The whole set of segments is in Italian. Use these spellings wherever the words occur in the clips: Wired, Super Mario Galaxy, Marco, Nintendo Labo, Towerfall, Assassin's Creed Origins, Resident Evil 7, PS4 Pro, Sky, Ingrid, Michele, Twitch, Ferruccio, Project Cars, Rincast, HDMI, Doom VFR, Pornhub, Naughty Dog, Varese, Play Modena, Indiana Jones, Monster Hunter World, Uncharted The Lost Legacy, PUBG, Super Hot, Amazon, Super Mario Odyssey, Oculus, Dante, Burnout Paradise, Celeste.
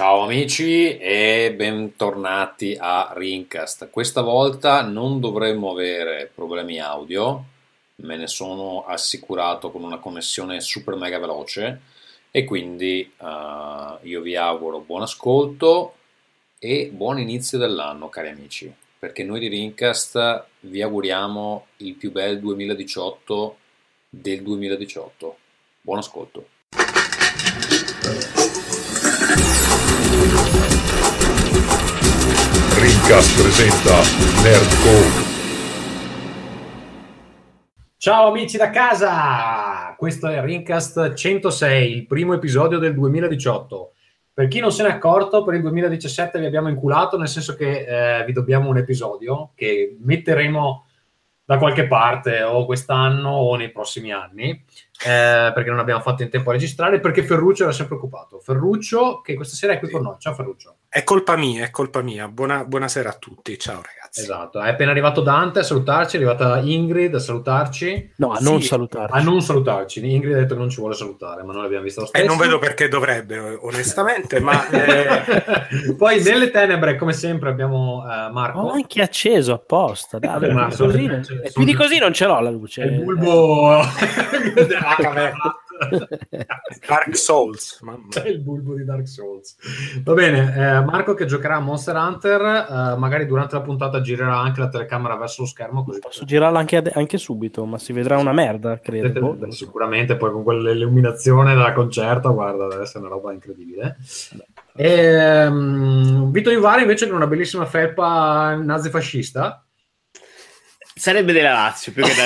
Ciao amici e bentornati a Rincast. Questa volta non dovremmo avere problemi audio, me ne sono assicurato con una connessione super mega veloce e quindi io vi auguro buon ascolto e buon inizio dell'anno, cari amici, perché noi di Rincast vi auguriamo il più bel 2018 del 2018. Buon ascolto. Rincast presenta Nerdcore. Ciao amici da casa, questo è Rincast 106, il primo episodio del 2018. Per chi non se n'è accorto, per il 2017 vi abbiamo inculato, nel senso che vi dobbiamo un episodio che metteremo da qualche parte o quest'anno o nei prossimi anni, perché non abbiamo fatto in tempo a registrare, perché Ferruccio era sempre occupato. Ferruccio, che questa sera è qui con noi. Ciao Ferruccio. È colpa mia. Buonasera a tutti. Ciao ragazzi. Esatto. È appena arrivato Dante a salutarci, è arrivata Ingrid a salutarci. No, a non salutarci. Ingrid ha detto che non ci vuole salutare, ma noi l'abbiamo vista lo stesso. E non vedo perché dovrebbe, onestamente, ma... Poi nelle tenebre, come sempre, abbiamo Marco. Ho anche acceso apposta. Dai, Marco, più di così non ce l'ho la luce. Il bulbo... Dark Souls, mamma. C'è il bulbo di Dark Souls. Va bene, Marco che giocherà a Monster Hunter, magari durante la puntata girerà anche la telecamera verso lo schermo, così posso girarla anche subito, ma si vedrà una merda, credo. Sicuramente, poi con quell'illuminazione della concerto, guarda, deve essere una roba incredibile. E, Vito Ivar invece con una bellissima felpa nazifascista. Sarebbe della Lazio, più che da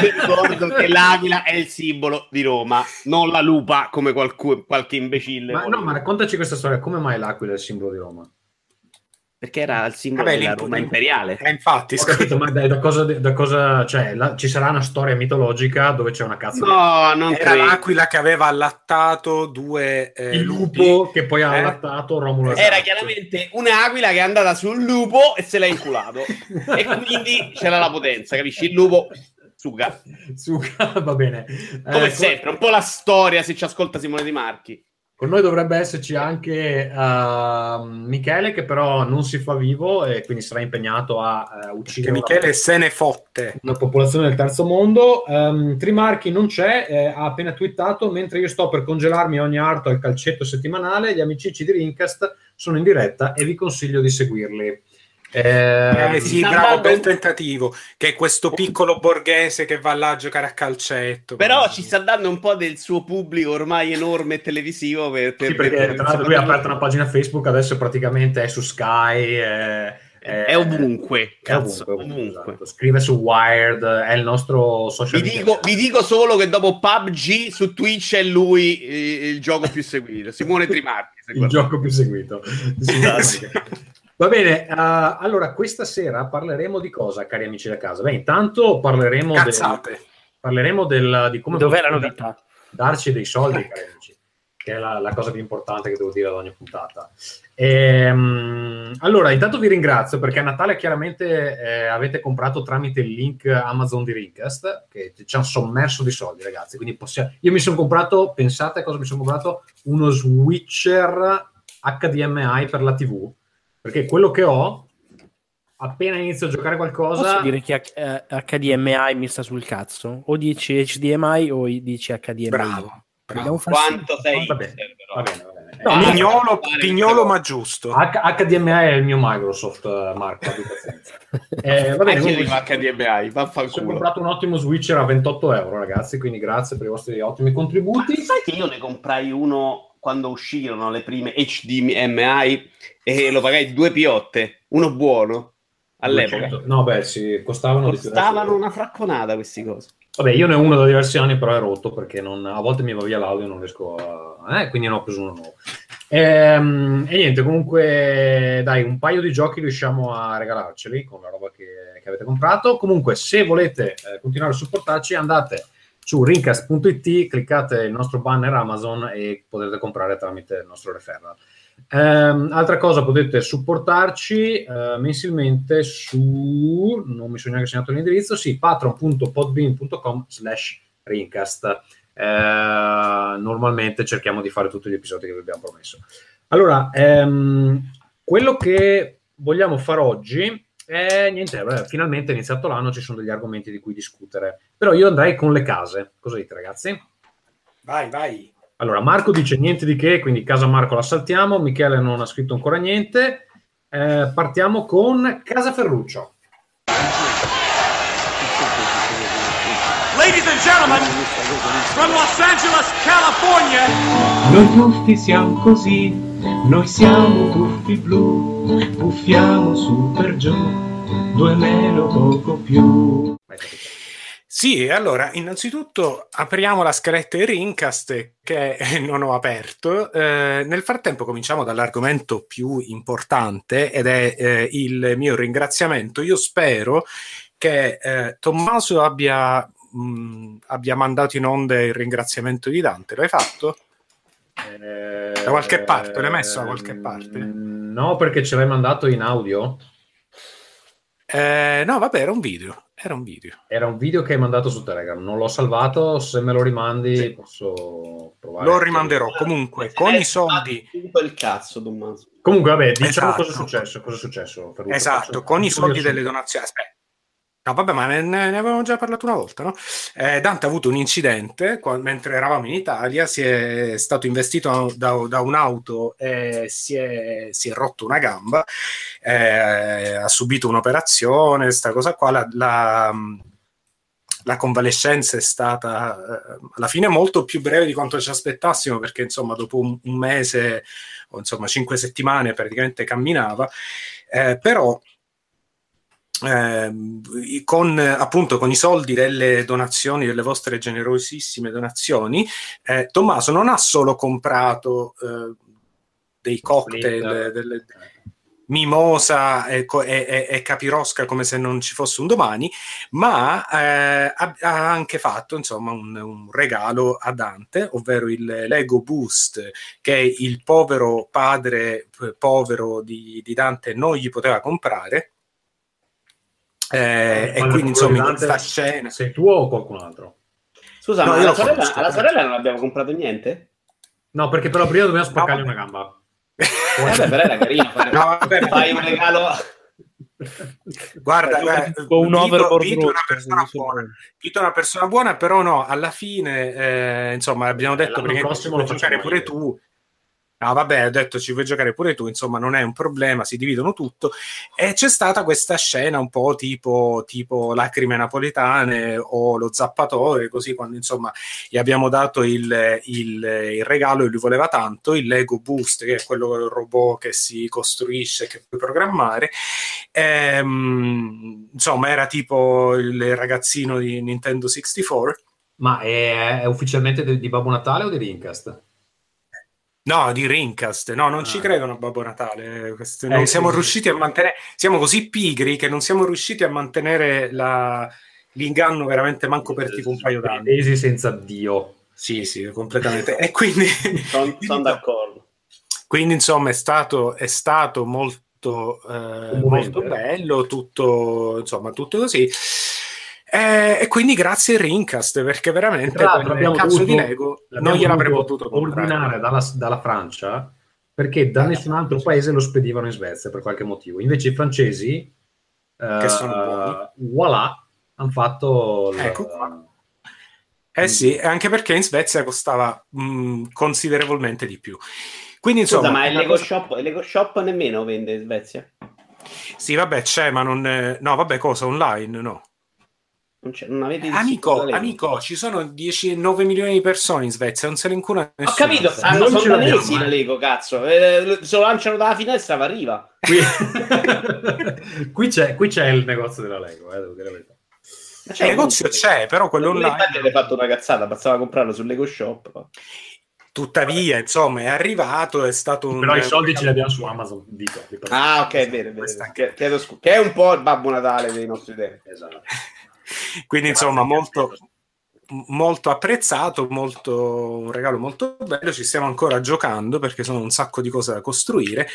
ricordo che l'Aquila è il simbolo di Roma, non la lupa come qualche imbecille. Ma no, ma raccontaci questa storia, come mai l'Aquila è il simbolo di Roma? Perché era il simbolo della Roma imperiale. Infatti, capito, ma da cosa cioè, ci sarà una storia mitologica dove c'è una cazzo. No, non era credo. L'Aquila che aveva allattato due il lupo lupi, che poi ha allattato Romolo. Era chiaramente un'aquila che è andata sul lupo e se l'ha inculato. E quindi c'era la potenza, capisci? Il lupo suga, va bene. Come sempre, un po' la storia, se ci ascolta Simone Trimarchi. Con noi dovrebbe esserci anche Michele, che però non si fa vivo e quindi sarà impegnato a uccidere. Perché Michele se ne fotte. Una popolazione del terzo mondo. Trimarchi non c'è, ha appena twittato: mentre io sto per congelarmi ogni arto al calcetto settimanale, gli amici di Rincast sono in diretta e vi consiglio di seguirli. Sì, bravo, bel tentativo, che è questo piccolo borghese che va là a giocare a calcetto, però ci sta dando un po' del suo pubblico ormai enorme televisivo perché tra l'altro lui ha aperto una pagina Facebook, adesso praticamente è su Sky, è ovunque, cazzo, ovunque. Esatto. Scrive su Wired, è il nostro social media. Vi dico solo che dopo PUBG su Twitch è lui il gioco più seguito, Simone Trimarchi il gioco più seguito. Sì. Va bene, allora questa sera parleremo di cosa, cari amici da casa? Beh, intanto parleremo di come darci dei soldi, cari amici, che è la cosa più importante che devo dire ad ogni puntata. Allora, intanto vi ringrazio perché a Natale chiaramente avete comprato tramite il link Amazon di Rincast, che ci hanno sommerso di soldi, ragazzi. Quindi io mi sono comprato, pensate a cosa mi sono comprato, uno switcher HDMI per la TV. Perché quello che ho, appena inizio a giocare qualcosa... Posso dire che HDMI mi sta sul cazzo? O dici HDMI o dici HDMI? Bravo. Quanto sei? Va bene. No, pignolo ma giusto. HDMI è il mio Microsoft, Marco. Va bene. HDMI, vaffanculo. Ho comprato un ottimo switcher a €28, ragazzi, quindi grazie per i vostri ottimi contributi. Ma sai che io ne comprai uno... quando uscirono le prime HDMI e lo pagai 2 piotte, uno buono all'epoca. 200. No, beh, sì, costavano una fracconata queste cose. Vabbè, io ne ho uno da diversi anni, però è rotto perché a volte mi va via l'audio e non riesco a... quindi ne ho preso uno nuovo. E niente, comunque, dai, un paio di giochi riusciamo a regalarceli con la roba che avete comprato. Comunque, se volete continuare a supportarci, andate su rincast.it, cliccate il nostro banner Amazon e potete comprare tramite il nostro referral. Altra cosa, potete supportarci mensilmente su, non mi sono neanche segnato l'indirizzo, sì, patreon.podbean.com/rincast. Normalmente cerchiamo di fare tutti gli episodi che vi abbiamo promesso. Allora, quello che vogliamo fare oggi è, niente, finalmente è iniziato l'anno, ci sono degli argomenti di cui discutere. Però io andrei con le case. Cosa dite, ragazzi? Vai, vai. Allora, Marco dice niente di che, quindi casa Marco la saltiamo. Michele non ha scritto ancora niente. Partiamo con casa Ferruccio. Ladies and gentlemen, from Los Angeles, California. Noi buffi siamo così, noi siamo buffi blu, buffiamo su per giù, due meno poco più. Sì, allora, innanzitutto apriamo la scaletta di Rincast che non ho aperto. Nel frattempo cominciamo dall'argomento più importante ed è il mio ringraziamento. Io spero che Tommaso abbia mandato in onda il ringraziamento di Dante. L'hai fatto? Da qualche parte? L'hai messo da qualche parte? No, perché ce l'hai mandato in audio? No, vabbè, era un video. Era un video che hai mandato su Telegram, non l'ho salvato, se me lo rimandi sì. Posso provare. Lo rimanderò, comunque, con i soldi... Il cazzo, Tommaso. Comunque, vabbè, diciamo esatto. cosa è successo. Ferruccio. Esatto, con i soldi delle donazioni... Aspetta. No, vabbè, ma ne avevamo già parlato una volta, no? Dante ha avuto un incidente, mentre eravamo in Italia, si è stato investito da un'auto e si è rotto una gamba, ha subito un'operazione, questa cosa qua, la convalescenza è stata alla fine molto più breve di quanto ci aspettassimo, perché insomma dopo un mese, o insomma 5 settimane praticamente camminava, però... con i soldi delle donazioni, delle vostre generosissime donazioni, Tommaso non ha solo comprato dei cocktail, mimosa e capirosca come se non ci fosse un domani, ma ha anche fatto insomma un regalo a Dante, ovvero il Lego Boost che il povero padre povero di Dante non gli poteva comprare. E quindi insomma in questa scena sei tu o qualcun altro? Scusa, no, ma alla sorella non abbiamo comprato niente? No, perché però prima dobbiamo spaccargli una gamba. Vabbè, però era carino fare fai un regalo. Guarda, Vito è una persona buona. Vito è una persona buona, però no, alla fine insomma abbiamo detto perché prossimo lo facciamo pure tu. Ah, vabbè, ho detto ci vuoi giocare pure tu, insomma non è un problema, si dividono tutto e c'è stata questa scena un po' tipo Lacrime Napoletane o Lo Zappatore, così, quando insomma gli abbiamo dato il regalo e lui voleva tanto, il Lego Boost che è quello robot che si costruisce, che puoi programmare, insomma era tipo il ragazzino di Nintendo 64. Ma è ufficialmente di Babbo Natale o di Rincast? No, di Rincast, no, non ci credono a Babbo Natale, non siamo riusciti a mantenere, siamo così pigri che non siamo riusciti a mantenere l'inganno veramente manco per tipo un paio d'anni. Mesi senza Dio. Sì, completamente. E quindi... Sono d'accordo. Quindi insomma è stato molto bello, tutto, insomma tutto così. E quindi grazie Rincast, perché veramente il cazzo di Lego non gliel'avremmo potuto ordinare dalla Francia, perché da nessun altro paese lo spedivano in Svezia per qualche motivo. Invece i francesi che sono voilà, hanno fatto ecco qua. Sì, anche perché in Svezia costava considerevolmente di più. Quindi insomma, scusa, ma il Lego Shop nemmeno vende in Svezia? Sì, vabbè, c'è, ma non no, vabbè, cosa online, no. Non avete amico, ci sono 9 milioni di persone in Svezia, non se ne incura nessuno. Ho capito, non ce l'abbiamo mai. La Lego, cazzo, se lo lanciano dalla finestra va arriva. Qui c'è il negozio della Lego, devo dire la verità. Il negozio c'è, però quello online... L'Italia ha fatto una cazzata, passava a comprarlo sul Lego Shop. Tuttavia, insomma, è arrivato, è stato un... Però i soldi ce li abbiamo su Amazon, dico. Ah, ok, bene. Che è un po' il Babbo Natale dei nostri tempi. Esatto. Quindi insomma molto molto apprezzato, un regalo molto bello, ci stiamo ancora giocando perché sono un sacco di cose da costruire.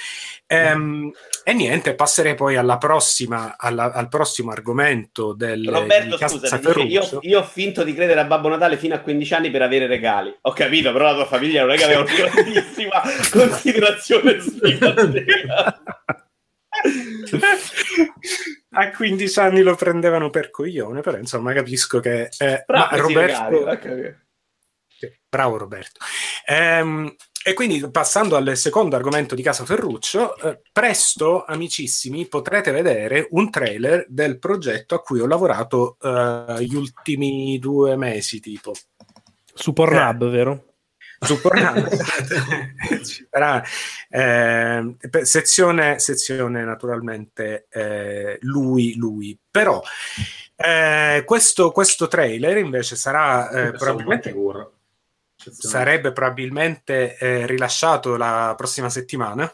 E niente, passerei poi alla prossima, al prossimo argomento del Roberto, scusa, dice, io ho finto di credere a Babbo Natale fino a 15 anni per avere regali. Ho capito, però la tua famiglia non è che aveva una grandissima considerazione sfigativa. A 15 anni lo prendevano per coglione, però insomma capisco che bravo, ma Roberto regali, sì, bravo Roberto. E quindi passando al secondo argomento di Casa Ferruccio, presto amicissimi potrete vedere un trailer del progetto a cui ho lavorato gli ultimi 2 mesi tipo su Pornhub, vero? Su Pornhub sezione naturalmente lui però questo trailer invece sarà probabilmente rilasciato la prossima settimana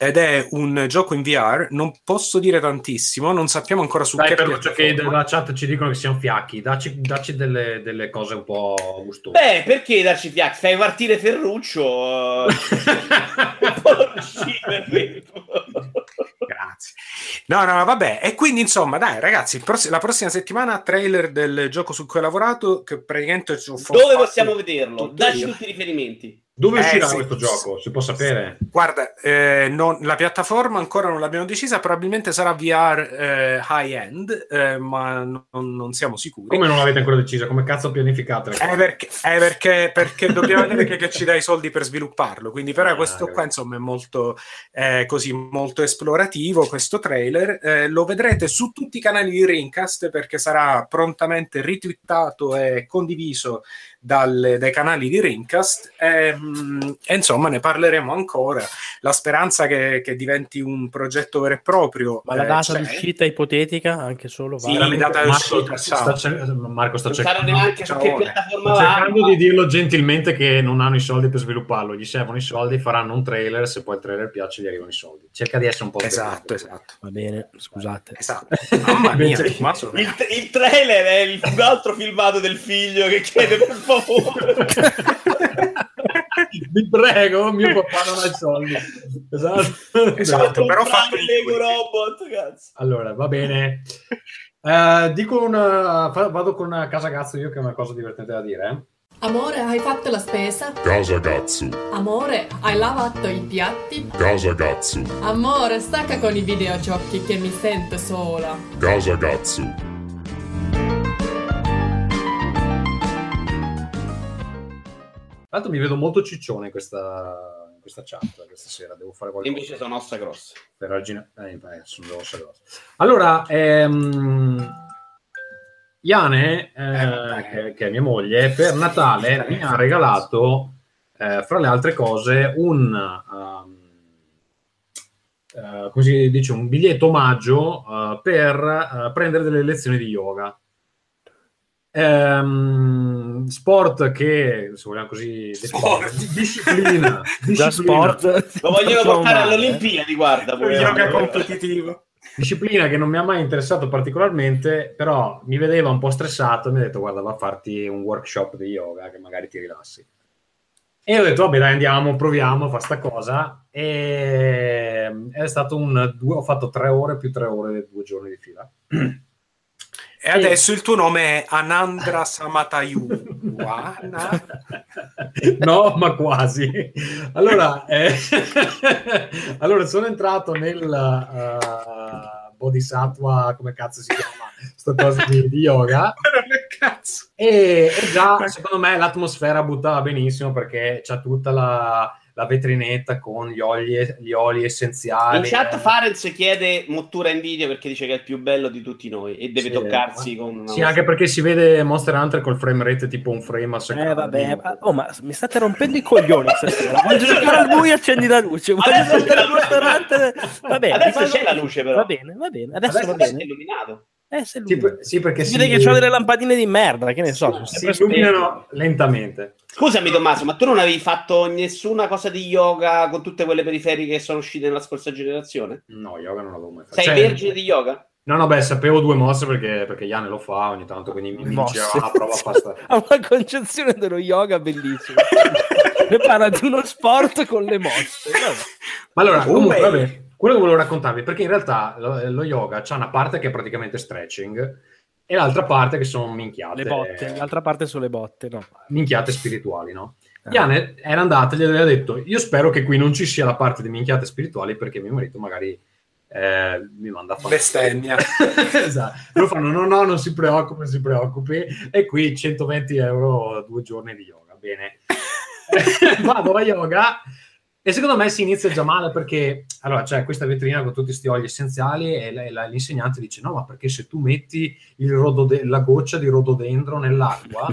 ed è un gioco in VR. Non posso dire tantissimo, non sappiamo ancora su che piattaforma. Che dalla chat ci dicono che siamo fiacchi, dacci delle cose un po' gustose. Beh, perché darci fiacchi? Fai partire Ferruccio. Grazie. No, vabbè. E quindi insomma, dai ragazzi, la prossima settimana trailer del gioco su cui ho lavorato, che praticamente dove possiamo vederlo? Dacci tutti i riferimenti. Dove uscirà questo gioco? Si può sapere? Sì. Guarda, la piattaforma ancora non l'abbiamo decisa, probabilmente sarà VR high-end, ma non siamo sicuri. Come non l'avete ancora decisa? Come cazzo pianificate? Perché dobbiamo vedere che ci dai i soldi per svilupparlo, quindi però questo qua insomma è molto così, molto esplorativo questo trailer. Lo vedrete su tutti i canali di Rincast perché sarà prontamente ritwittato e condiviso dai canali di Rincast e insomma ne parleremo ancora. La speranza che diventi un progetto vero e proprio. Ma la data d'uscita ipotetica anche solo? Sì, la data d'uscita Marco sta cercando di dirlo gentilmente che non hanno i soldi per svilupparlo, gli servono i soldi, faranno un trailer, se poi il trailer piace gli arrivano i soldi. Cerca di essere un po' esatto. Va bene, scusate. Esatto. Mamma mia, il trailer è l'altro filmato del figlio che chiede per favore. Vi prego, mio papà non ha i soldi. Esatto. Però fa il Lego robot, cazzo. Allora, va bene. Vado con una Casa Gazzo io che è una cosa divertente da dire, eh. Amore, hai fatto la spesa? Casa Gazzo. Amore, hai lavato i piatti? Casa Gazzo. Amore, stacca con i videogiochi che mi sento sola. Casa Gazzo. Tra l'altro mi vedo molto ciccione in questa chat questa sera, devo fare qualcosa. Invece sono ossa grossa. Per oggi sono ossa grossa. Allora, Iane, che è mia moglie, per Natale mi ha regalato, fra le altre cose, come si dice, un biglietto omaggio per prendere delle lezioni di yoga. Sport che se vogliamo così disciplina. Sport lo vogliono portare all'Olimpiadi, guarda, yoga competitivo, disciplina che non mi ha mai interessato particolarmente, però mi vedeva un po' stressato e mi ha detto guarda va a farti un workshop di yoga che magari ti rilassi, e ho detto vabbè dai andiamo, proviamo a fare sta cosa, e è stato ho fatto 3 ore più 3 ore 2 giorni di fila. E adesso il tuo nome è Anandra Samatayuana? No, ma quasi. Allora, allora sono entrato nel Bodhisattva, come cazzo si chiama, sta cosa di yoga. Cazzo. E già, secondo me, l'atmosfera buttava benissimo perché c'ha tutta la vetrinetta con gli oli essenziali. In chat Farenz chiede mottura in video perché dice che è il più bello di tutti noi e deve toccarsi con... Sì, anche perché si vede Monster Hunter col frame rate tipo un frame a seconda. Vabbè, ma mi state rompendo i coglioni stasera. Voglio giocare al buio, accendi la luce. Adesso c'è Monster Hunter. Va bene, adesso c'è la luce però. Va bene. Adesso è illuminato. Sì, perché si vede che ho delle lampadine di merda, che ne so, si illuminano lentamente. Scusami Tommaso, ma tu non avevi fatto nessuna cosa di yoga con tutte quelle periferiche che sono uscite nella scorsa generazione? No, yoga non l'avevo mai fatto. Sei vergine di yoga? No, no, beh, sapevo due mosse perché Iane lo fa ogni tanto, quindi mi diceva una prova a passare. Ha una concezione dello yoga bellissima. Ne parla di uno sport con le mosse. Vabbè. Ma allora, comunque, vabbè, quello che volevo raccontarvi, perché in realtà lo yoga c'ha una parte che è praticamente stretching e l'altra parte che sono minchiate. Le botte, l'altra parte sono le botte, no? Minchiate spirituali, no? Iane era andata e gli aveva detto, io spero che qui non ci sia la parte di minchiate spirituali perché mio marito magari... mi manda a fare bestemmia. Esatto. Lo fanno, no, non si preoccupi, e qui 120 euro 2 giorni di yoga, bene. Vado a yoga e secondo me si inizia già male, perché allora c'è questa vetrina con tutti sti oli essenziali e l'insegnante dice no, ma perché se tu metti la goccia di rododendro nell'acqua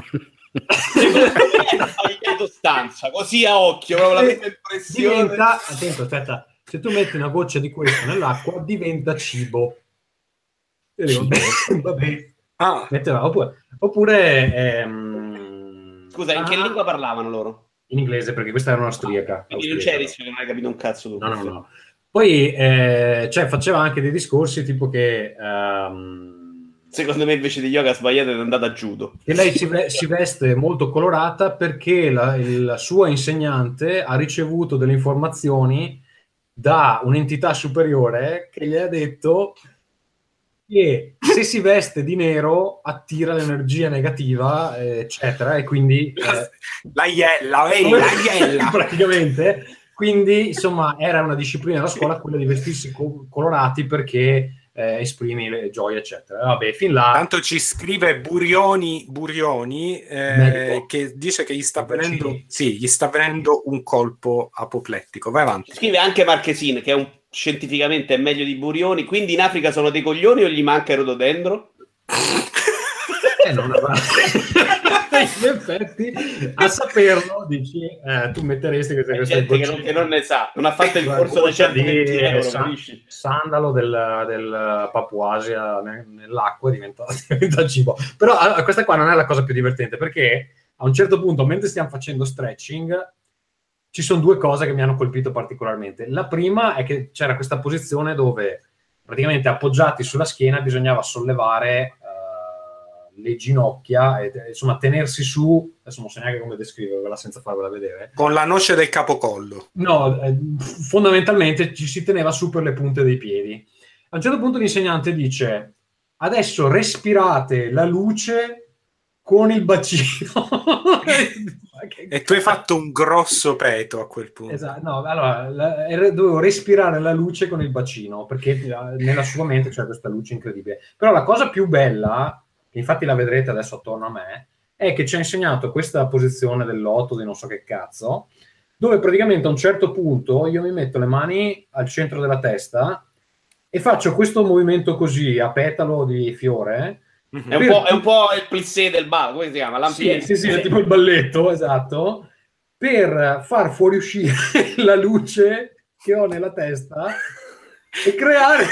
stanza così a occhio proprio la mia impressione diventa... Attento, aspetta. Se tu metti una goccia di questo nell'acqua diventa cibo. E dico, vabbè. Ah. Oppure scusa, in che lingua parlavano loro? In inglese, perché questa era un'austriaca. Quindi non c'è rischio che non hai capito un cazzo tu. No. Poi cioè, faceva anche dei discorsi tipo che... Secondo me invece di yoga sbagliata è andata a judo. E lei si veste molto colorata perché la sua insegnante ha ricevuto delle informazioni da un'entità superiore che gli ha detto che se si veste di nero attira l'energia negativa, eccetera, e quindi... la iella, praticamente. Quindi, insomma, era una disciplina della scuola quella di vestirsi colorati perché esprimi le gioie, eccetera. Vabbè, fin là... Tanto ci scrive Burioni che dice che gli sta avvenendo un colpo apoplettico. Vai avanti. Ci scrive anche Marchesin, che è scientificamente è meglio di Burioni, quindi in Africa sono dei coglioni o gli manca il rododendro? Non in effetti a saperlo dici tu metteresti che non ne sa, non ha fatto il corso di sandalo del Papuasia nell'acqua diventa cibo. Però questa qua non è la cosa più divertente, perché a un certo punto, mentre stiamo facendo stretching, ci sono due cose che mi hanno colpito particolarmente. La prima è che c'era questa posizione dove praticamente appoggiati sulla schiena bisognava sollevare le ginocchia, insomma tenersi su, adesso non so neanche come descrivervela senza farvela vedere, con la noce del capocollo, no, fondamentalmente ci si teneva su per le punte dei piedi. A un certo punto l'insegnante dice adesso respirate la luce con il bacino. E tu hai fatto un grosso petto a quel punto. Esatto, no, allora dovevo respirare la luce con il bacino, perché nella sua mente c'è questa luce incredibile. Però la cosa più bella, infatti la vedrete adesso attorno a me, è che ci ha insegnato questa posizione del loto di non so che cazzo, dove praticamente a un certo punto io mi metto le mani al centro della testa e faccio questo movimento così a petalo di fiore. Mm-hmm. È un po' il plissé del bar, come si chiama? L'ampiente. Sì, è tipo il balletto, esatto, per far fuoriuscire la luce che ho nella testa e creare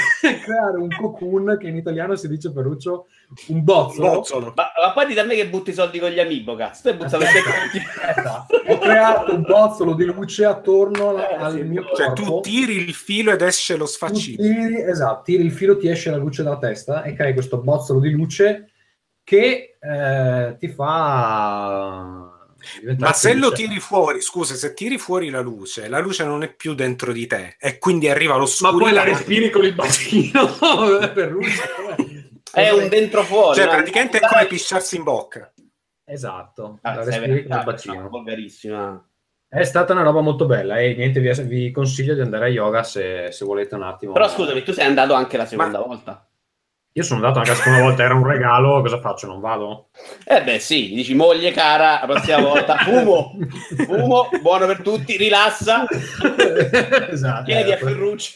un cocoon, che in italiano si dice, Ferruccio, un bozzolo. Ma poi di da me che butti i soldi con gli amiibo, cazzo. Ho creato un bozzolo di luce attorno al mio corpo. Cioè tu tiri il filo ed esce lo sfaccino. Tiri il filo, ti esce la luce dalla testa e crei questo bozzolo di luce che ti fa... Ma se luce. Lo tiri fuori, scusa, se tiri fuori la luce non è più dentro di te e quindi arriva l'oscurità. Ma poi la respiri con il bacino. È un dentro fuori. Cioè, praticamente è come pisciarsi in bocca. Esatto. La respiri con il bacino. È stata una roba molto bella e niente, vi consiglio di andare a yoga se volete un attimo. Però scusami, tu sei andato anche la seconda volta. Io sono andato anche la seconda volta, era un regalo, cosa faccio, non vado? Beh sì, dici moglie cara, la prossima volta fumo, buono per tutti, rilassa. Esatto. Chiedi a Ferruccio.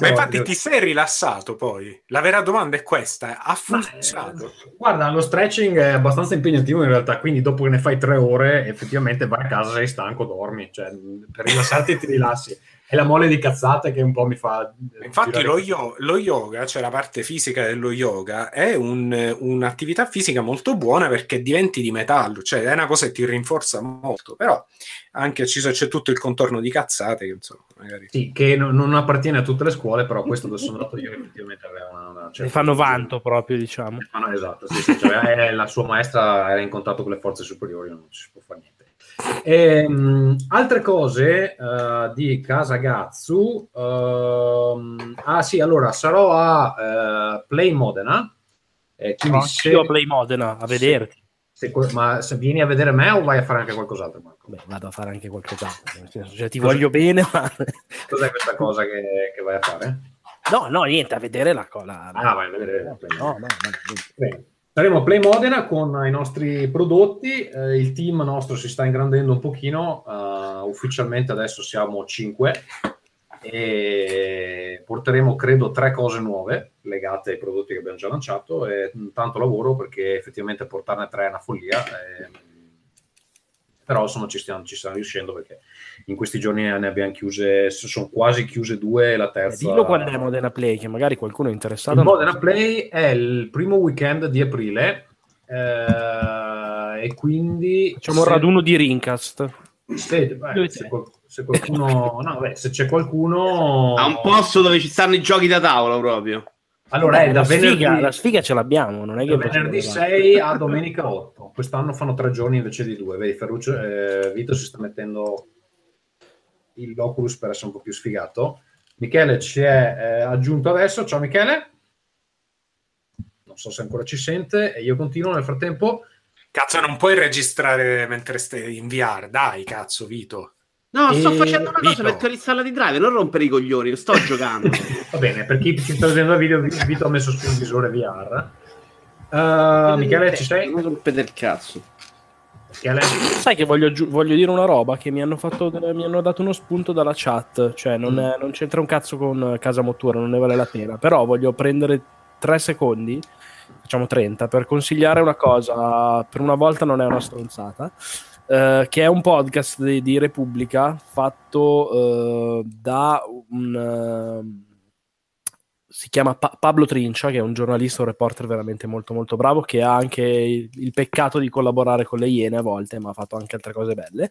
Ma infatti ti sei rilassato poi? La vera domanda è questa, ha funzionato? Guarda, lo stretching è abbastanza impegnativo in realtà, quindi dopo che ne fai 3 ore effettivamente vai a casa, sei stanco, dormi, cioè per rilassarti ti rilassi. è la mole di cazzate che un po' mi fa... Infatti lo yoga, cioè la parte fisica dello yoga, è un'attività fisica molto buona perché diventi di metallo, cioè è una cosa che ti rinforza molto, però anche c'è tutto il contorno di cazzate, insomma, magari. Sì, che non appartiene a tutte le scuole, però questo dove sono andato io effettivamente aveva una... Cioè, fanno vanto proprio, diciamo. No, esatto, sì, sì, cioè, la sua maestra era in contatto con le forze superiori, non si può fare niente. Altre cose di Casagazzu. Sì, allora sarò a Play Modena. Io a Play Modena a vederti. Ma se vieni a vedere me o vai a fare anche qualcos'altro, Marco? Beh, vado a fare anche qualcos'altro. Cioè, ti voglio bene, ma... Cos'è questa cosa che vai a fare? No, niente, a vedere la cola. Ah, vai a vedere. Bene. Saremo a Play Modena con i nostri prodotti, il team nostro si sta ingrandendo un pochino, ufficialmente adesso siamo 5 e porteremo credo 3 cose nuove legate ai prodotti che abbiamo già lanciato e tanto lavoro perché effettivamente portarne 3 è una follia, però insomma ci stiamo riuscendo perché in questi giorni ne abbiamo chiuse, sono quasi chiuse 2 e la terza... Dillo quando è Modena Play, che magari qualcuno è interessato. Modena Play è il primo weekend di aprile e quindi... Facciamo un raduno di Rincast. Se qualcuno... No, vabbè, se c'è qualcuno... A un posto dove ci stanno i giochi da tavola proprio. Allora, da la sfiga ce l'abbiamo, non è che venerdì 6 a domenica 8. Quest'anno fanno 3 giorni invece di 2. Vedi, Ferruccio, Vito si sta mettendo il Oculus per essere un po' più sfigato. Michele ci è aggiunto adesso. Ciao Michele. Non so se ancora ci sente e io continuo nel frattempo. Cazzo, non puoi registrare mentre stai in VR. Dai, cazzo, Vito. No, sto facendo una cosa per turistarla di drive, non rompere i coglioni, sto giocando. Va bene, per chi ci sta vedendo il video, Vito ha messo su un visore VR. Michele, ci sei? Non rompete il cazzo. Michele? Sai che voglio dire una roba, che mi hanno dato uno spunto dalla chat, cioè non c'entra un cazzo con Casa Mottura, non ne vale la pena, però voglio prendere 3 secondi, facciamo 30, per consigliare una cosa, per una volta non è una stronzata. Che è un podcast di Repubblica fatto da un... si chiama Pablo Trincia, che è un giornalista, un reporter veramente molto molto bravo, che ha anche il peccato di collaborare con le Iene a volte, ma ha fatto anche altre cose belle,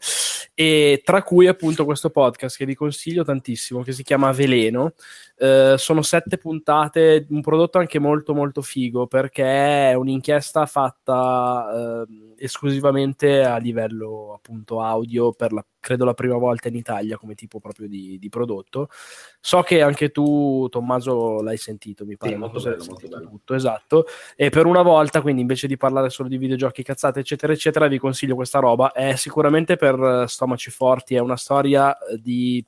e tra cui appunto questo podcast che vi consiglio tantissimo, che si chiama Veleno. Sono 7 puntate, un prodotto anche molto molto figo, perché è un'inchiesta fatta esclusivamente a livello appunto audio, per credo la prima volta in Italia come tipo proprio di prodotto. So che anche tu, Tommaso, l'hai sentito, mi pare. Sì, molto bello, molto bello. Tutto, esatto. E per una volta, quindi, invece di parlare solo di videogiochi, cazzate, eccetera, eccetera, vi consiglio questa roba. È sicuramente per stomaci forti, è una storia di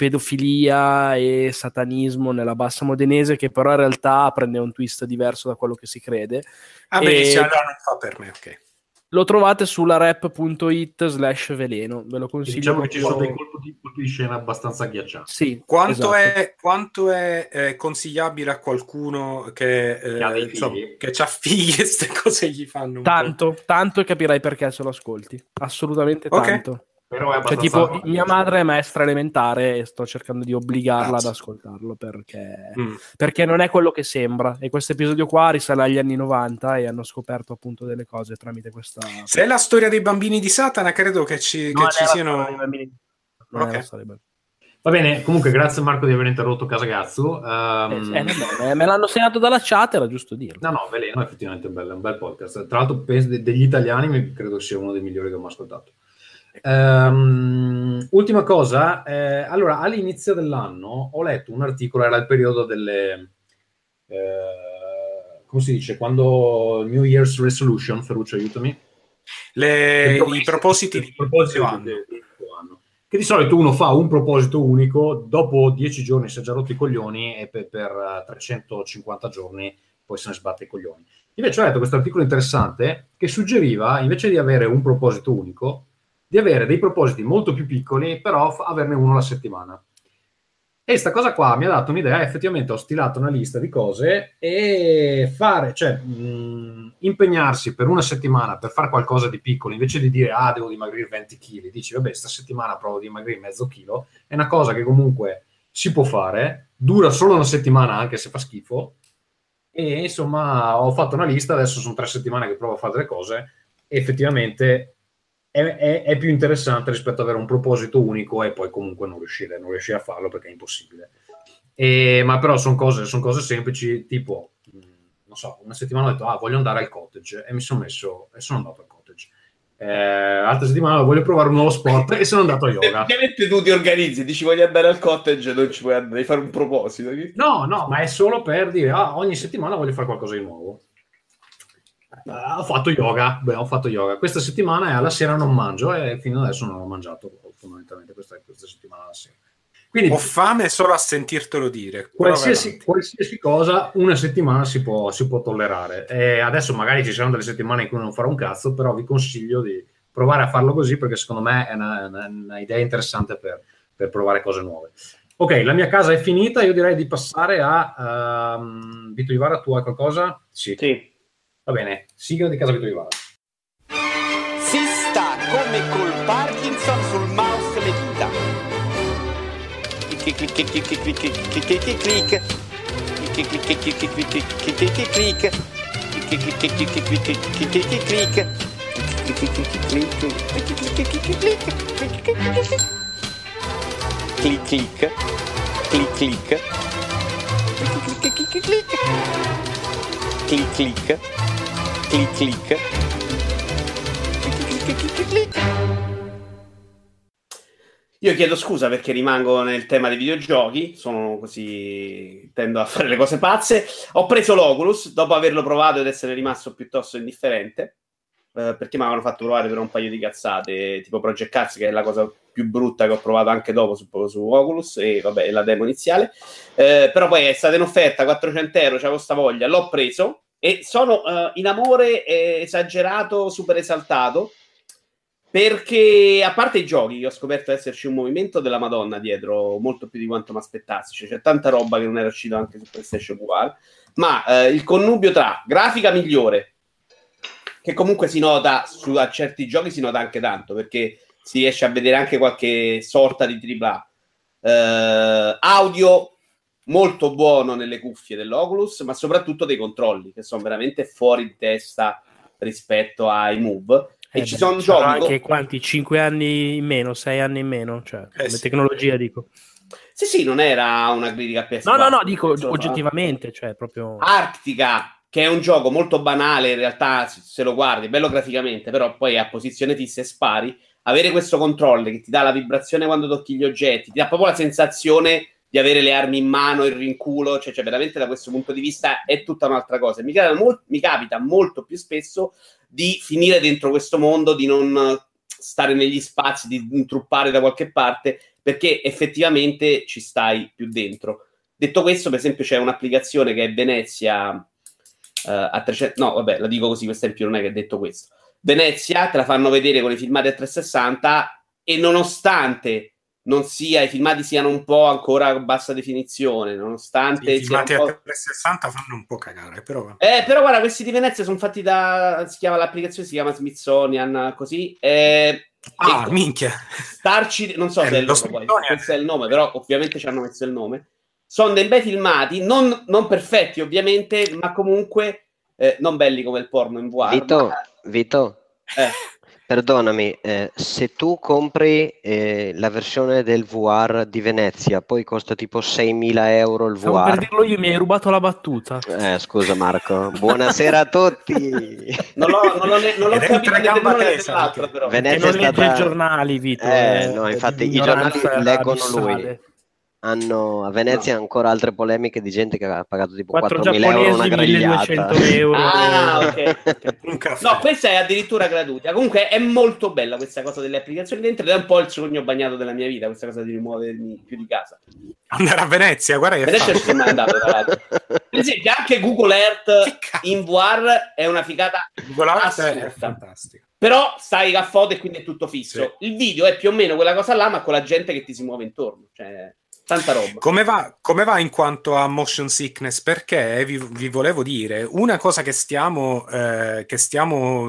pedofilia e satanismo nella bassa modenese, che però in realtà prende un twist diverso da quello che si crede. Ah, beh, se allora non fa per me, ok. Lo trovate sulla rap.it/veleno, ve lo consiglio. Diciamo che ci sono dei colpi di scena abbastanza agghiaccianti. Sì, quanto, esatto. Quanto è consigliabile a qualcuno che ha figli e queste cose gli fanno? Tanto capirai perché se lo ascolti. Assolutamente tanto. Okay. Però è tipo mia madre è maestra elementare e sto cercando di obbligarla ad ascoltarlo perché non è quello che sembra, e questo episodio qua risale agli anni 90 e hanno scoperto appunto delle cose tramite questa... Se è la storia dei bambini di Satana, credo che ci siano... Okay. Va bene, comunque grazie Marco di aver interrotto Casagazzu. Me l'hanno segnato dalla chat, era giusto dirlo. No, Veleno è effettivamente un bel podcast, tra l'altro degli italiani credo sia uno dei migliori che ho mai ascoltato. Ultima cosa, allora all'inizio dell'anno ho letto un articolo, era il periodo delle come si dice, quando New Year's Resolution, Ferruccio aiutami, i propositi di anno, che di solito uno fa un proposito unico, dopo 10 giorni si è già rotto i coglioni e per 350 giorni poi se ne sbatte i coglioni. Invece ho letto questo articolo interessante che suggeriva, invece di avere un proposito unico, di avere dei propositi molto più piccoli, però averne uno alla settimana. E sta cosa qua mi ha dato un'idea, effettivamente ho stilato una lista di cose e fare, cioè impegnarsi per una settimana per fare qualcosa di piccolo, invece di dire devo dimagrire 20 kg, dici vabbè, sta settimana provo a dimagrire mezzo chilo, è una cosa che comunque si può fare, dura solo una settimana anche se fa schifo, e insomma ho fatto una lista, adesso sono 3 settimane che provo a fare delle cose, e effettivamente è più interessante rispetto ad avere un proposito unico e poi comunque non riuscire a farlo perché è impossibile. Ma però sono cose semplici, tipo non so, una settimana ho detto voglio andare al cottage e mi sono messo e sono andato al cottage, altra settimana voglio provare un nuovo sport e sono andato a yoga. Ovviamente tu ti organizzi, dici voglio andare al cottage, non ci puoi andare, devi fare un proposito. No, ma è solo per dire ogni settimana voglio fare qualcosa di nuovo. Ho fatto yoga. Questa settimana alla sera non mangio e fino adesso non ho mangiato fondamentalmente questa settimana alla sera. Quindi, ho fame solo a sentirtelo dire. Qualsiasi cosa una settimana si può tollerare. E adesso magari ci saranno delle settimane in cui non farò un cazzo, però vi consiglio di provare a farlo così perché secondo me è una idea interessante per provare cose nuove. Ok, la mia casa è finita, io direi di passare a Vito Ivar, tu hai qualcosa? Sì. Va bene, sigla di Casa Vito Ivar. Si sta come col Parkinson sul mouse le dita. Clic clic. Io chiedo scusa perché rimango nel tema dei videogiochi, sono così, tendo a fare le cose pazze. Ho preso l'Oculus dopo averlo provato ed essere rimasto piuttosto indifferente, perché mi avevano fatto provare per un paio di cazzate, tipo Project Cars, che è la cosa più brutta che ho provato anche dopo su Oculus, e vabbè, la demo iniziale, però poi è stata in offerta, 400 €, c'avevo sta voglia, l'ho preso. E sono in amore esagerato, super esaltato, perché a parte i giochi ho scoperto esserci un movimento della Madonna dietro, molto più di quanto mi aspettassi, cioè c'è tanta roba che non era uscita anche su PlayStation VR, ma il connubio tra grafica migliore, che comunque si nota a certi giochi, si nota anche tanto perché si riesce a vedere anche qualche sorta di AAA, audio molto buono nelle cuffie dell'Oculus, ma soprattutto dei controlli, che sono veramente fuori di testa rispetto ai Move. E ci sono giochi anche quanti? 5 anni in meno, 6 anni in meno, cioè come tecnologia, dico. Sì, non era una critica a PS4. No, dico oggettivamente, cioè proprio Arctica, che è un gioco molto banale in realtà, se lo guardi, bello graficamente, però poi a posizione fissa e spari, avere questo controllo che ti dà la vibrazione quando tocchi gli oggetti, ti dà proprio la sensazione di avere le armi in mano, il rinculo, cioè veramente da questo punto di vista è tutta un'altra cosa. Mi capita molto più spesso di finire dentro questo mondo, di non stare negli spazi, di intruppare da qualche parte, perché effettivamente ci stai più dentro. Detto questo, per esempio, c'è un'applicazione che è Venezia a 300... No, vabbè, la dico così, questa in più non è che è detto questo. Venezia, te la fanno vedere con i filmati a 360 e nonostante non sia, i filmati siano un po' ancora a bassa definizione, nonostante i filmati a 360 fanno un po' cagare, però però guarda, questi di Venezia sono fatti da, si chiama l'applicazione, si chiama Smithsonian, così ecco, minchia, starci, non so se è il nome, poi, questo è il nome, però ovviamente ci hanno messo il nome, sono dei bei filmati, non perfetti ovviamente, ma comunque non belli come il porno in VR. Vito. Perdonami, se tu compri la versione del VR di Venezia, poi costa tipo 6.000 € il VR. Stavo per dirlo io, mi hai rubato la battuta. Scusa Marco, buonasera a tutti. Non l'ho capito l'altro, però. Venezia non legge i giornali, Vito. No, infatti i giornali leggono lui. A Venezia ancora altre polemiche di gente che ha pagato tipo 4.000 € una grigliata. €1.200. Okay. No, questa è addirittura gratuita. Comunque è molto bella questa cosa delle applicazioni dentro, ed è un po' il sogno bagnato della mia vita, questa cosa di rimuovermi più di casa, andare a Venezia, guarda che Venezia ci sono mai andato, tra l'altro. Per esempio anche Google Earth in VR è una figata, Google Earth è fantastica, però stai a foto e quindi è tutto fisso. Sì. Il video è più o meno quella cosa là, ma con la gente che ti si muove intorno, cioè Tanta roba. Come va in quanto a motion sickness? Perché vi volevo dire una cosa che stiamo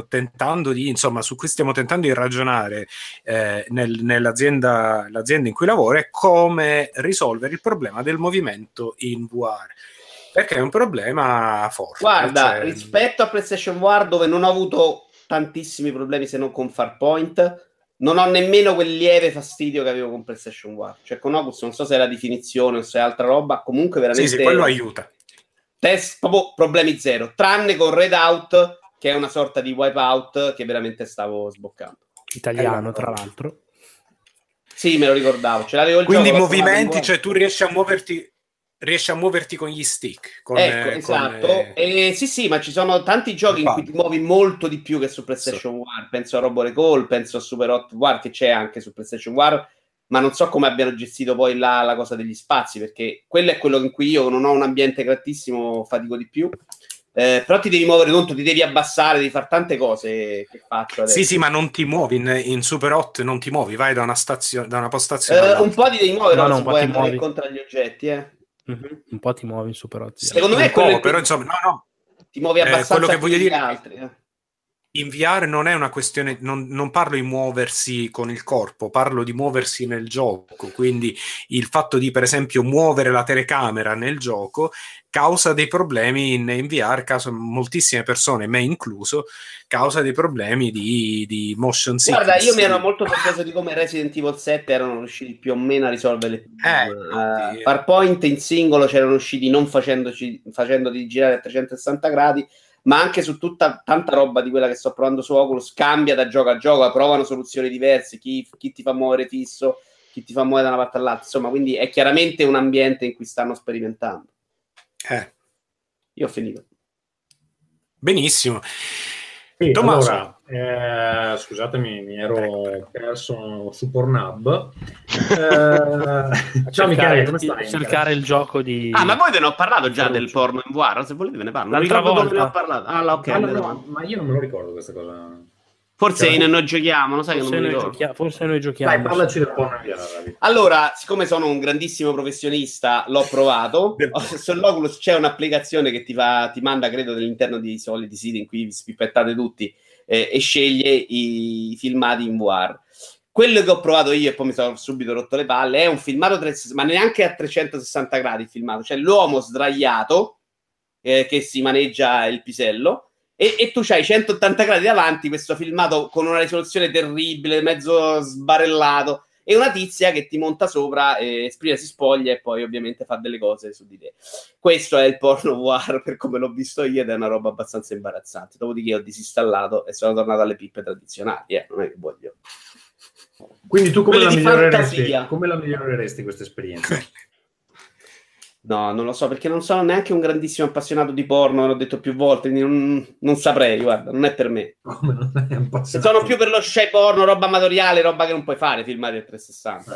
tentando di, insomma, su cui stiamo tentando di ragionare nell'azienda in cui lavoro, è come risolvere il problema del movimento in VR. Perché è un problema forte. Guarda, cioè... rispetto a PlayStation VR, dove non ho avuto tantissimi problemi se non con Farpoint, non ho nemmeno quel lieve fastidio che avevo con PlayStation One. Cioè con Oculus, non so se è la definizione o se è altra roba, comunque veramente... Sì, quello aiuta. Test, proprio problemi zero, tranne con Redout, che è una sorta di wipeout che veramente stavo sboccando. Italiano, tra l'altro. Sì, me lo ricordavo. Ce l'avevo il Quindi gioco, movimenti, cioè tu riesci a muoverti con gli stick. Con, ecco, esatto. Sì, ma ci sono tanti giochi in cui ti muovi molto di più che su PlayStation One. Penso a Robo Recall, penso a Super Hot War, che c'è anche su PlayStation One, ma non so come abbiano gestito poi la cosa degli spazi, perché quello è quello in cui io non ho un ambiente grattissimo, fatico di più. Però ti devi muovere conto, ti devi abbassare, devi fare tante cose che faccio adesso. Sì, ma non ti muovi in Super Hot, non ti muovi, vai da una stazione, da una postazione all'altra. Un po' ti devi muovere, non si può andare incontro agli oggetti, Un po' ti muovi in Super Hot. Secondo me è quello però, insomma, no. Ti muovi abbastanza quello che voglio dire, altri, In VR non è una questione, non parlo di muoversi con il corpo, parlo di muoversi nel gioco. Quindi il fatto di, per esempio, muovere la telecamera nel gioco causa dei problemi in VR, moltissime persone, me incluso, causa dei problemi di motion sickness. Guarda, io mi ero molto sorpreso di come Resident Evil 7 erano riusciti più o meno a risolvere le Farpoint in singolo, c'erano usciti non facendoti girare a 360 gradi, ma anche su tanta roba di quella che sto provando su Oculus, cambia da gioco a gioco, provano soluzioni diverse, chi ti fa muovere fisso, chi ti fa muovere da una parte all'altra, insomma, quindi è chiaramente un ambiente in cui stanno sperimentando. Io ho finito. Benissimo. Sì, Tommaso, allora, scusatemi, mi ero perso su Pornhub. Ciao Michele, come stai? Cercare il gioco di... Ah, ma voi ve ne ho parlato già del porno in VR, se volete ve ne parlo. L'altra volta ve ne ho parlato. Ma io non me lo ricordo questa cosa. Forse noi giochiamo, lo sai che non mi ricordo. Forse noi giochiamo. Dai, parlaci del porno in VR. Allora, siccome sono un grandissimo professionista, l'ho provato. Sull'Oculus c'è un'applicazione che ti manda, credo, dall'interno di soliti siti in cui vi spippettate tutti e sceglie i filmati in VR. Quello che ho provato io, e poi mi sono subito rotto le palle, è un filmato, ma neanche a 360 gradi il filmato. Cioè l'uomo sdraiato che si maneggia il pisello, e tu c'hai 180 gradi davanti questo filmato con una risoluzione terribile, mezzo sbarellato, e una tizia che ti monta sopra, esprime, si spoglia e poi ovviamente fa delle cose su di te. Questo è il porno noir per come l'ho visto io, ed è una roba abbastanza imbarazzante. Dopodiché ho disinstallato e sono tornato alle pippe tradizionali, non è che voglio. Quindi tu come la miglioreresti questa esperienza? No, non lo so, perché non sono neanche un grandissimo appassionato di porno, l'ho detto più volte, quindi non saprei, guarda, non è per me. Sono più per lo shy porno, roba amatoriale, roba che non puoi fare, filmati a 360.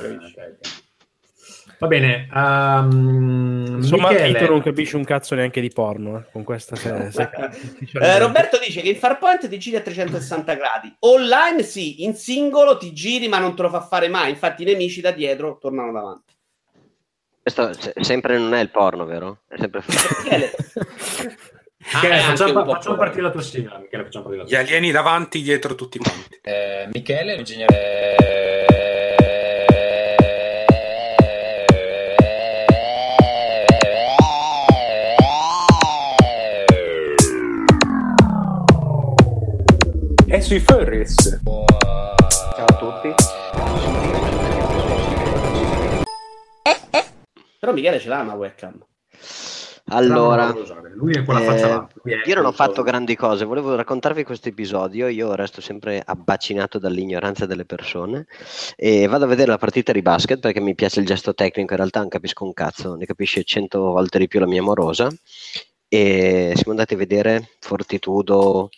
Va bene. Insomma, Michele... tu non capisci un cazzo neanche di porno, con questa Roberto dice che il Farpoint ti giri a 360 gradi. Online sì, in singolo ti giri, ma non te lo fa fare mai, infatti i nemici da dietro tornano davanti. Questo sempre non è il porno, vero? È sempre facciamo partire la tua sigla, Michele. Gli alieni davanti, dietro tutti quanti. Michele, ingegnere. E sui furries. Ciao a tutti. Però Michele ce l'ha una webcam. Allora, lui è quella faccia. Io non ho fatto grandi cose, volevo raccontarvi questo episodio. Io resto sempre abbacinato dall'ignoranza delle persone e vado a vedere la partita di basket perché mi piace il gesto tecnico. In realtà non capisco un cazzo, ne capisce 100 volte di più la mia amorosa. E siamo andati a vedere Fortitudo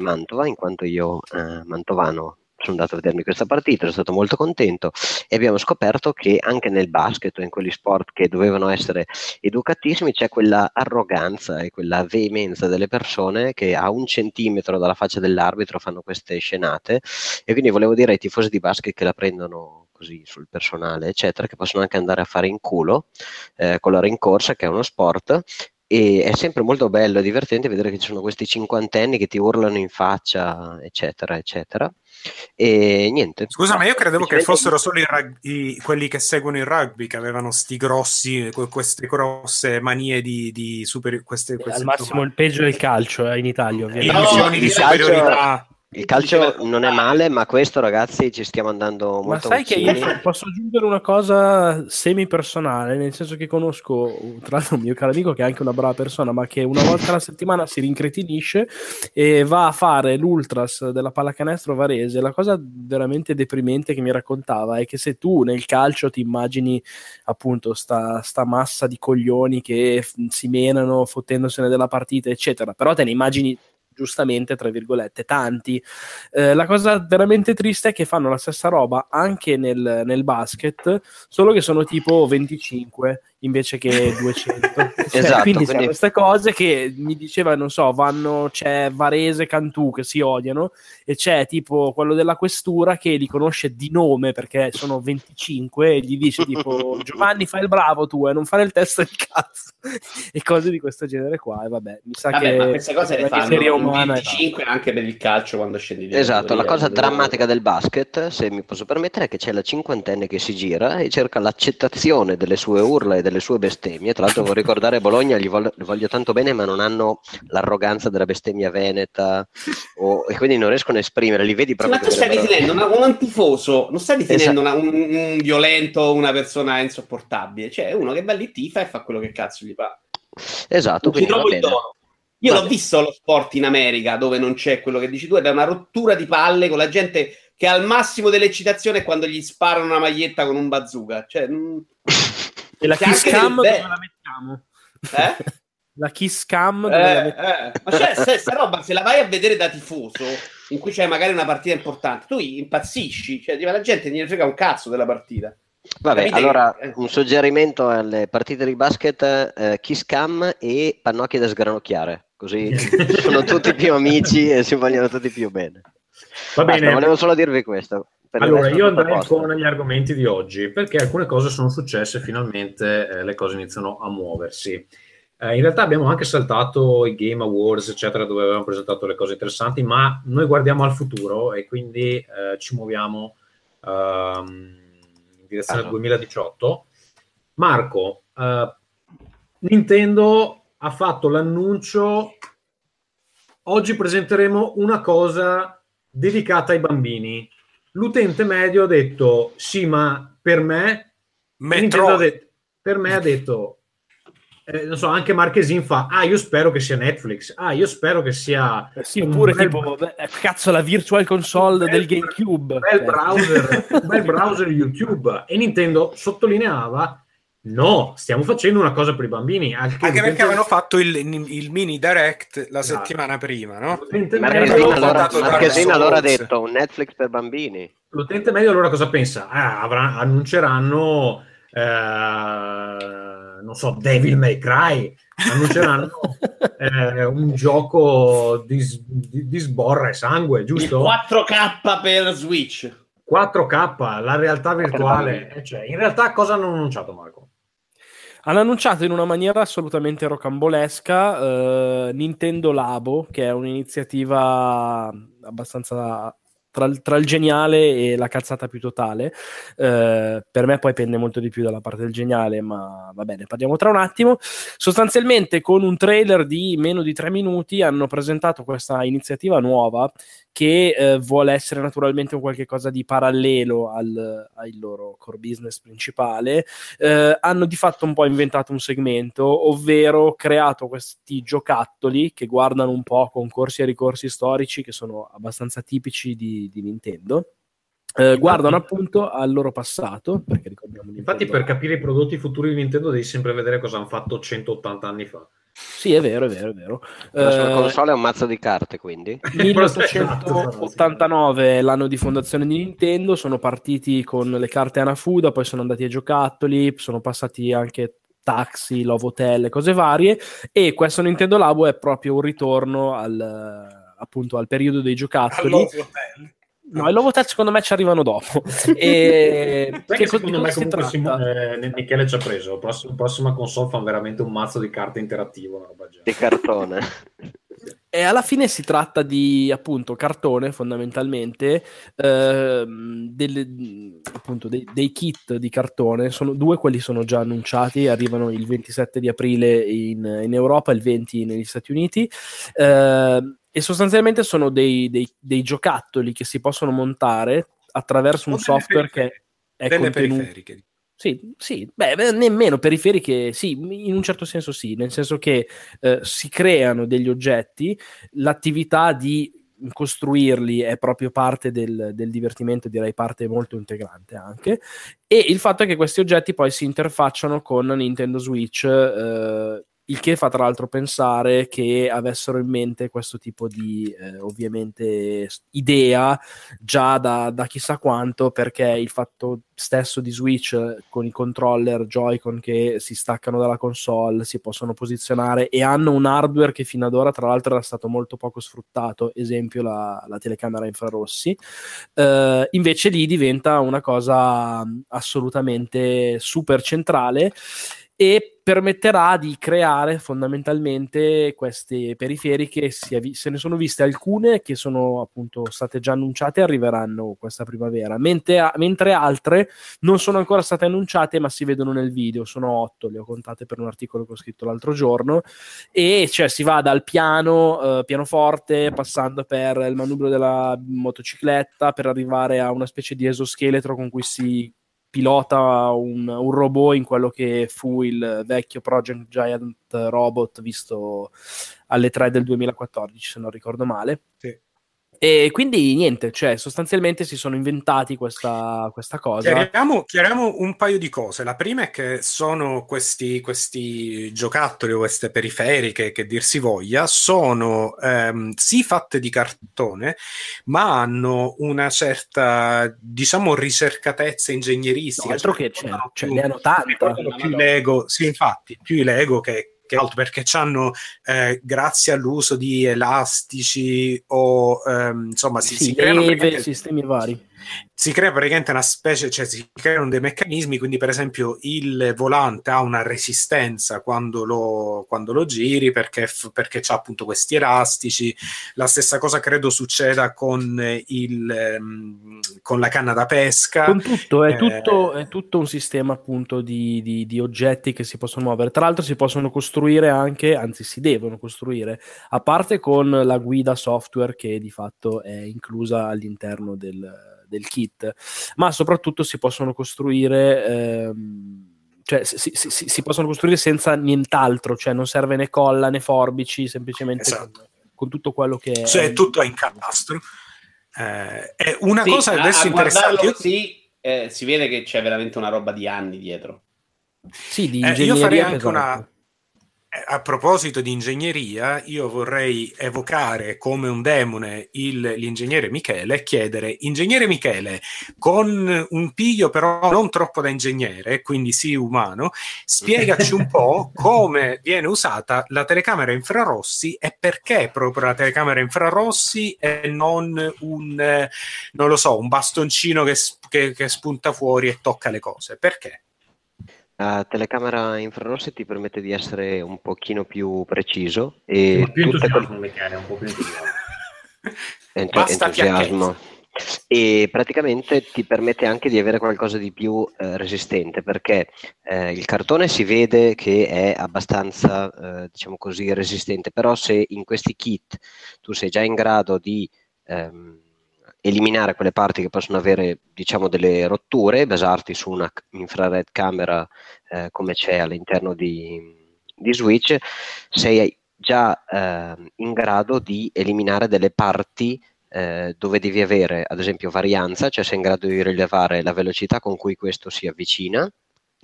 Mantova, in quanto io mantovano sono andato a vedermi questa partita, sono stato molto contento e abbiamo scoperto che anche nel basket o in quegli sport che dovevano essere educatissimi c'è quella arroganza e quella veemenza delle persone che a 1 centimetro dalla faccia dell'arbitro fanno queste scenate, e quindi volevo dire ai tifosi di basket che la prendono così sul personale, eccetera, che possono anche andare a fare in culo con la rincorsa, che è uno sport, e è sempre molto bello e divertente vedere che ci sono questi cinquantenni che ti urlano in faccia, eccetera, eccetera. E niente. Scusa, ma io credevo che fossero solo quelli che seguono il rugby, che avevano sti grossi, queste grosse manie di super, queste al massimo il peggio del calcio in Italia, ovviamente. No, di superiorità. Il calcio non è male, ma questo, ragazzi, ci stiamo andando molto. Ma sai vicini. Che io posso aggiungere una cosa semi-personale, nel senso che conosco, tra l'altro, un mio caro amico che è anche una brava persona, ma che una volta alla settimana si rincretinisce e va a fare l'ultras della pallacanestro varese. La cosa veramente deprimente che mi raccontava è che se tu nel calcio ti immagini appunto sta massa di coglioni che si menano fottendosene della partita, eccetera, però te ne immagini giustamente, tra virgolette, tanti. La cosa veramente triste è che fanno la stessa roba anche nel basket, solo che sono tipo 25 invece che 200. Esatto, quindi queste cose che mi diceva, non so, c'è Varese, Cantù che si odiano, e c'è tipo quello della questura che li conosce di nome perché sono 25 e gli dice tipo Giovanni, fai il bravo tu e non fare il test del cazzo e cose di questo genere qua. E vabbè, mi sa che ma queste cose le fanno 25 anche per il calcio quando scendi di esatto, la cosa drammatica del basket, se mi posso permettere, è che c'è la cinquantenne che si gira e cerca l'accettazione delle sue urla e delle sue bestemmie. Tra l'altro, vorrei ricordare Bologna, gli voglio tanto bene, ma non hanno l'arroganza della bestemmia veneta e quindi non riescono a esprimere, li vedi proprio. Sì, ma tu stai definendo un antifoso, non stai definendo un violento, una persona insopportabile, cioè uno che va lì, tifa e fa quello che cazzo gli fa. Esatto, quindi va bene. Io l'ho visto lo sport in America, dove non c'è quello che dici tu, ed è una rottura di palle con la gente che ha al massimo dell'eccitazione quando gli sparano una maglietta con un bazooka, cioè e la kiss cam dove la mettiamo? La kiss cam dove la mettiamo? Ma c'è questa roba, se la vai a vedere da tifoso, in cui c'è magari una partita importante, tu impazzisci, cioè la gente non gli frega un cazzo della partita. Vabbè, capite? Allora un suggerimento alle partite di basket, kiss cam e pannocchie da sgranocchiare, così sono tutti più amici e si vogliono tutti più bene. Va bene. Volevo solo dirvi questo. Allora, io andrei con gli argomenti di oggi, perché alcune cose sono successe, finalmente le cose iniziano a muoversi. In realtà abbiamo anche saltato i Game Awards, eccetera, dove avevamo presentato le cose interessanti, ma noi guardiamo al futuro e quindi ci muoviamo in direzione al 2018. Marco, Nintendo ha fatto l'annuncio, oggi presenteremo una cosa dedicata ai bambini. L'utente medio ha detto sì, ma per me Nintendo ha detto non so, anche Marchesin fa io spero che sia Netflix, io spero che sia pure tipo cazzo la virtual console del GameCube, bel browser YouTube. E Nintendo sottolineava no, stiamo facendo una cosa per i bambini. Anche perché avevano fatto il mini direct la settimana prima, no? L'utente medio allora ha detto un Netflix per bambini. L'utente medio allora cosa pensa? Annunceranno non so, Devil May Cry, annunceranno un gioco di sborra e sangue, giusto? Il 4K per Switch. 4K, la realtà virtuale. Cioè, in realtà cosa hanno annunciato, Marco? Hanno annunciato in una maniera assolutamente rocambolesca Nintendo Labo, che è un'iniziativa abbastanza tra il geniale e la cazzata più totale. Per me poi pende molto di più dalla parte del geniale, ma va bene, parliamo tra un attimo. Sostanzialmente con un trailer di meno di 3 minuti hanno presentato questa iniziativa nuova che vuole essere naturalmente un qualche cosa di parallelo al loro core business principale. Hanno di fatto un po' inventato un segmento, ovvero creato questi giocattoli che guardano un po' concorsi e ricorsi storici che sono abbastanza tipici di Nintendo. Guardano appunto al loro passato, perché ricordiamo Nintendo. Infatti per capire i prodotti futuri di Nintendo devi sempre vedere cosa hanno fatto 180 anni fa. Sì, è vero. La sua console è un mazzo di carte, quindi 1889 l'anno di fondazione di Nintendo, sono partiti con le carte Anafuda, poi sono andati ai giocattoli, sono passati anche taxi, Love Hotel, cose varie, e questo Nintendo Labo è proprio un ritorno al periodo dei giocattoli No, i Labo Touch secondo me ci arrivano dopo. Perché secondo me comunque Michele ci ha preso. La prossima console fa veramente un mazzo di carte interattivo, una roba di cartone. E alla fine si tratta di appunto cartone fondamentalmente, appunto dei kit di cartone. Sono due, quelli sono già annunciati, arrivano il 27 di aprile in Europa, il 20 negli Stati Uniti, e sostanzialmente sono dei giocattoli che si possono montare attraverso un software che è periferiche. Sì, beh, nemmeno periferiche, sì, in un certo senso sì, nel senso che si creano degli oggetti, l'attività di costruirli è proprio parte del divertimento, direi parte molto integrante anche, e il fatto è che questi oggetti poi si interfacciano con Nintendo Switch, il che fa tra l'altro pensare che avessero in mente questo tipo di ovviamente idea già da chissà quanto, perché il fatto stesso di Switch con i controller Joy-Con che si staccano dalla console, si possono posizionare e hanno un hardware che fino ad ora tra l'altro era stato molto poco sfruttato, esempio la telecamera infrarossi, invece lì diventa una cosa assolutamente super centrale e permetterà di creare fondamentalmente queste periferiche. Se ne sono viste alcune che sono appunto state già annunciate e arriveranno questa primavera, mentre altre non sono ancora state annunciate ma si vedono nel video. Sono 8, le ho contate per un articolo che ho scritto l'altro giorno, e cioè si va dal pianoforte, passando per il manubrio della motocicletta, per arrivare a una specie di esoscheletro con cui si pilota un robot in quello che fu il vecchio Project Giant Robot visto alle 3 del 2014, se non ricordo male. Sì. E quindi niente, cioè sostanzialmente si sono inventati questa cosa. Chiariamo un paio di cose. La prima è che sono questi giocattoli o queste periferiche, che dir si voglia, sono sì fatte di cartone, ma hanno una certa, diciamo, ricercatezza ingegneristica. No, altro che cioè, ne hanno tanta. Più Lego, sì, infatti, più i Lego che altro, perché c'hanno, grazie all'uso di elastici o insomma si creano sistemi vari. Si crea praticamente una specie, cioè si creano dei meccanismi, quindi per esempio il volante ha una resistenza quando lo giri perché c'ha appunto questi elastici. La stessa cosa credo succeda con la canna da pesca. Con tutto, è tutto un sistema appunto di oggetti che si possono muovere. Tra l'altro si possono costruire anche, anzi si devono costruire, a parte con la guida software che di fatto è inclusa all'interno del kit, ma soprattutto si possono costruire cioè si possono costruire senza nient'altro, cioè non serve né colla né forbici, semplicemente esatto. con tutto quello che cioè è tutto a incastro. È una cosa adesso interessante. Si vede che c'è veramente una roba di anni dietro, sì, di ingegneria. Io farei anche una A proposito di ingegneria, io vorrei evocare come un demone l'ingegnere Michele e chiedere: ingegnere Michele, con un piglio però non troppo da ingegnere, quindi sì umano, spiegaci un po' come viene usata la telecamera infrarossi e perché proprio la telecamera infrarossi e non un bastoncino che spunta fuori e tocca le cose. Perché? La telecamera infrarossi ti permette di essere un pochino più preciso e entusiasmo, e praticamente ti permette anche di avere qualcosa di più resistente, perché il cartone si vede che è abbastanza diciamo così resistente, però se in questi kit tu sei già in grado di eliminare quelle parti che possono avere diciamo delle rotture, basarti su una infrared camera come c'è all'interno di Switch, sei già in grado di eliminare delle parti dove devi avere ad esempio varianza, cioè sei in grado di rilevare la velocità con cui questo si avvicina,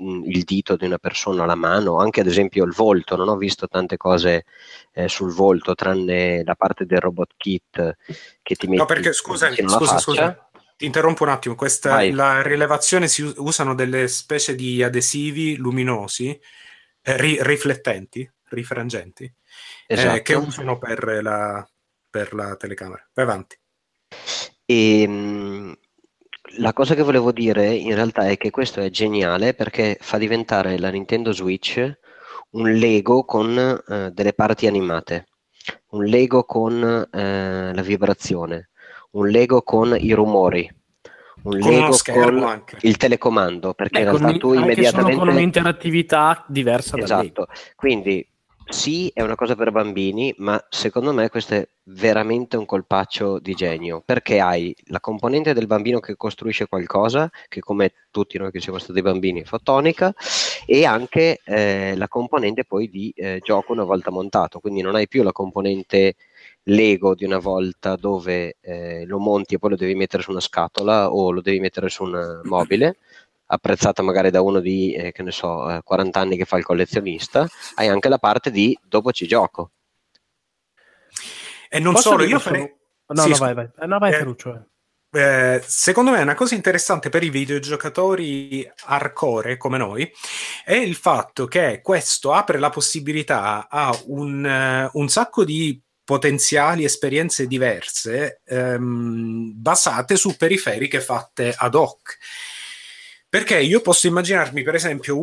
il dito di una persona, la mano, anche ad esempio il volto. Non ho visto tante cose sul volto, tranne la parte del robot kit che ti mette. No, perché scusa, ti interrompo un attimo. La rilevazione, si usano delle specie di adesivi luminosi rifrangenti, esatto. Che usano per la telecamera. Vai avanti. E la cosa che volevo dire in realtà è che questo è geniale perché fa diventare la Nintendo Switch un Lego con delle parti animate, un Lego con la vibrazione, un Lego con i rumori, un Lego con anche il telecomando, perché in realtà tu immediatamente con un'interattività diversa da Lego. Quindi sì, è una cosa per bambini, ma secondo me questo è veramente un colpaccio di genio, perché hai la componente del bambino che costruisce qualcosa, che come tutti noi che siamo stati bambini è fotonica, e anche la componente poi di gioco una volta montato, quindi non hai più la componente Lego di una volta dove lo monti e poi lo devi mettere su una scatola o lo devi mettere su un mobile, apprezzata magari da uno di, che ne so, 40 anni che fa il collezionista. Hai anche la parte di dopo ci gioco. E non posso solo, io farei... No, sì, no, vai, vai. No, vai, Ferruccio. Secondo me una cosa interessante per i videogiocatori hardcore come noi è il fatto che questo apre la possibilità a un sacco di potenziali esperienze diverse basate su periferiche fatte ad hoc. Perché io posso immaginarmi, per esempio,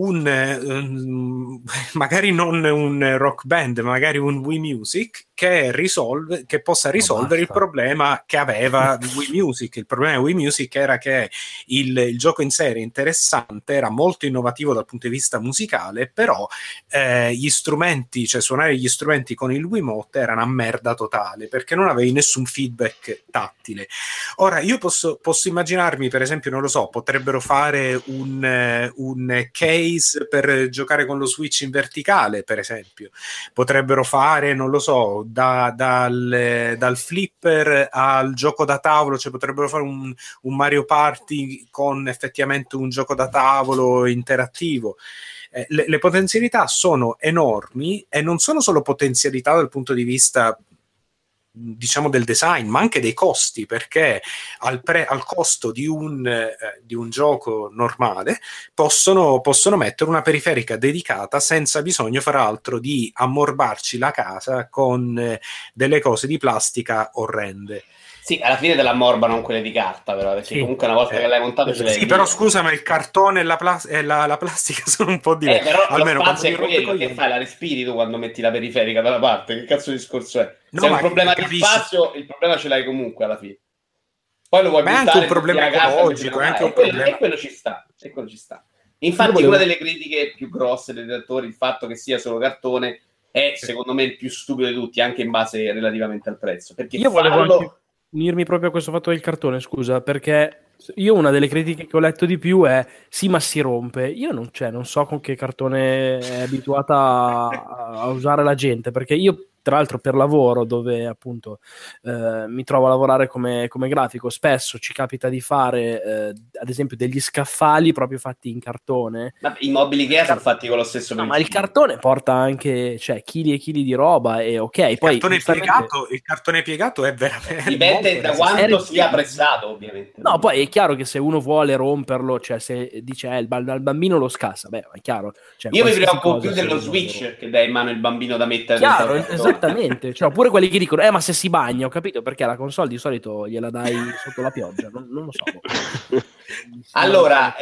magari non un rock band, ma magari un Wii Music che possa risolvere il problema che aveva Wii Music. Il problema di Wii Music era che il gioco in sé era interessante, era molto innovativo dal punto di vista musicale, però gli strumenti, cioè suonare gli strumenti con il Wiimote era una merda totale, perché non avevi nessun feedback tattile. Ora, io posso immaginarmi, per esempio, non lo so, potrebbero fare un case per giocare con lo Switch in verticale, per esempio. Potrebbero fare, non lo so, dal flipper al gioco da tavolo, cioè potrebbero fare un Mario Party con effettivamente un gioco da tavolo interattivo. Le potenzialità sono enormi e non sono solo potenzialità dal punto di vista, diciamo, del design, ma anche dei costi, perché al costo di un gioco normale possono mettere una periferica dedicata senza bisogno, fra l'altro, di ammorbarci la casa con delle cose di plastica orrende. Sì, alla fine te la ammorbano quelle di carta, però, perché sì, comunque una volta che l'hai montato ce l'hai. Sì, però scusa, ma il cartone e la plastica sono un po' diversi. Però almeno lo spazio è quello che fai, la respiri tu quando metti la periferica da una parte, che cazzo di discorso è? No, se è un problema di spazio, il problema ce l'hai comunque alla fine. Poi lo vuoi buttare, ma è anche un problema ecologico, anche un problema. E quello ci sta, e quello ci sta. Infatti una delle critiche più grosse dei direttori, il fatto che sia solo cartone, è secondo me il più stupido di tutti, anche in base relativamente al prezzo. Perché io volevo unirmi proprio a questo fatto del cartone, scusa, perché io una delle critiche che ho letto di più è sì, ma si rompe. Io non so con che cartone è abituata a usare la gente, perché io, tra l'altro, per lavoro, dove appunto mi trovo a lavorare come grafico, spesso ci capita di fare ad esempio degli scaffali proprio fatti in cartone. Ma i mobili che sono fatti con lo stesso principio. Ma il cartone porta anche, cioè, chili e chili di roba, e ok, poi il cartone piegato è veramente, dipende da quanto sia pressato, ovviamente. No, poi è chiaro che se uno vuole romperlo, cioè se dice il bambino lo scassa, beh, è chiaro, cioè, io mi preoccupo più dello Switch che dai in mano il bambino da mettere dentro. Esattamente, cioè, oppure quelli che dicono ma se si bagna, ho capito, perché la console di solito gliela dai sotto la pioggia, non lo so. Allora,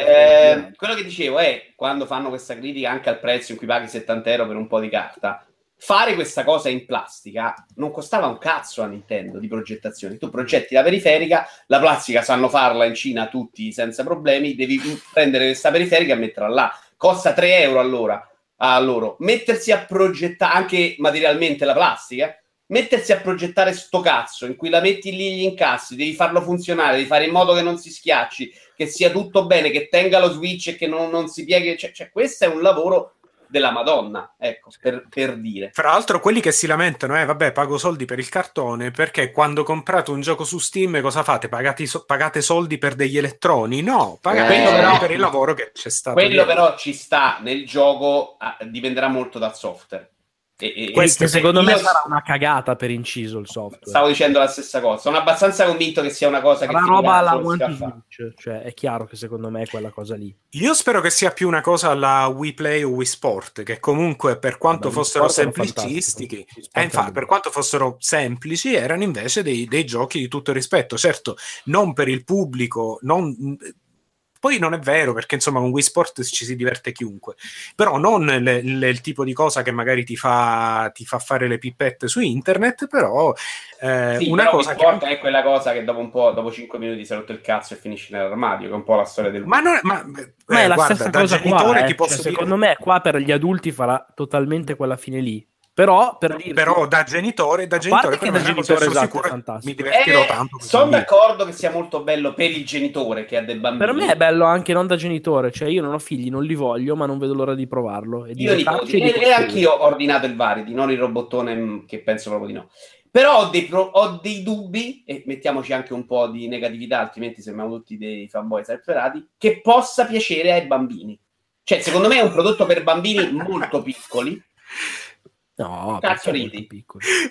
quello che dicevo è, quando fanno questa critica anche al prezzo in cui paghi €70 per un po' di carta, fare questa cosa in plastica non costava un cazzo a Nintendo di progettazione. Tu progetti la periferica, la plastica sanno farla in Cina tutti senza problemi, devi prendere questa periferica e metterla là, costa €3 all'ora. A loro mettersi a progettare anche materialmente la plastica, mettersi a progettare sto cazzo in cui la metti lì gli incassi, devi farlo funzionare, devi fare in modo che non si schiacci, che sia tutto bene, che tenga lo Switch e che non si pieghi, cioè questo è un lavoro della Madonna, ecco, per dire. Fra l'altro quelli che si lamentano vabbè, pago soldi per il cartone, perché quando comprate un gioco su Steam cosa fate? Pagate soldi per degli elettroni? No, pagate però per il lavoro che c'è stato. Quello però ci sta nel gioco, dipenderà molto dal software. Questo secondo me sarà una cagata per inciso il software. Stavo dicendo la stessa cosa, sono abbastanza convinto che sia una cosa che roba alla Switch, cioè è chiaro che secondo me è quella cosa lì. Io spero che sia più una cosa alla Wii Play o Wii Sport, che comunque per quanto fossero semplicistiche, infatti per quanto fossero semplici erano invece dei giochi di tutto rispetto, certo non per il pubblico, non... Poi non è vero, perché insomma con Wii Sport ci si diverte chiunque, però non il tipo di cosa che magari ti fa fare le pippette su internet, però sì, una però cosa Wii Sport che... è quella cosa che dopo un po', dopo 5 minuti si è rotto il cazzo e finisci nell'armadio, che è un po' la storia del... Ma è la guarda, stessa cosa qua, ti posso dire... Secondo me qua per gli adulti farà totalmente quella fine lì. Però, per dirti, però da genitore, che da genitore esatto, sicuro, fantastico. Mi divertirò tanto. Sono d'accordo che sia molto bello per il genitore che ha dei bambini. Per me è bello anche non da genitore, cioè io non ho figli, non li voglio, ma non vedo l'ora di provarlo. E anch'io ho ordinato il Varidi, non il robottone che penso proprio di no. Però ho dei dubbi, e mettiamoci anche un po' di negatività, altrimenti sembriamo tutti dei fanboy sperati, che possa piacere ai bambini. Cioè, secondo me è un prodotto per bambini molto piccoli. No,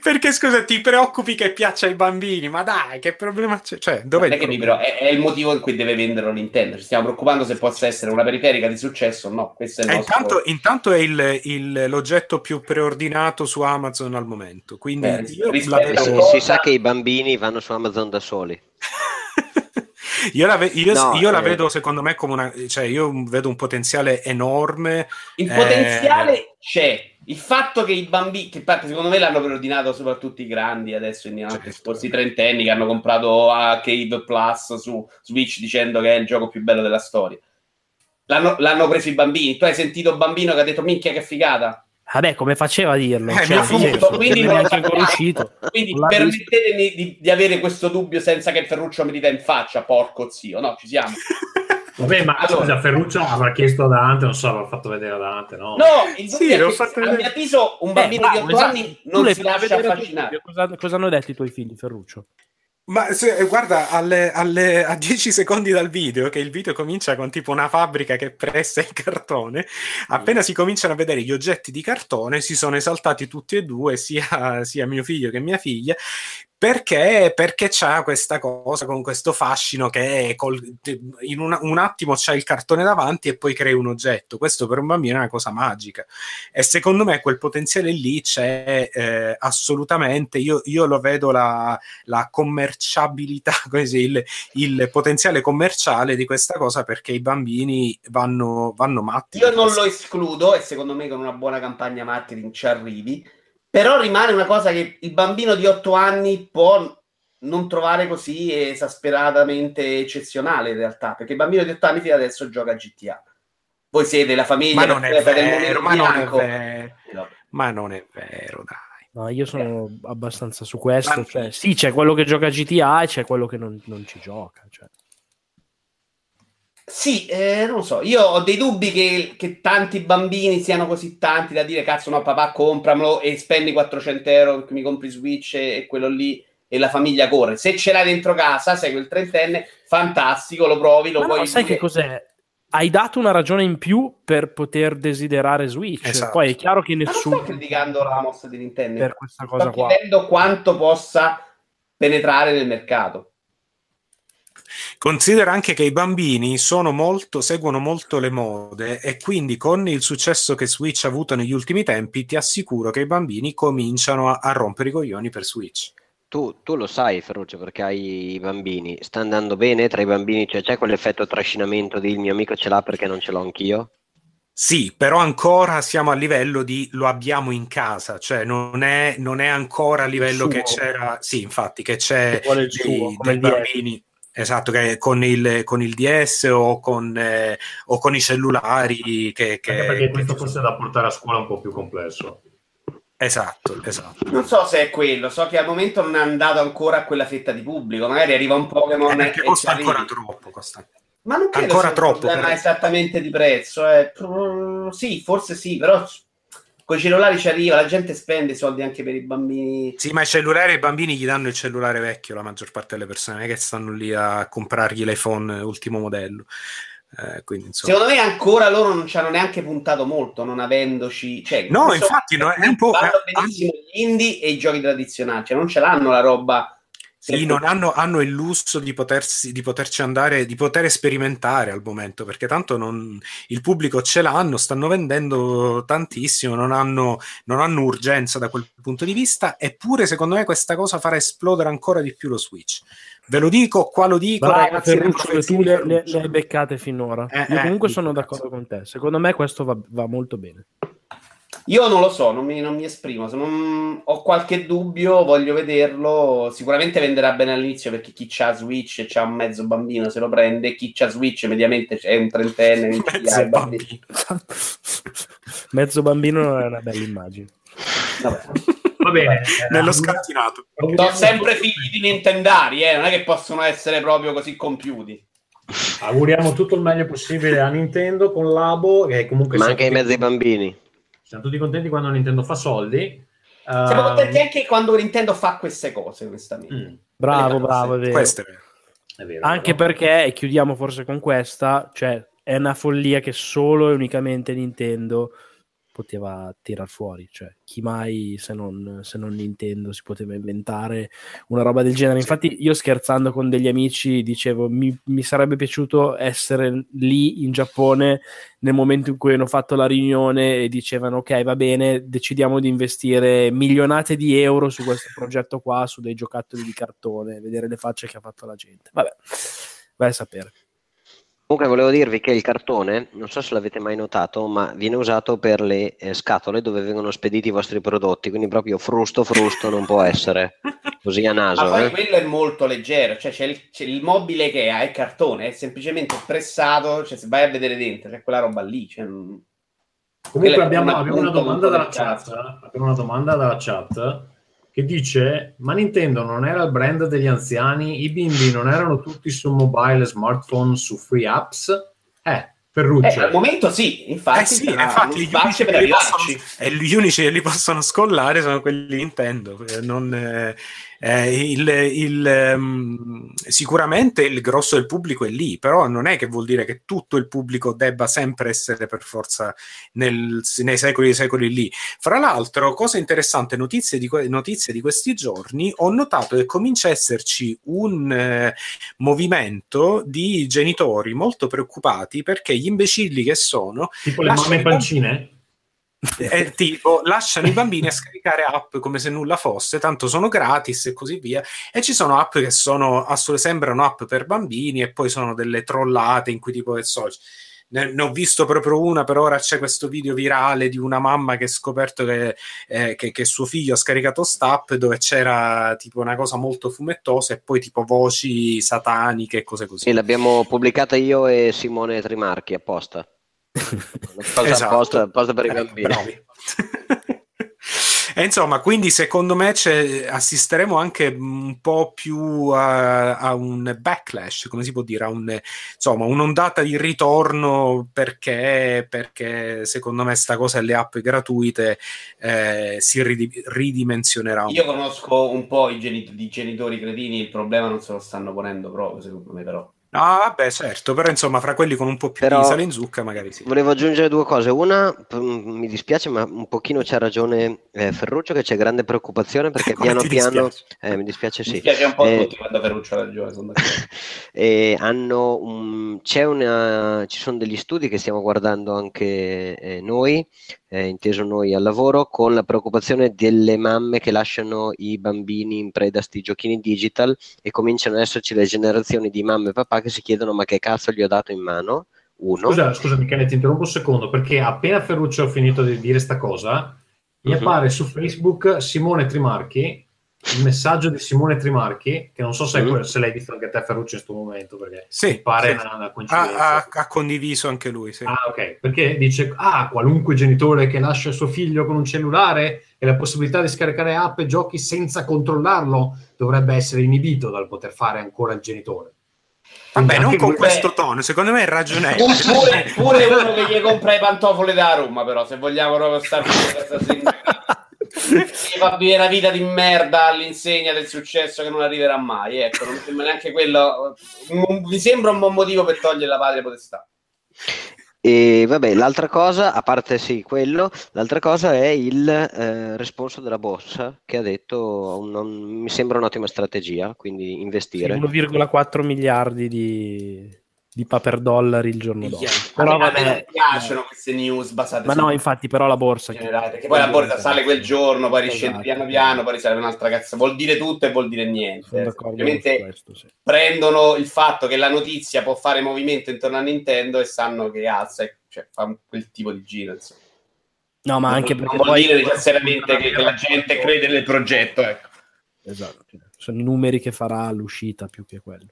perché scusa, ti preoccupi che piaccia ai bambini? Ma dai, che problema c'è? Cioè, dov'è il problema? Però è il motivo in cui deve venderlo Nintendo. Ci stiamo preoccupando se possa essere una periferica di successo o no. Questo è il nostro... Intanto è l'oggetto più preordinato su Amazon al momento. Quindi si sa che i bambini vanno su Amazon da soli. Io la vedo secondo me come una, cioè io vedo un potenziale enorme. Il potenziale c'è, il fatto che i bambini, che secondo me l'hanno preordinato soprattutto i grandi adesso, i trentenni che hanno comprato Arcade Plus su Switch dicendo che è il gioco più bello della storia, l'hanno preso i bambini. Tu hai sentito bambino che ha detto minchia che figata? Vabbè, come faceva a dirlo? Quindi non è conosciuto. Quindi permettetemi di avere questo dubbio senza che Ferruccio mi dita in faccia, porco zio. No, ci siamo. Vabbè, ma allora, scusa, Ferruccio avrà chiesto a Dante, non so, l'ho fatto vedere a Dante, no? No, il dubbio è che, a mio avviso, un bambino di 8 anni non si lascia affascinare. Cosa hanno detto i tuoi figli, Ferruccio? Ma se, guarda, a 10 secondi dal video, che il video comincia con tipo una fabbrica che pressa il cartone, appena si cominciano a vedere gli oggetti di cartone si sono esaltati tutti e due, sia mio figlio che mia figlia, perché c'ha questa cosa con questo fascino che in un attimo c'ha il cartone davanti e poi crei un oggetto. Questo per un bambino è una cosa magica e secondo me quel potenziale lì c'è assolutamente. Io lo vedo la commerciabilità, così, il potenziale commerciale di questa cosa, perché i bambini vanno matti. Io non lo escludo e secondo me con una buona campagna marketing ci arrivi. Però rimane una cosa che il bambino di 8 anni può non trovare così esasperatamente eccezionale in realtà, perché il bambino di 8 anni fino adesso gioca a GTA. Voi siete la famiglia ma non è vero, dai. No, io sono abbastanza su questo, cioè, sì, c'è quello che gioca a GTA e c'è quello che non ci gioca, cioè. Sì, non lo so, io ho dei dubbi che tanti bambini siano così tanti da dire cazzo no papà compramelo e spendi 400 euro perché mi compri Switch e quello lì, e la famiglia corre. Se ce l'hai dentro casa, sei quel trentenne, fantastico, lo provi, lo puoi... Ma sai che cos'è? Hai dato una ragione in più per poter desiderare Switch, esatto. Poi è chiaro che nessuno... Ma non sto criticando la mossa di Nintendo, per questa cosa sto chiedendo quanto possa penetrare nel mercato. Considera anche che i bambini seguono molto le mode e quindi con il successo che Switch ha avuto negli ultimi tempi ti assicuro che i bambini cominciano a rompere i coglioni per Switch. Tu lo sai, Ferruccio, perché hai i bambini. Sta andando bene tra i bambini? Cioè, c'è quell'effetto trascinamento di il mio amico ce l'ha perché non ce l'ho anch'io? Sì, però ancora siamo a livello di lo abbiamo in casa, cioè non è ancora a livello che c'era... Sì, infatti, che c'è dei bambini... Esatto, che con il DS o con i cellulari che anche perché questo forse è da portare a scuola un po' più complesso. Esatto. Non so se è quello, so che al momento non è andato ancora a quella fetta di pubblico, magari arriva un Pokémon che costa ancora troppo, Ma non credo ancora sia troppo, un problema esattamente di prezzo, sì, forse sì, però con i cellulari ci arriva, la gente spende soldi anche per i bambini. Sì, ma i cellulari ai bambini gli danno il cellulare vecchio, la maggior parte delle persone, che stanno lì a comprargli l'iPhone ultimo modello. Quindi, insomma. Secondo me ancora loro non ci hanno neanche puntato molto, non avendoci, cioè, no, infatti no, è un po', vanno benissimo gli indie e i giochi tradizionali, cioè non ce l'hanno la roba, sì, non hanno il lusso di poterci andare, di poter sperimentare al momento, perché tanto non, il pubblico ce l'hanno, stanno vendendo tantissimo, non hanno urgenza da quel punto di vista. Eppure secondo me questa cosa farà esplodere ancora di più lo Switch. Ve lo dico, qua lo dico. Brava, ragazzi, Ferruccio, tu le hai beccate finora. Io comunque sono d'accordo con te. Secondo me questo va molto bene. Io non lo so, non mi esprimo. Ho qualche dubbio, voglio vederlo. Sicuramente venderà bene all'inizio, perché chi c'ha Switch e c'ha un mezzo bambino se lo prende. Chi c'ha Switch mediamente è un trentenne. Mezzo bambino non è una bella immagine. Vabbè. Va bene, nello scantinato. Sono sempre figli di nintendari, non è che possono essere proprio così compiuti. Auguriamo tutto il meglio possibile a Nintendo con Labo, che comunque, ma anche ai mezzi bambini. Siamo tutti contenti quando Nintendo fa soldi. Siamo contenti anche quando Nintendo fa queste cose, onestamente. Bravo, è vero. È vero. Anche perché, e chiudiamo forse con questa, cioè è una follia che solo e unicamente Nintendo poteva tirar fuori, cioè chi mai se non Nintendo si poteva inventare una roba del genere. Infatti io, scherzando con degli amici, dicevo mi sarebbe piaciuto essere lì in Giappone nel momento in cui hanno fatto la riunione e dicevano ok, va bene, decidiamo di investire milionate di euro su questo progetto qua, su dei giocattoli di cartone, vedere le facce che ha fatto la gente. Vabbè, vai a sapere. Comunque volevo dirvi che il cartone, non so se l'avete mai notato, ma viene usato per le scatole dove vengono spediti i vostri prodotti, quindi proprio frusto non può essere così a naso. Ma poi quello è molto leggero, cioè c'è il mobile che ha il cartone, è semplicemente pressato, cioè se vai a vedere dentro c'è quella roba lì. Cioè... Comunque abbiamo una domanda dalla chat che dice: ma Nintendo non era il brand degli anziani? I bimbi non erano tutti su mobile e smartphone, su free apps? Ferruccio. Al momento sì, infatti. Infatti gli unici che li possono scollare sono quelli Nintendo. Sicuramente il grosso del pubblico è lì, però non è che vuol dire che tutto il pubblico debba sempre essere per forza nei secoli e secoli lì. Fra l'altro, cosa interessante, notizie di questi giorni, ho notato che comincia a esserci un movimento di genitori molto preoccupati, perché gli imbecilli che sono, tipo le mamme pancine, tipo lasciano i bambini a scaricare app come se nulla fosse, tanto sono gratis e così via, e ci sono app che sembrano app per bambini e poi sono delle trollate in cui tipo ne ho visto proprio una per ora. C'è questo video virale di una mamma che ha scoperto che suo figlio ha scaricato app dove c'era tipo una cosa molto fumettosa e poi tipo voci sataniche e cose così. Sì, l'abbiamo pubblicata io e Simone Trimarchi apposta. Posta per i bambini. E insomma, quindi secondo me assisteremo anche un po' più a un backlash, come si può dire, un'ondata di ritorno, perché secondo me sta cosa e le app gratuite si ridimensionerà un po'. Io conosco un po' i genitori cretini, il problema non se lo stanno ponendo proprio, secondo me, però. Ah, vabbè, certo, però insomma, fra quelli con un po' più di sale in zucca magari sì. Volevo aggiungere due cose. Una, mi dispiace, ma un pochino c'ha ragione Ferruccio, che c'è grande preoccupazione, perché piano piano... mi dispiace, sì. Mi dispiace un po' tutti quando Ferruccio ha ragione, sono d'accordo. Ci sono degli studi che stiamo guardando anche noi, inteso noi al lavoro, con la preoccupazione delle mamme che lasciano i bambini in preda a sti giochini digital, e cominciano ad esserci le generazioni di mamme e papà che si chiedono: ma che cazzo gli ho dato in mano? Uno. Scusa Michele, ti interrompo un secondo, perché appena Ferruccio ha finito di dire sta cosa, mi appare su Facebook Simone Trimarchi, il messaggio di Simone Trimarchi, che non so se l'hai visto anche te, Ferruccio, in questo momento, perché mi pare una coincidenza. Ha condiviso anche lui, sì. Ah, ok, perché dice: qualunque genitore che lascia suo figlio con un cellulare e la possibilità di scaricare app e giochi senza controllarlo dovrebbe essere inibito dal poter fare ancora il genitore. Vabbè, non con questo tono, secondo me è ragionevole. Pure uno che gli compra i pantofole da Roma, però, se vogliamo proprio stare si fa vivere una vita di merda all'insegna del successo che non arriverà mai, ecco, non sembra neanche quello, mi sembra un buon motivo per togliere la patria potestà. E vabbè, l'altra cosa, a parte sì, quello, l'altra cosa è il responso della borsa, che ha detto, mi sembra un'ottima strategia, quindi investire. 1,4 miliardi di paper dollari il giorno dopo. Però vabbè, mi piacciono queste news basate. Ma no, infatti, però la borsa... Perché poi la borsa sale quel giorno, poi riscende piano piano, poi risale un'altra cazzo. Vuol dire tutto e vuol dire niente. Ovviamente questo, sì. Prendono il fatto che la notizia può fare movimento intorno a Nintendo e sanno che alza, cioè fa quel tipo di giro, insomma. No, ma anche perché non vuol dire necessariamente che la gente crede nel progetto, ecco. Esatto. Sono i numeri che farà all'uscita più che quello.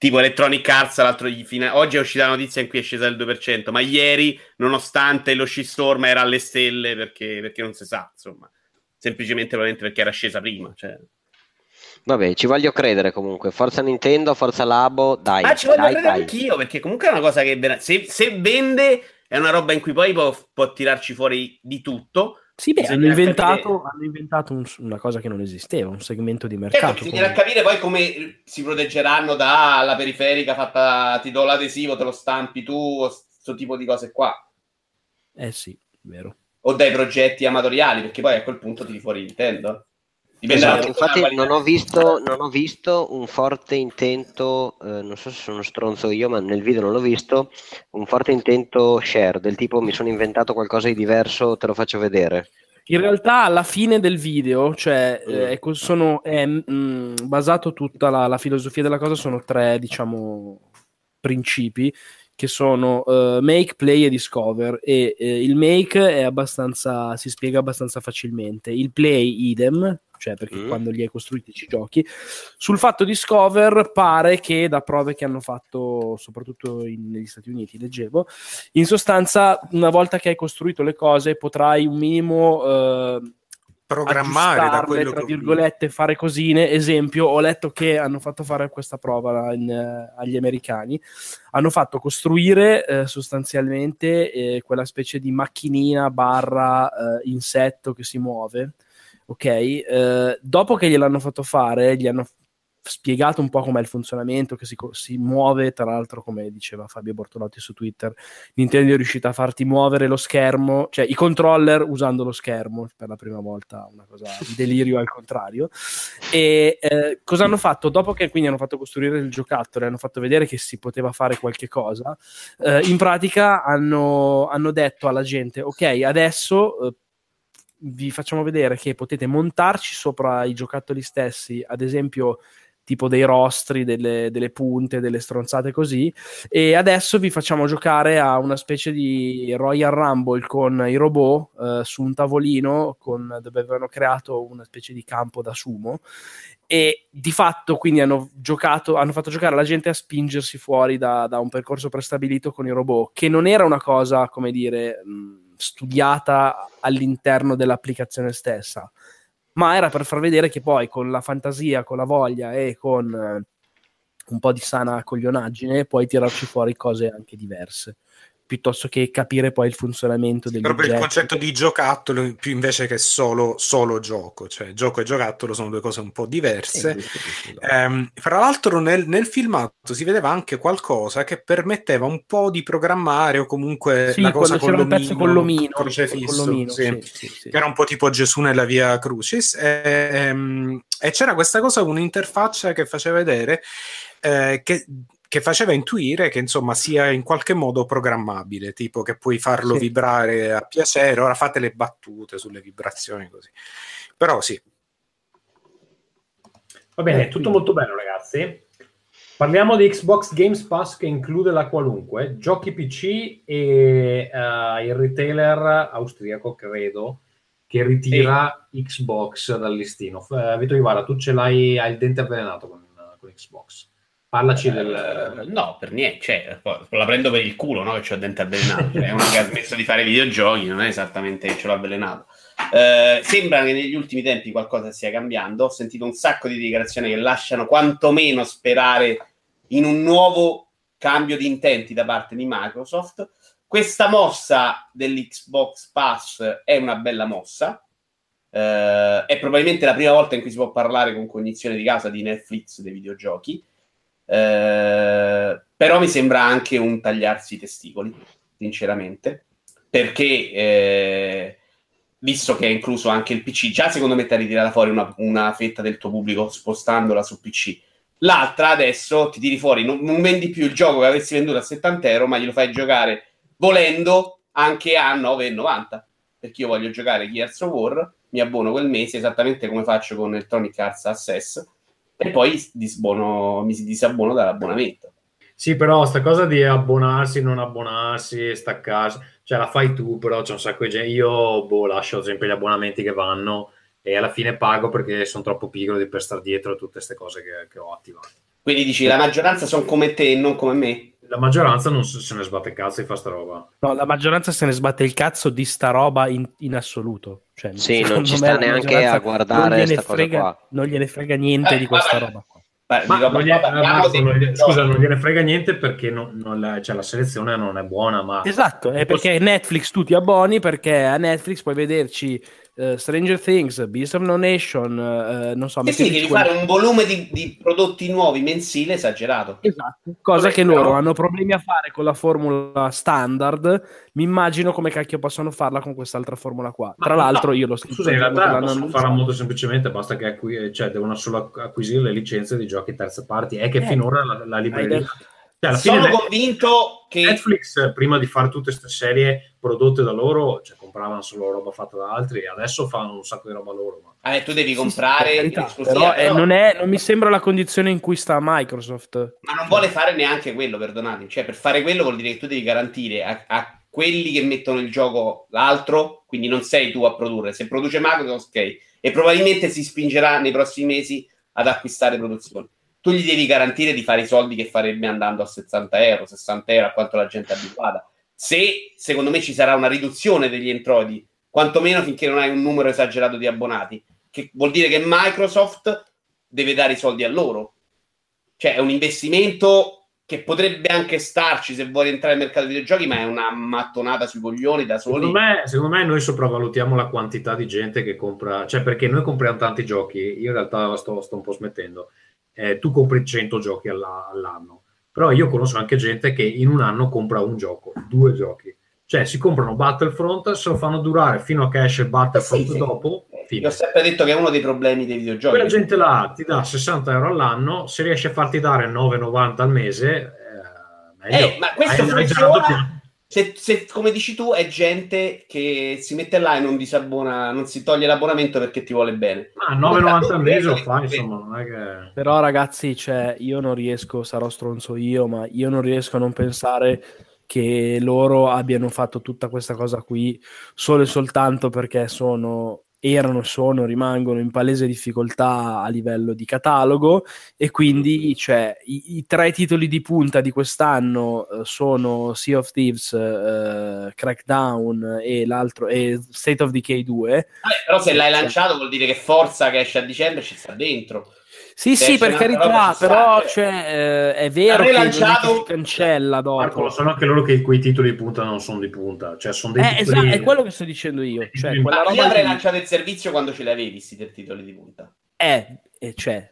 Tipo Electronic Arts, l'altro oggi è uscita la notizia in cui è scesa il 2%, ma ieri, nonostante lo shitstorm, era alle stelle, perché non si sa, insomma. Semplicemente probabilmente perché era scesa prima, cioè. Vabbè, ci voglio credere comunque. Forza Nintendo, forza Labo, dai. Ma ci voglio credere anch'io, perché comunque è una cosa che se vende è una roba in cui poi può tirarci fuori di tutto. Sì, beh, hanno inventato una cosa che non esisteva, un segmento di mercato. Bisognerà capire poi come si proteggeranno dalla periferica fatta, ti do l'adesivo, te lo stampi tu, questo tipo di cose qua. Eh sì, vero. O dai progetti amatoriali, perché poi a quel punto tiri fuori Nintendo. Esatto, infatti non ho visto un forte intento, non so se sono stronzo io, ma nel video non l'ho visto, un forte intento share, del tipo mi sono inventato qualcosa di diverso, te lo faccio vedere. In realtà alla fine del video, cioè basato tutta la filosofia della cosa, sono tre, diciamo, principi, che sono make, play e discover, e il make si spiega abbastanza facilmente, il play idem, cioè perché quando li hai costruiti ci giochi. Sul fatto Discover pare che, da prove che hanno fatto soprattutto negli Stati Uniti, leggevo, in sostanza una volta che hai costruito le cose potrai un minimo programmare, da quello tra virgolette, fare cosine. Esempio, ho letto che hanno fatto fare questa prova agli americani, hanno fatto costruire sostanzialmente quella specie di macchinina / insetto che si muove. Ok, dopo che gliel'hanno fatto fare, gli hanno spiegato un po' com'è il funzionamento, che si muove, tra l'altro, come diceva Fabio Bortolotti su Twitter, Nintendo è riuscita a farti muovere lo schermo, cioè i controller usando lo schermo, per la prima volta una cosa, un delirio al contrario. E cosa hanno fatto? Dopo che quindi hanno fatto costruire il giocattolo e hanno fatto vedere che si poteva fare qualche cosa, in pratica hanno detto alla gente, ok, adesso... vi facciamo vedere che potete montarci sopra i giocattoli stessi, ad esempio tipo dei rostri, delle punte, delle stronzate così, e adesso vi facciamo giocare a una specie di Royal Rumble con i robot su un tavolino dove avevano creato una specie di campo da sumo, e di fatto quindi hanno fatto giocare la gente a spingersi fuori da un percorso prestabilito con i robot, che non era una cosa, come dire... studiata all'interno dell'applicazione stessa, ma era per far vedere che poi con la fantasia, con la voglia e con un po' di sana coglionaggine puoi tirarci fuori cose anche diverse, piuttosto che capire poi il funzionamento degli oggetti. Proprio il concetto di giocattolo, più invece che solo gioco, cioè gioco e giocattolo sono due cose un po' diverse. Fra l'altro nel filmato si vedeva anche qualcosa che permetteva un po' di programmare, o comunque sì, la cosa con l'omino, un pezzo con l'omino, crocefisso, con l'omino, sì. Che era un po' tipo Gesù nella Via Crucis, e c'era questa cosa, un'interfaccia che faceva vedere che faceva intuire che insomma sia in qualche modo programmabile, tipo che puoi farlo vibrare a piacere, ora fate le battute sulle vibrazioni così, però sì. Va bene, tutto molto bello ragazzi. Parliamo di Xbox Games Pass, che include la qualunque, giochi PC e il retailer austriaco, credo, che ritira Xbox dal listino. Vito Ivar, tu ce l'hai, hai il dente avvelenato con Xbox. Parlaci del... No, per niente, cioè, la prendo per il culo, no? Che c'ho il dente avvelenato. È uno che ha smesso di fare videogiochi, non è esattamente che ce l'ho avvelenato. Sembra che negli ultimi tempi qualcosa stia cambiando. Ho sentito un sacco di dichiarazioni che lasciano quantomeno sperare in un nuovo cambio di intenti da parte di Microsoft. Questa mossa dell'Xbox Pass è una bella mossa. È probabilmente la prima volta in cui si può parlare con cognizione di causa di Netflix dei videogiochi. Però mi sembra anche un tagliarsi i testicoli, sinceramente, perché visto che è incluso anche il PC, già secondo me ti ritirata fuori una fetta del tuo pubblico spostandola sul PC. L'altra adesso ti tiri fuori, non vendi più il gioco che avessi venduto a €70, ma glielo fai giocare volendo anche a €9,90, perché io voglio giocare Gears of War, mi abbono quel mese esattamente come faccio con Electronic Arts Access, e poi mi si disabbono dall'abbonamento. Sì, però sta cosa di abbonarsi, non abbonarsi, staccarsi, cioè la fai tu, però c'è un sacco di gente. Io lascio sempre gli abbonamenti che vanno e alla fine pago perché sono troppo piccolo per star dietro a tutte queste cose che ho attivato. Quindi dici, la maggioranza sono come te e non come me? La maggioranza non se ne sbatte il cazzo di fa sta roba. No, la maggioranza se ne sbatte il cazzo di sta roba in assoluto. Cioè, sì, non ci sta neanche a guardare questa cosa qua. Non gliene frega niente di questa roba qua. Scusa, non gliene frega niente perché cioè, la selezione non è buona. Ma esatto, è perché Netflix tu ti abboni, perché a Netflix puoi vederci Stranger Things, Beast of No Nation, non so, sì, devi fare un volume di prodotti nuovi mensile esagerato. Esatto, cosa che loro hanno problemi a fare con la formula standard. Mi immagino come cacchio possono farla con quest'altra formula qua. Ma tra l'altro io lo sto... Scusa, in realtà possono farla molto semplicemente, basta che cioè, devono solo acquisire le licenze di giochi terze parti. È che finora la libreria... Cioè, sono convinto che Netflix, prima di fare tutte queste serie prodotte da loro, cioè compravano solo roba fatta da altri, e adesso fanno un sacco di roba loro. Ma... tu devi comprare, però non mi sembra la condizione in cui sta Microsoft. Ma non vuole fare neanche quello, perdonatemi. Cioè, per fare quello vuol dire che tu devi garantire a quelli che mettono in gioco l'altro, quindi non sei tu a produrre. Se produce Microsoft, ok, e probabilmente si spingerà nei prossimi mesi ad acquistare produzioni. Tu gli devi garantire di fare i soldi che farebbe andando a €70, €60, a quanto la gente è abituata. Se, secondo me, ci sarà una riduzione degli introiti, quantomeno finché non hai un numero esagerato di abbonati, che vuol dire che Microsoft deve dare i soldi a loro. Cioè, è un investimento che potrebbe anche starci se vuole entrare nel mercato dei videogiochi, ma è una mattonata sui coglioni da soli. Secondo me noi sopravvalutiamo la quantità di gente che compra... Cioè, perché noi compriamo tanti giochi, io in realtà sto un po' smettendo... tu compri 100 giochi all'anno, però io conosco anche gente che in un anno compra un gioco, due giochi, cioè si comprano Battlefront, se lo fanno durare fino a che esce Battlefront, sì. Dopo fine. Io ho sempre detto che è uno dei problemi dei videogiochi, quella gente là ti dà €60 all'anno, se riesce a farti dare €9,90 al mese, meglio. Ma questo funziona se come dici tu è gente che si mette là e non disabbona, non si toglie l'abbonamento perché ti vuole bene. Ma €9,90 al mese lo fa, insomma, non è che... Però ragazzi, cioè, io non riesco, sarò stronzo io, ma io non riesco a non pensare che loro abbiano fatto tutta questa cosa qui solo e soltanto perché rimangono in palese difficoltà a livello di catalogo, e quindi cioè, i tre titoli di punta di quest'anno sono Sea of Thieves, Crackdown e l'altro State of Decay 2. Però se l'hai lanciato vuol dire che forza che esce a dicembre ci sta dentro. Sì, per carità, però cioè, è vero che si cancella dopo. Marco, sono anche loro che quei titoli di punta non sono di punta, cioè sono dei titoli... Esatto, è quello che sto dicendo io. Cioè, quella roba avrei lanciato il servizio quando ce l'avevi, dei titoli di punta.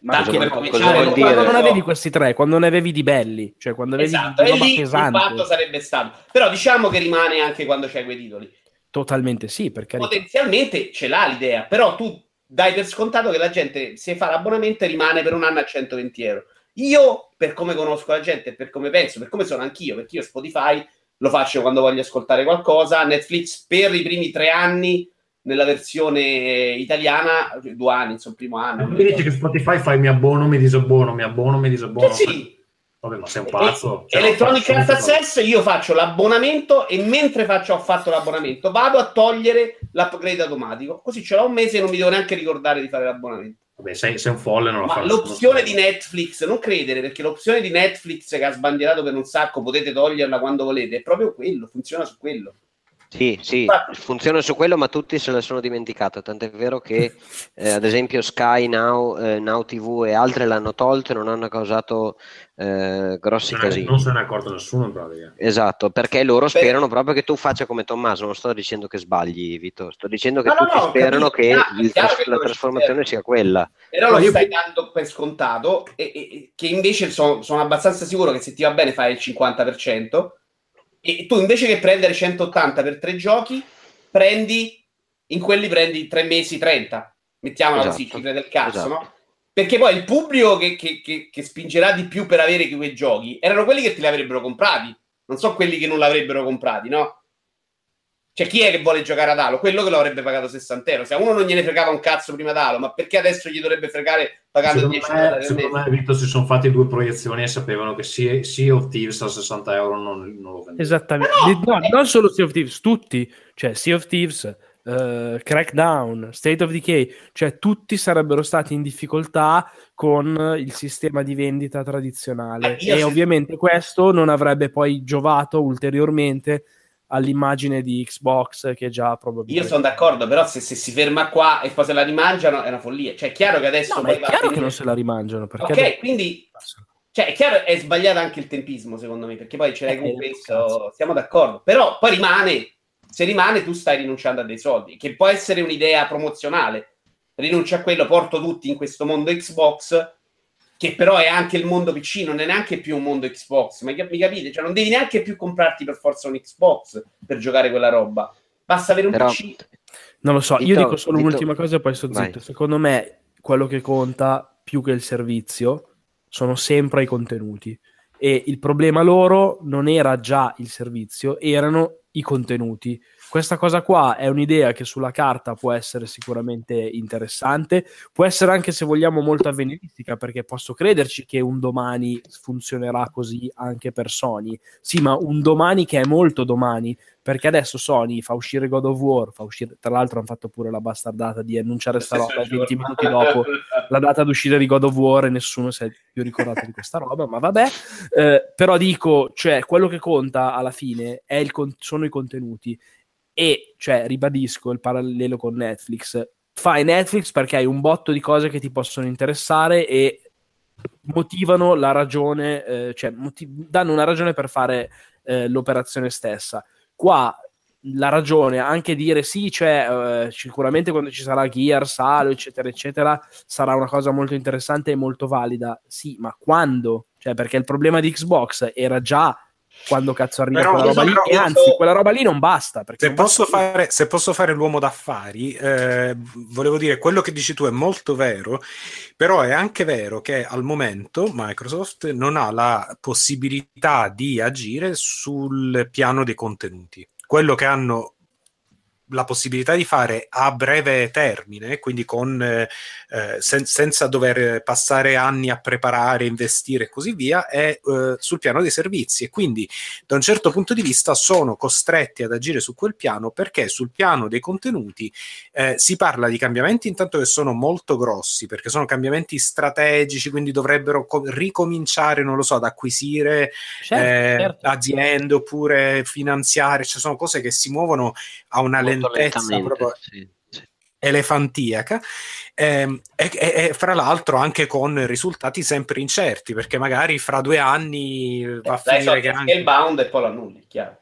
Ma quando non avevi questi tre, quando ne avevi di belli, cioè quando avevi di roba pesante. Esatto, sarebbe stato. Però diciamo che rimane anche quando c'hai quei titoli. Totalmente sì, perché potenzialmente ce l'ha l'idea, però tu dai per scontato che la gente, se fa l'abbonamento, rimane per un anno a €120. Io, per come conosco la gente, per come penso, per come sono anch'io, perché io Spotify lo faccio quando voglio ascoltare qualcosa, Netflix per i primi 3 anni nella versione italiana, 2 anni, insomma, il primo anno. Mi dici che Spotify fai mi abbono, mi disabbono, mi abbono, mi disabbono. Sì. Vabbè, ma sei un pazzo. Electronic Arts Access, io faccio l'abbonamento e mentre ho fatto l'abbonamento vado a togliere l'upgrade automatico, così ce l'ho un mese e non mi devo neanche ricordare di fare l'abbonamento. Vabbè, sei un folle, non lo faccio. L'opzione di Netflix, non credere, perché l'opzione di Netflix che ha sbandierato per un sacco, potete toglierla quando volete, è proprio quello, funziona su quello. Sì, sì, funziona su quello, ma tutti se la sono dimenticato, tant'è vero che ad esempio Sky Now, Now TV e altre l'hanno tolto e non hanno causato grossi casini. Non se ne è accorto nessuno in pratica. Esatto, perché loro sperano proprio che tu faccia come Tommaso, non sto dicendo che sbagli Vito, sto dicendo che tutti sperano che la trasformazione sia quella. Però lo stai dando per scontato e che invece sono abbastanza sicuro che se ti va bene fai il 50%. E tu invece che prendere 180 per 3 giochi, prendi 3 mesi 30, mettiamola così, cifre del cazzo, esatto. No? Perché poi il pubblico che spingerà di più per avere quei giochi erano quelli che te li avrebbero comprati, non so quelli che non l'avrebbero comprati, no? Cioè chi è che vuole giocare ad Halo? Quello che lo avrebbe pagato 60 euro. Se a uno non gliene fregava un cazzo prima d'Halo, ma perché adesso gli dovrebbe fregare pagando 10 euro? Secondo me, Vito, si sono fatti due proiezioni e sapevano che Sea of Thieves a 60 euro non lo vendeva. Esattamente. No, non solo Sea of Thieves, tutti. Cioè Sea of Thieves, Crackdown, State of Decay. Cioè tutti sarebbero stati in difficoltà con il sistema di vendita tradizionale. E ovviamente questo non avrebbe poi giovato ulteriormente all'immagine di Xbox che già probabilmente... Io sono d'accordo, però se si ferma qua e poi se la rimangiano è una follia. Cioè è chiaro che adesso... No, ma è chiaro che non se la rimangiano. Perché quindi... Cioè è chiaro, è sbagliato anche il tempismo secondo me, perché poi ce l'hai con questo, siamo d'accordo. Però poi rimane, se rimane tu stai rinunciando a dei soldi, che può essere un'idea promozionale. Rinuncia a quello, porto tutti in questo mondo Xbox, che però è anche il mondo PC, non è neanche più un mondo Xbox, ma mi capite? Cioè non devi neanche più comprarti per forza un Xbox per giocare quella roba, basta avere un PC. Non lo so, io dico solo un'ultima cosa e poi sto zitto. Secondo me quello che conta più che il servizio sono sempre i contenuti, e il problema loro non era già il servizio, erano i contenuti. Questa cosa qua è un'idea che sulla carta può essere sicuramente interessante, può essere anche, se vogliamo, molto avveniristica, perché posso crederci che un domani funzionerà così anche per Sony. Sì, ma un domani che è molto domani, perché adesso Sony fa uscire God of War, tra l'altro hanno fatto pure la bastardata di annunciare sta roba 20 minuti dopo la data d'uscita di God of War e nessuno si è più ricordato di questa roba, ma vabbè. Però dico, cioè, quello che conta alla fine è sono i contenuti. E, cioè, ribadisco il parallelo con Netflix. Fai Netflix perché hai un botto di cose che ti possono interessare e motivano la ragione, danno una ragione per fare l'operazione stessa. Qua la ragione, anche dire sì, cioè, sicuramente quando ci sarà Gears, Halo, eccetera, eccetera, sarà una cosa molto interessante e molto valida. Sì, ma quando? Cioè, perché il problema di Xbox era già... quando cazzo arriva però quella roba lì, e anzi quella roba lì non basta, perché se posso fare l'uomo d'affari, volevo dire, quello che dici tu è molto vero, però è anche vero che al momento Microsoft non ha la possibilità di agire sul piano dei contenuti. Quello che hanno la possibilità di fare a breve termine, quindi con senza dover passare anni a preparare, investire e così via, è sul piano dei servizi, e quindi da un certo punto di vista sono costretti ad agire su quel piano, perché sul piano dei contenuti si parla di cambiamenti intanto che sono molto grossi, perché sono cambiamenti strategici, quindi dovrebbero ricominciare, non lo so, ad acquisire aziende oppure finanziare, cioè sono cose che si muovono a una lentezza proprio elefantiaca, e fra l'altro anche con risultati sempre incerti, perché magari fra 2 anni va a finire che anche il bound e poi lo annulli, chiaro.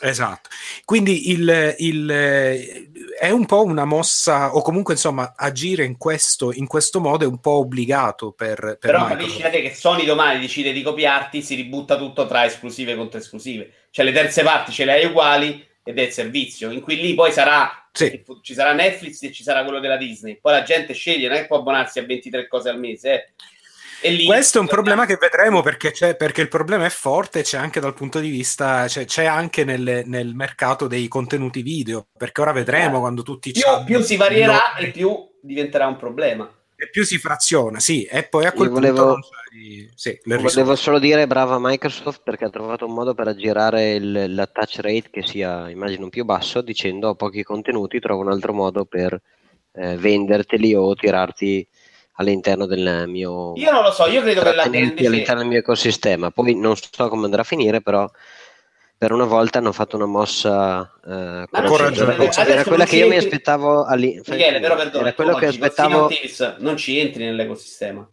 Esatto, quindi è un po' una mossa, o comunque insomma agire in questo modo è un po' obbligato per però capisci che Sony domani decide di copiarti, si ributta tutto tra esclusive contro esclusive, cioè le terze parti ce le hai uguali ed è il servizio, in cui lì poi sarà ci sarà Netflix e ci sarà quello della Disney, poi la gente sceglie, non è che può abbonarsi a 23 cose al mese E lì questo è un problema che vedremo, perché il problema è forte, c'è anche dal punto di vista, c'è anche nel mercato dei contenuti video, perché ora vedremo quando tutti più si varierà e più diventerà un problema e più si fraziona, sì, e poi a quel punto volevo solo dire brava Microsoft, perché ha trovato un modo per aggirare la touch rate che sia, immagino, più basso, dicendo ho pochi contenuti, trovo un altro modo per venderteli o tirarti all'interno del mio... Io non lo so, io credo che la tendenza all'interno del mio ecosistema, poi non so come andrà a finire, però per una volta hanno fatto una mossa coraggiosa. Era quella che io mi aspettavo all'inizio. Michele, però perdona, era quello che aspettavo... non ci entri nell'ecosistema.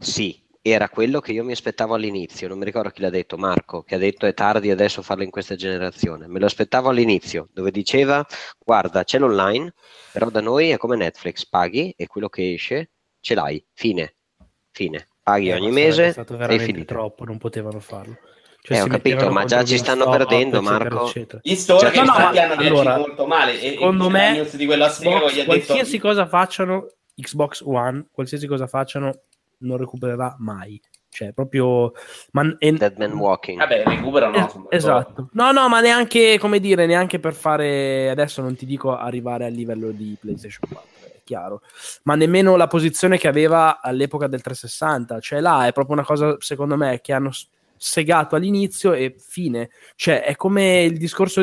Sì, era quello che io mi aspettavo all'inizio. Non mi ricordo chi l'ha detto, Marco, che ha detto è tardi adesso farlo in questa generazione. Me lo aspettavo all'inizio, dove diceva guarda, c'è l'online, però da noi è come Netflix, paghi e quello che esce ce l'hai, fine. Paghi ogni mese, è stato veramente troppo, non potevano farlo. Cioè ho capito, ma già ci stanno perdendo, Marco. Gli store che hanno reagito molto male. Secondo me, qualsiasi cosa facciano, Xbox One, qualsiasi cosa facciano, non recupererà mai. Cioè, proprio... Dead Man Walking. Vabbè, recuperano. Esatto. No, ma neanche, come dire, neanche per fare... Adesso non ti dico arrivare al livello di PlayStation 4. Chiaro, ma nemmeno la posizione che aveva all'epoca del 360, cioè là è proprio una cosa, secondo me, che hanno segato all'inizio e fine, cioè è come il discorso,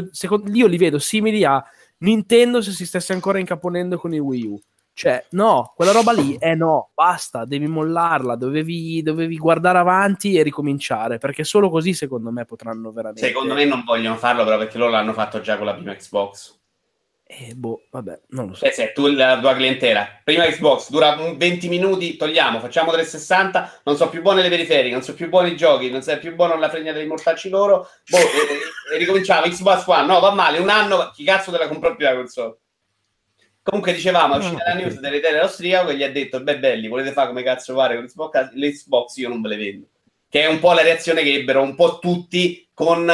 io li vedo simili a Nintendo se si stesse ancora incaponendo con i Wii U, cioè no, quella roba lì è no, basta, devi mollarla, dovevi guardare avanti e ricominciare, perché solo così secondo me potranno veramente... Secondo me non vogliono farlo però perché loro l'hanno fatto già con la prima Xbox. Vabbè, non lo so. Se tu la tua clientela, prima Xbox dura 20 minuti, togliamo, facciamo 360, non sono più buone le periferiche, non sono più buoni i giochi, non sei più buono la fregnata dei mortacci loro, e ricominciamo Xbox One, no, va male, un anno, chi cazzo te la compra più la console? Comunque dicevamo, è uscita la news dell'Italia austriaco che gli ha detto, beh belli, volete fare come cazzo fare con l'Xbox io non ve le vendo. Che è un po' la reazione che ebbero un po' tutti con,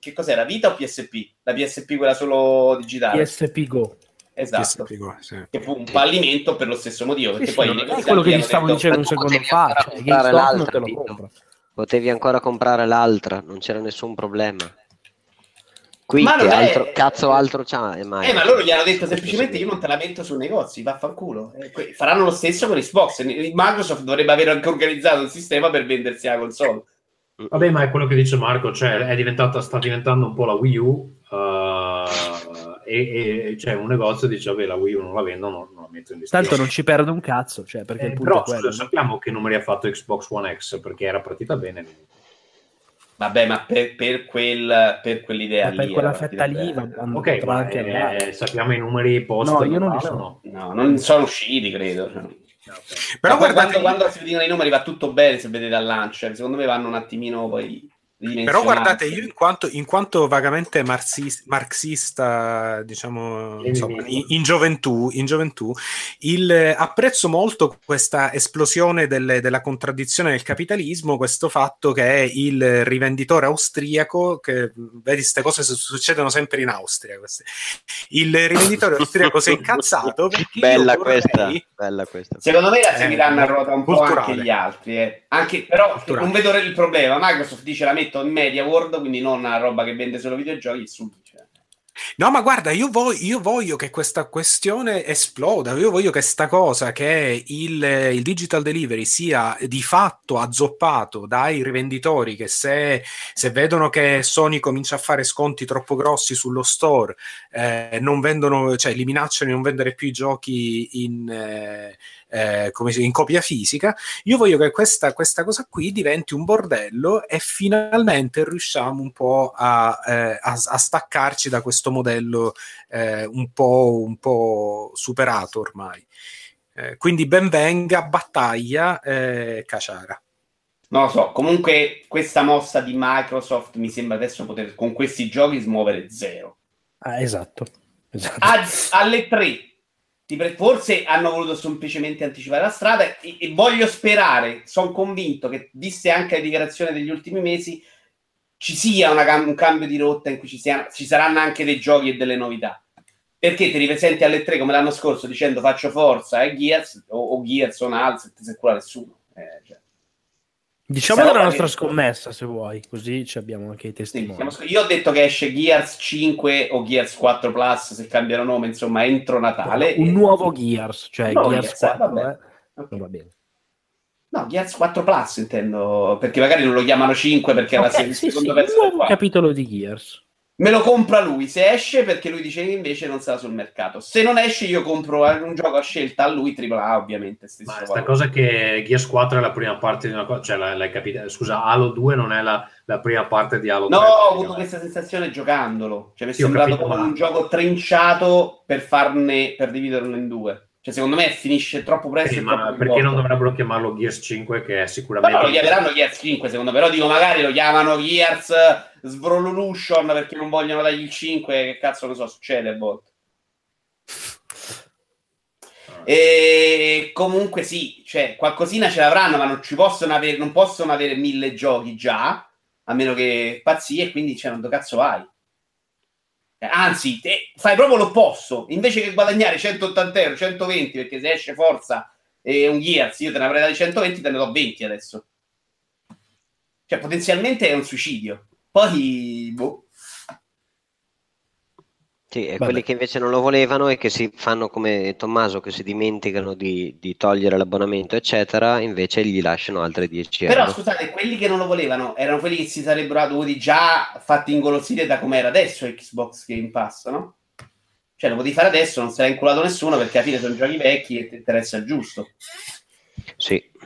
che cos'era, Vita o PSP? La PSP quella solo digitale? PSP Go. Esatto. PSP Go, sì. Che fu un fallimento per lo stesso motivo. Perché sì, poi sì, è quello che gli stavo dicendo un secondo fa. Potevi ancora comprare l'altra, non c'era nessun problema. Qui ma che altro, cazzo altro c'ha? Ma loro gli hanno detto semplicemente io non te la metto sui negozi, vaffanculo. Faranno lo stesso con Xbox. Microsoft dovrebbe aver anche organizzato un sistema per vendersi la console. Vabbè, ma è quello che dice Marco, cioè sta diventando un po' la Wii U e c'è un negozio che dice vabbè la Wii U non la vendo, non la metto in distribuzione. Tanto non ci perdo un cazzo, cioè, perché il punto però, è quello. Sappiamo che numeri ha fatto Xbox One X perché era partita bene. Vabbè, ma per quell'idea per lì... Per quella fetta lì... Ok, ma sappiamo i numeri post... No, io non li sono. No, non sono usciti, credo. Cioè. Okay. Però guardate... Quando si vedono i numeri va tutto bene, se vedete al lancio. Secondo me vanno un attimino poi... Però guardate, io in quanto vagamente marxista, diciamo, insomma, in gioventù apprezzo molto questa esplosione della contraddizione del capitalismo, questo fatto che è il rivenditore austriaco, che vedi queste cose succedono sempre in Austria, queste. Il rivenditore austriaco si è incazzato perché bella questa. Secondo me la seguiranno a ruota un po' anche gli altri, anche, però non vedo il problema. Microsoft dice la metto in media world, quindi non una roba che vende solo videogiochi, no, ma guarda, io voglio che questa questione esploda, io voglio che sta cosa che il digital delivery sia di fatto azzoppato dai rivenditori che se vedono che Sony comincia a fare sconti troppo grossi sullo store non vendono, cioè li minacciano di non vendere più i giochi in copia fisica. Io voglio che questa cosa qui diventi un bordello e finalmente riusciamo un po' a staccarci da questo modello un po' superato ormai, quindi benvenga battaglia caciara. Non lo so, comunque questa mossa di Microsoft mi sembra adesso poter con questi giochi smuovere zero. Esatto. Alle 3 forse hanno voluto semplicemente anticipare la strada e voglio sperare, sono convinto che viste anche le dichiarazioni degli ultimi mesi ci sia un cambio di rotta in cui ci saranno anche dei giochi e delle novità, perché ti ripresenti alle 3 come l'anno scorso dicendo faccio forza Gears o Gears on Alz, se cura nessuno cioè. Diciamo della nostra scommessa, se vuoi, così ci abbiamo anche i testimoni. Sì, io ho detto che esce Gears 5 o Gears 4 Plus, se cambiano nome, insomma, entro Natale. Un nuovo Gears, cioè no, Gears 4, vabbè. Okay. Va bene. No, Gears 4 Plus intendo, perché magari non lo chiamano 5 perché era il secondo pezzo. Un nuovo capitolo di Gears. Me lo compra lui, se esce, perché lui dice che invece non sarà sul mercato. Se non esce io compro un gioco a scelta a lui, AAA ovviamente. Ma questa cosa che Gears 4 è la prima parte di una cosa, cioè l'hai capito? Scusa, Halo 2 non è la prima parte di Halo 3. No, ho avuto questa sensazione giocandolo. Cioè mi è sembrato come un gioco trinciato per dividerlo in due. Cioè, secondo me finisce troppo presto. Sì, ma perché non dovrebbero chiamarlo Gears 5? Che è sicuramente. No, lo chiameranno Gears 5, secondo me. Però dico, magari lo chiamano Gears Svrolution perché non vogliono dargli il 5. Che cazzo ne so, succede a volte. E comunque sì, cioè, qualcosina ce l'avranno, ma non possono avere 1000 giochi già, a meno che pazzi, e quindi cioè, non do cazzo hai. Anzi, te fai proprio l'opposto. Invece che guadagnare 180 €, 120, perché se esce forza un Gears, io te ne avrei dato 120, te ne do 20 adesso. Cioè, potenzialmente è un suicidio. Poi, boh. Sì, e quelli che invece non lo volevano e che si fanno come Tommaso, che si dimenticano di togliere l'abbonamento, eccetera, invece gli lasciano altri 10 €. Però scusate, quelli che non lo volevano erano quelli che si sarebbero dovuti già fatti ingolosire da come era adesso Xbox Game Pass, no? Cioè lo potevi fare adesso, non sarà inculato nessuno, perché alla fine sono giochi vecchi e ti interessa il giusto. Sì.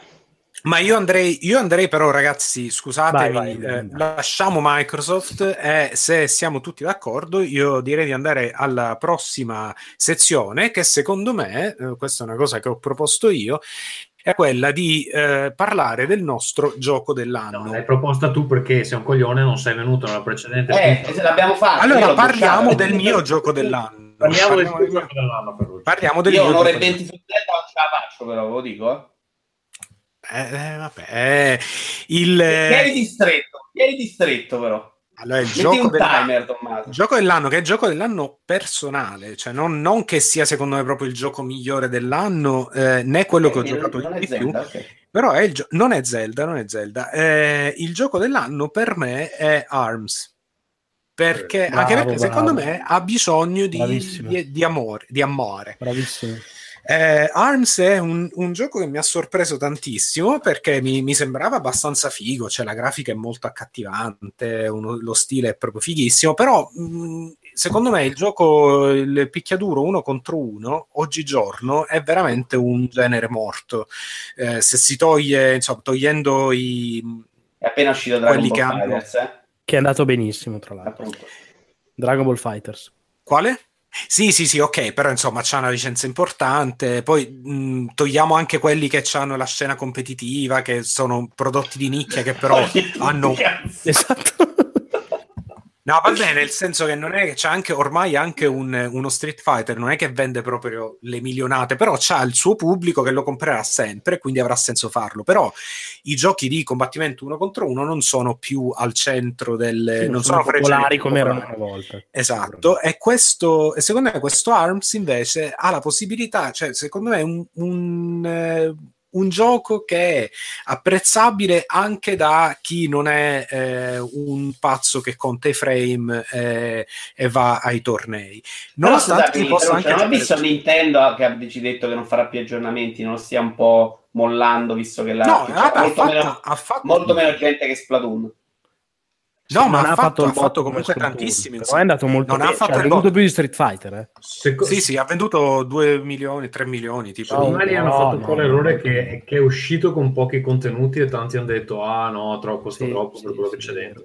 Ma io andrei però, ragazzi, scusatemi, lasciamo Microsoft e se siamo tutti d'accordo io direi di andare alla prossima sezione, che secondo me, questa è una cosa che ho proposto io, è quella di parlare del nostro gioco dell'anno. No, l'hai proposta tu perché sei un coglione, non sei venuto nella precedente. Se l'abbiamo fatto. Allora parliamo del mio gioco dell'anno. Parliamo del mio gioco dell'anno, per lui. Parliamo del io un'ora e 20 su 30 non ce la faccio, però ve lo dico, eh. Vabbè, Vieni distretto però. Allora, il gioco dell'anno, che è il gioco dell'anno personale, cioè non che sia secondo me proprio il gioco migliore dell'anno, né quello che ho giocato di più. Okay. Però è non è Zelda. Il gioco dell'anno per me è ARMS. Perché secondo me ha bisogno di amore. Bravissimo. ARMS è un gioco che mi ha sorpreso tantissimo, perché mi sembrava abbastanza figo, cioè la grafica è molto accattivante, lo stile è proprio fighissimo, però secondo me il picchiaduro 1 contro 1 oggigiorno è veramente un genere morto, se si toglie, insomma, togliendo i... È appena uscito Dragon Ball Fighters, che è andato benissimo, tra l'altro. Appunto. Dragon Ball Fighters. Quale? Sì, ok, però insomma c'è una licenza importante, poi togliamo anche quelli che hanno la scena competitiva, che sono prodotti di nicchia, che però hanno... Esatto. No, va bene, nel senso che non è che c'è anche ormai anche uno Street Fighter, non è che vende proprio le milionate, però c'ha il suo pubblico che lo comprerà sempre, quindi avrà senso farlo. Però i giochi di combattimento 1 contro 1 non sono più al centro del... Sì, non sono popolari come erano una volta. Esatto, e questo, secondo me questo ARMS invece ha la possibilità, cioè secondo me è un gioco che è apprezzabile anche da chi non è un pazzo che conta i frame e va ai tornei. Nonostante non ho visto Nintendo che ha detto che non farà più aggiornamenti, non stia un po' mollando, visto che ha molto meno gente che Splatoon. No, ma ha fatto comunque tantissimi. È andato molto bene. Ha venduto più di Street Fighter. Sì, ha venduto 2 milioni, 3 milioni. Tipo. Hanno fatto un po' l'errore che è uscito con pochi contenuti e tanti hanno detto: ah no, costa troppo per quello che c'è dentro.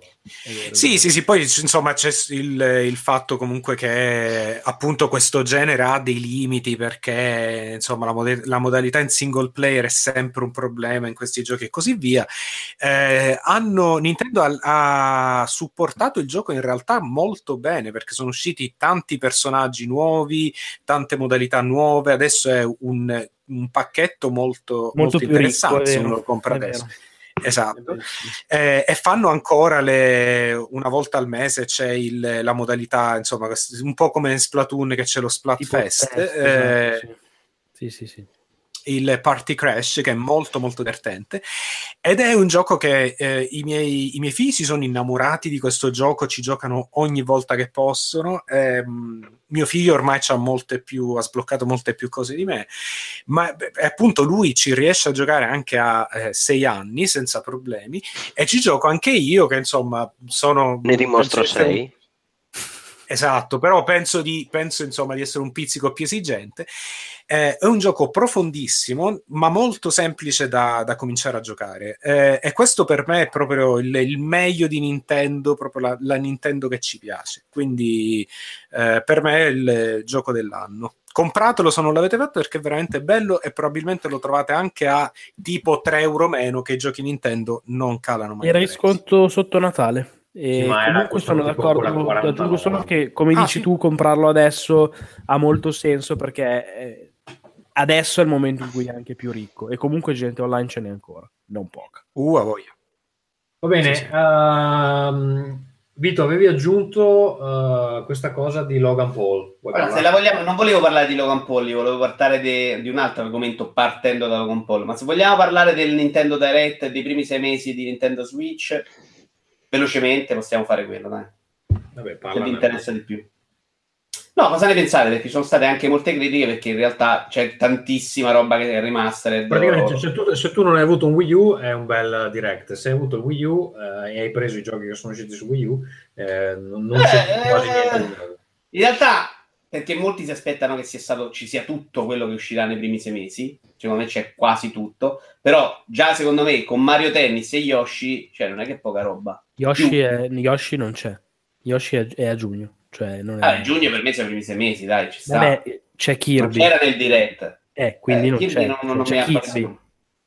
Sì. Poi insomma c'è il fatto comunque che appunto questo genere ha dei limiti, perché insomma la modalità in single player è sempre un problema in questi giochi e così via. Nintendo ha supportato il gioco in realtà molto bene, perché sono usciti tanti personaggi nuovi, tante modalità nuove, adesso è un pacchetto molto interessante, se uno lo compra adesso. Esatto, e fanno ancora una volta al mese c'è la modalità, insomma, un po' come in Splatoon che c'è lo Splatfest, sì. Il Party Crash, che è molto molto divertente, ed è un gioco che i miei figli si sono innamorati di questo gioco, ci giocano ogni volta che possono. Mio figlio ormai ha sbloccato molte più cose di me, ma appunto lui ci riesce a giocare anche a 6 anni senza problemi, e ci gioco anche io che insomma sono... Ne dimostro 6? Esatto, però penso insomma di essere un pizzico più esigente. È un gioco profondissimo, ma molto semplice da cominciare a giocare. E questo per me è proprio il meglio di Nintendo, proprio la Nintendo che ci piace. Quindi per me è il gioco dell'anno. Compratelo se non l'avete fatto, perché è veramente bello e probabilmente lo trovate anche a tipo 3 euro meno, che i giochi Nintendo non calano mai. Era in sconto sotto Natale. E sì, comunque sono d'accordo, aggiungo solo che, come dici tu, comprarlo adesso ha molto senso, perché adesso è il momento in cui è anche più ricco, e comunque gente online ce n'è ancora, non poca. A voglia. Va bene, sì. Vito, avevi aggiunto questa cosa di Logan Paul. Allora, se la vogliamo, non volevo parlare di Logan Paul, io volevo parlare di un altro argomento partendo da Logan Paul, ma se vogliamo parlare del Nintendo Direct, dei primi 6 mesi di Nintendo Switch, velocemente possiamo fare quello, dai. Vabbè, se vi interessa di più. No, cosa ne pensate? Perché ci sono state anche molte critiche, perché in realtà c'è tantissima roba che è remastered. Praticamente, se tu non hai avuto un Wii U, è un bel Direct. Se hai avuto il Wii U e hai preso i giochi che sono usciti su Wii U, non c'è quasi niente. In realtà, perché molti si aspettano che ci sia tutto quello che uscirà nei primi 6 mesi, secondo me c'è quasi tutto, però già secondo me con Mario Tennis e Yoshi, cioè non è che è poca roba. Yoshi non c'è. Yoshi è a giugno. Cioè non è... giugno per me sono i primi 6 mesi, dai, ci sta. Vabbè, c'è Kirby. Non c'era nel Direct. Quindi non Kirby c'è. Non c'è Kirby,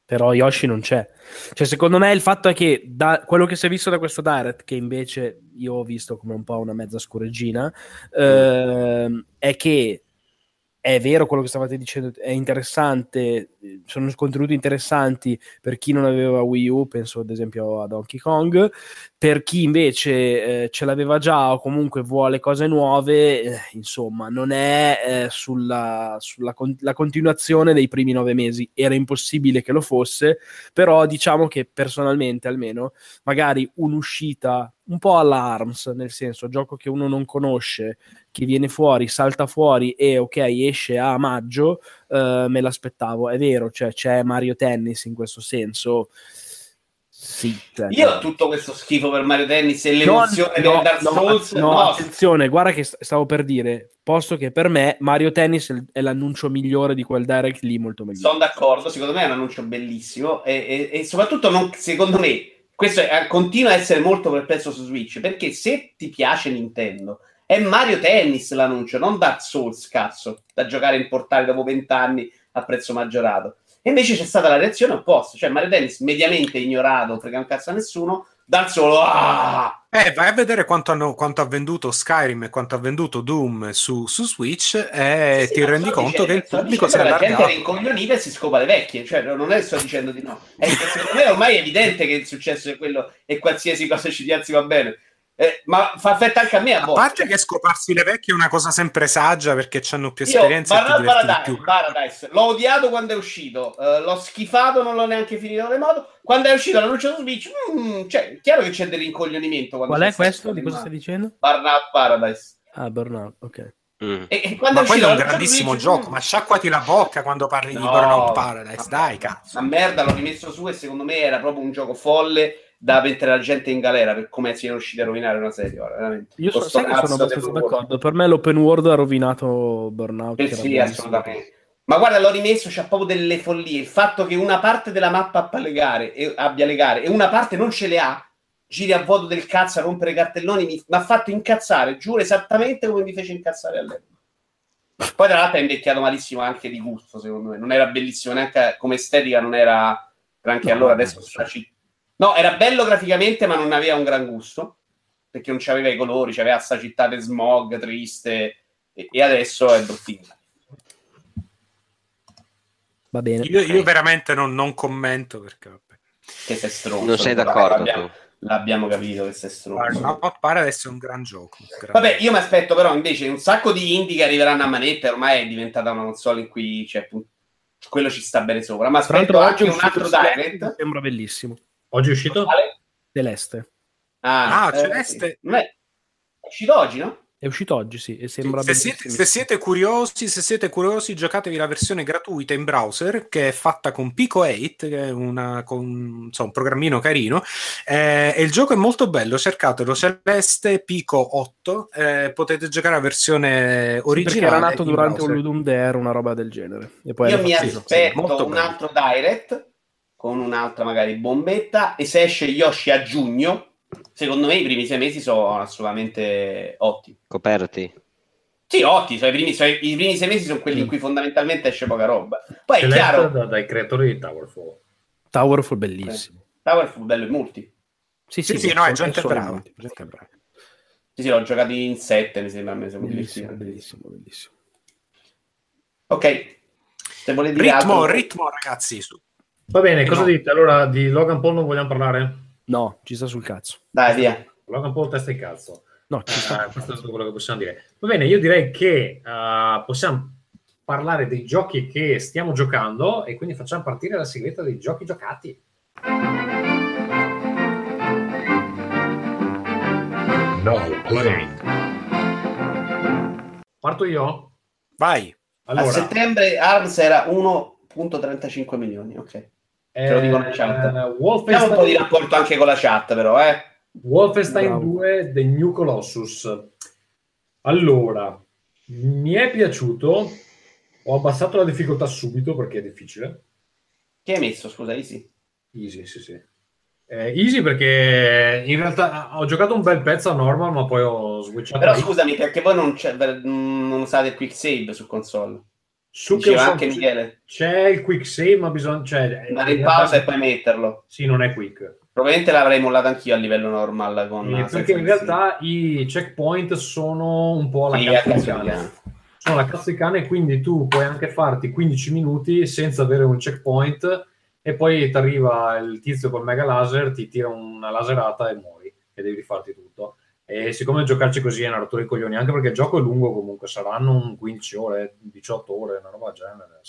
però Yoshi non c'è. Cioè, secondo me il fatto è che da quello che si è visto da questo Direct, che invece io ho visto come un po' una mezza scureggina, è che è vero quello che stavate dicendo, è interessante, sono contenuti interessanti per chi non aveva Wii U, penso ad esempio a Donkey Kong, per chi invece ce l'aveva già o comunque vuole cose nuove, insomma non è sulla continuazione dei primi 9 mesi, era impossibile che lo fosse, però diciamo che personalmente almeno magari un'uscita un po' alla ARMS, nel senso gioco che uno non conosce, che viene fuori, salta fuori e ok, esce a maggio, me l'aspettavo. È vero, cioè c'è Mario Tennis in questo senso. Sì, certo. Io ho tutto questo schifo per Mario Tennis e l'emozione del Dark Souls. No, attenzione, guarda che stavo per dire, posto che per me Mario Tennis è l'annuncio migliore di quel Direct lì, molto meglio. Sono d'accordo, secondo me è un annuncio bellissimo e soprattutto non, secondo me questo continua a essere molto perplesso su Switch, perché se ti piace Nintendo è Mario Tennis l'annuncio, non Dark Souls, cazzo, da giocare in portale dopo 20 anni a prezzo maggiorato. E invece c'è stata la reazione opposta, cioè Mario Tennis mediamente ignorato, frega un cazzo a nessuno, Dark Souls, vai a vedere quanto ha venduto Skyrim e quanto ha venduto Doom su Switch e sì, ti rendi conto che il pubblico si è allargato. La gente rincoglionita e si scopa le vecchie, cioè non è che sto dicendo di no, secondo me ormai è evidente che il successo è quello e qualsiasi cosa ci piazzi va bene. Ma fa affetta anche a me a volte. A parte che scoparsi le vecchie è una cosa sempre saggia, perché hanno più esperienza. Paradise l'ho odiato quando è uscito, l'ho schifato, non l'ho neanche finito nel modo. Quando è uscito l'annuncio su Switch, cioè, chiaro che c'è del rincoglionimento. Qual è questo? Di cosa stai dicendo? Burnout Paradise. Ah, Burnout, ok. E ma quello è un grandissimo gioco, ma sciacquati la bocca quando parli di Burnout Paradise, dai cazzo. Ma merda, l'ho rimesso su e secondo me era proprio un gioco folle da mettere la gente in galera per come si è riusciti a rovinare una serie, veramente. Io sono abbastanza d'accordo, per me l'open world ha rovinato Burnout. Sì, assolutamente. Ma guarda, l'ho rimesso, c'ha proprio delle follie, il fatto che una parte della mappa abbia le gare e una parte non ce le ha, giri a vuoto del cazzo a rompere cartelloni, mi ha fatto incazzare, giuro, esattamente come mi fece incazzare all'epoca. Poi tra l'altro è invecchiato malissimo anche di gusto, secondo me, non era bellissimo neanche come estetica, non era anche allora, adesso no, era bello graficamente, ma non aveva un gran gusto, perché non c'aveva i colori, c'aveva sta città di smog, triste, e adesso è bruttina. Va bene. Io veramente non commento, perché vabbè. Che sei stronzo. Non sei d'accordo tu. L'abbiamo capito che sei stronzo. Ma pare adesso è un gran gioco. Vabbè, io mi aspetto però invece un sacco di indie che arriveranno a manetta, ormai è diventata una console in cui c'è quello ci sta bene sopra, ma aspetto anche un altro Direct. Sembra bellissimo. Oggi è uscito? Celeste. Celeste. È uscito oggi, no? È uscito oggi, sì, e sembra se siete curiosi, giocatevi la versione gratuita in browser, che è fatta con Pico 8, che è un programmino carino, e il gioco è molto bello, cercatelo, Celeste Pico 8, potete giocare la versione originale. Perché era nato durante un Ludum Dare, una roba del genere. E poi io mi aspetto un altro Direct, con un'altra magari bombetta, e se esce Yoshi a giugno, secondo me i primi 6 mesi sono assolutamente ottimi. Coperti? Sì, ottimi. I primi 6 mesi sono quelli in cui fondamentalmente esce poca roba. Poi è chiaro... dai creatori di Towerfall. Towerfall bellissimo. Towerfall bello in multi. Sì, no, è gente brava. Sì, l'ho giocato in 7, mi sembra. Bellissimo. Ok. Se volete ritmo, ragazzi. Su. Va bene, cosa dite? Allora, di Logan Paul non vogliamo parlare? No, ci sta sul cazzo. Dai, via. Logan Paul testa il cazzo. No, ci sta. Questo è tutto quello che possiamo dire. Va bene, io direi che possiamo parlare dei giochi che stiamo giocando, e quindi facciamo partire la sigletta dei giochi giocati. Parto io? Vai. Allora. A settembre ARMS era 1.35 milioni, ok. Te lo dico nella chat. Wolfenstein... un po' di rapporto anche con la chat, però, Wolfenstein 2 The New Colossus. Allora, mi è piaciuto, ho abbassato la difficoltà subito perché è difficile. Che hai messo, scusa, Easy? Easy, sì. Easy perché in realtà ho giocato un bel pezzo a normal, ma poi ho switchato. Però scusami, perché voi non usate il quick save su console? C'è il quick save, ma bisogna andare in pausa e poi metterlo. Sì, non è quick. Probabilmente l'avrei mollato anch'io a livello normal. Perché in realtà i checkpoint sono un po' la cazzo di cane. Sono la cazzo di cane, quindi tu puoi anche farti 15 minuti senza avere un checkpoint, e poi ti arriva il tizio col mega laser, ti tira una laserata e muori, e devi rifarti tutto. E siccome giocarci così è una rottura di coglioni, anche perché il gioco è lungo, comunque saranno un 15 ore, 18 ore, una roba del genere.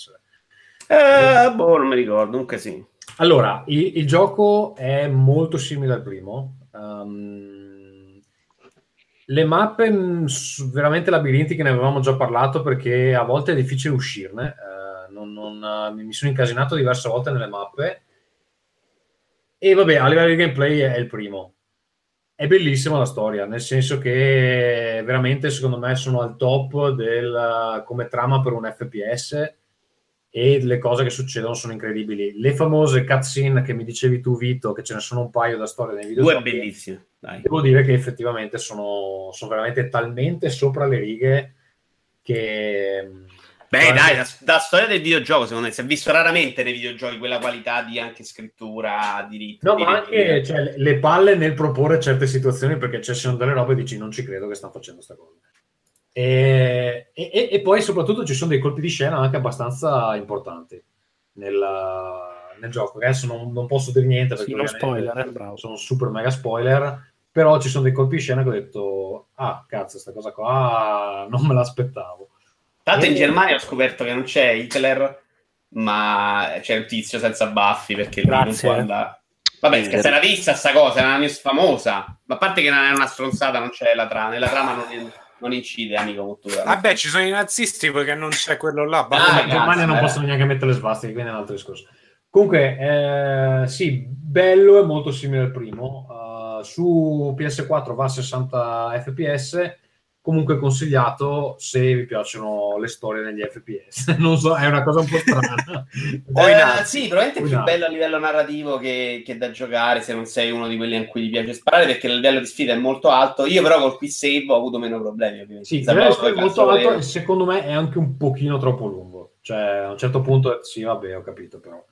Non mi ricordo, comunque sì. Allora, il gioco è molto simile al primo. Le mappe veramente labirintiche, ne avevamo già parlato, perché a volte è difficile uscirne. Mi sono incasinato diverse volte nelle mappe. E vabbè, a livello di gameplay è il primo. È bellissima la storia, nel senso che veramente secondo me sono al top come trama per un FPS, e le cose che succedono sono incredibili. Le famose cutscene che mi dicevi tu, Vito, che ce ne sono un paio da storia nei video. Due bellissime. Dai. Devo dire che effettivamente sono veramente talmente sopra le righe che... Beh, dai, la storia del videogioco, secondo me, si è visto raramente nei videogiochi quella qualità di anche scrittura, di ritmo. No, ma anche le palle nel proporre certe situazioni, perché ci sono delle robe e dici non ci credo che stanno facendo sta cosa. E poi soprattutto ci sono dei colpi di scena anche abbastanza importanti nel gioco. Adesso non posso dire niente perché sono spoiler, sono super mega spoiler, però ci sono dei colpi di scena che ho detto cazzo, sta cosa qua non me l'aspettavo. Tanto in Germania ho scoperto che non c'è Hitler, ma c'è un tizio senza baffi, perché lui non può andare. Vabbè, se era vista sta cosa, era una news famosa, ma a parte che non è una stronzata, non c'è la trama, nella trama non incide, amico Mottura. Vabbè, ci sono i nazisti, perché non c'è quello là. In Germania non possono neanche mettere le svastiche, quindi è un altro discorso. Comunque, sì, bello, è molto simile al primo. Su PS4 va a 60 fps, comunque consigliato se vi piacciono le storie negli FPS. Non so, è una cosa un po' strana. Sì, probabilmente è più bello a livello narrativo che da giocare, se non sei uno di quelli a cui gli piace sparare, perché il livello di sfida è molto alto. Io però col quick save ho avuto meno problemi, ovviamente. Sì, il livello è molto alto e secondo me è anche un pochino troppo lungo. Cioè, a un certo punto, sì, vabbè, ho capito, però.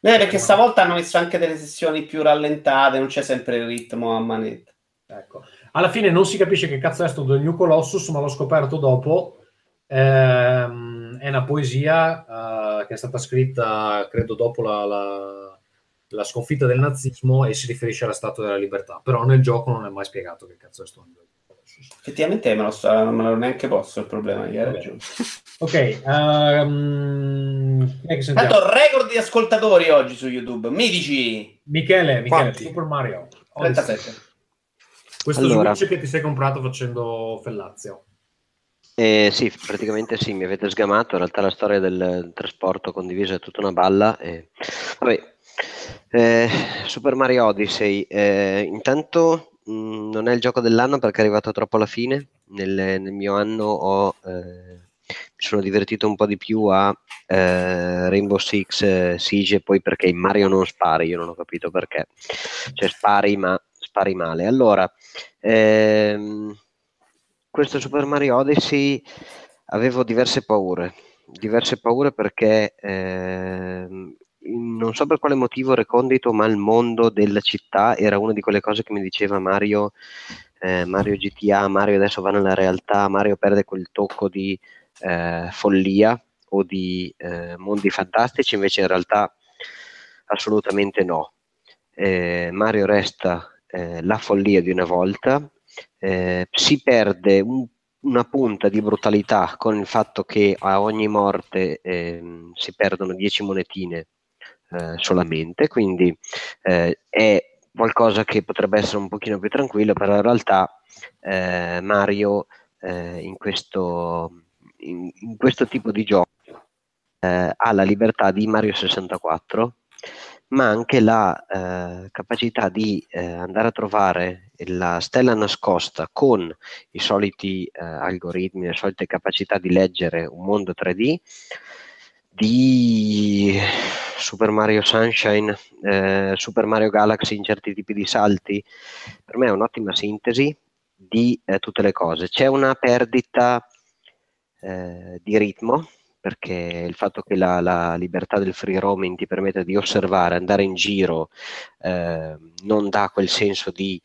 Perché stavolta hanno messo anche delle sessioni più rallentate, non c'è sempre il ritmo a manetta. Ecco. Alla fine non si capisce che cazzo è stato The New Colossus, ma l'ho scoperto dopo. È una poesia che è stata scritta, credo, dopo la sconfitta del nazismo, e si riferisce alla Statua della Libertà. Però nel gioco non è mai spiegato che cazzo è stato The New Colossus. Effettivamente non me lo neanche posso, il problema è che hai ragione. Ok. Tanto record di ascoltatori oggi su YouTube. Mi dici? Michele, Super Mario Odyssey. 37. Questo Switch che ti sei comprato facendo fellazio. Sì, praticamente sì, mi avete sgamato. In realtà la storia del trasporto condiviso è tutta una balla. Vabbè. Super Mario Odyssey, intanto non è il gioco dell'anno perché è arrivato troppo alla fine. Nel mio anno mi sono divertito un po' di più a Rainbow Six Siege, e poi perché in Mario non spari, io non ho capito perché. Cioè spari, ma spari male. Allora, questo Super Mario Odyssey avevo diverse paure perché non so per quale motivo recondito, ma il mondo della città era una di quelle cose che mi diceva Mario, Mario GTA, Mario adesso va nella realtà, Mario perde quel tocco di follia o di mondi fantastici, invece in realtà assolutamente no. Mario resta la follia di una volta. Si perde una punta di brutalità con il fatto che a ogni morte si perdono 10 monetine solamente, quindi è qualcosa che potrebbe essere un pochino più tranquillo, però in realtà Mario in questo tipo di gioco ha la libertà di Mario 64, ma anche la capacità di andare a trovare la stella nascosta con i soliti algoritmi, le solite capacità di leggere un mondo 3D di Super Mario Sunshine, Super Mario Galaxy in certi tipi di salti. Per me è un'ottima sintesi di tutte le cose. C'è una perdita di ritmo, perché il fatto che la libertà del free roaming ti permetta di osservare, andare in giro, non dà quel senso di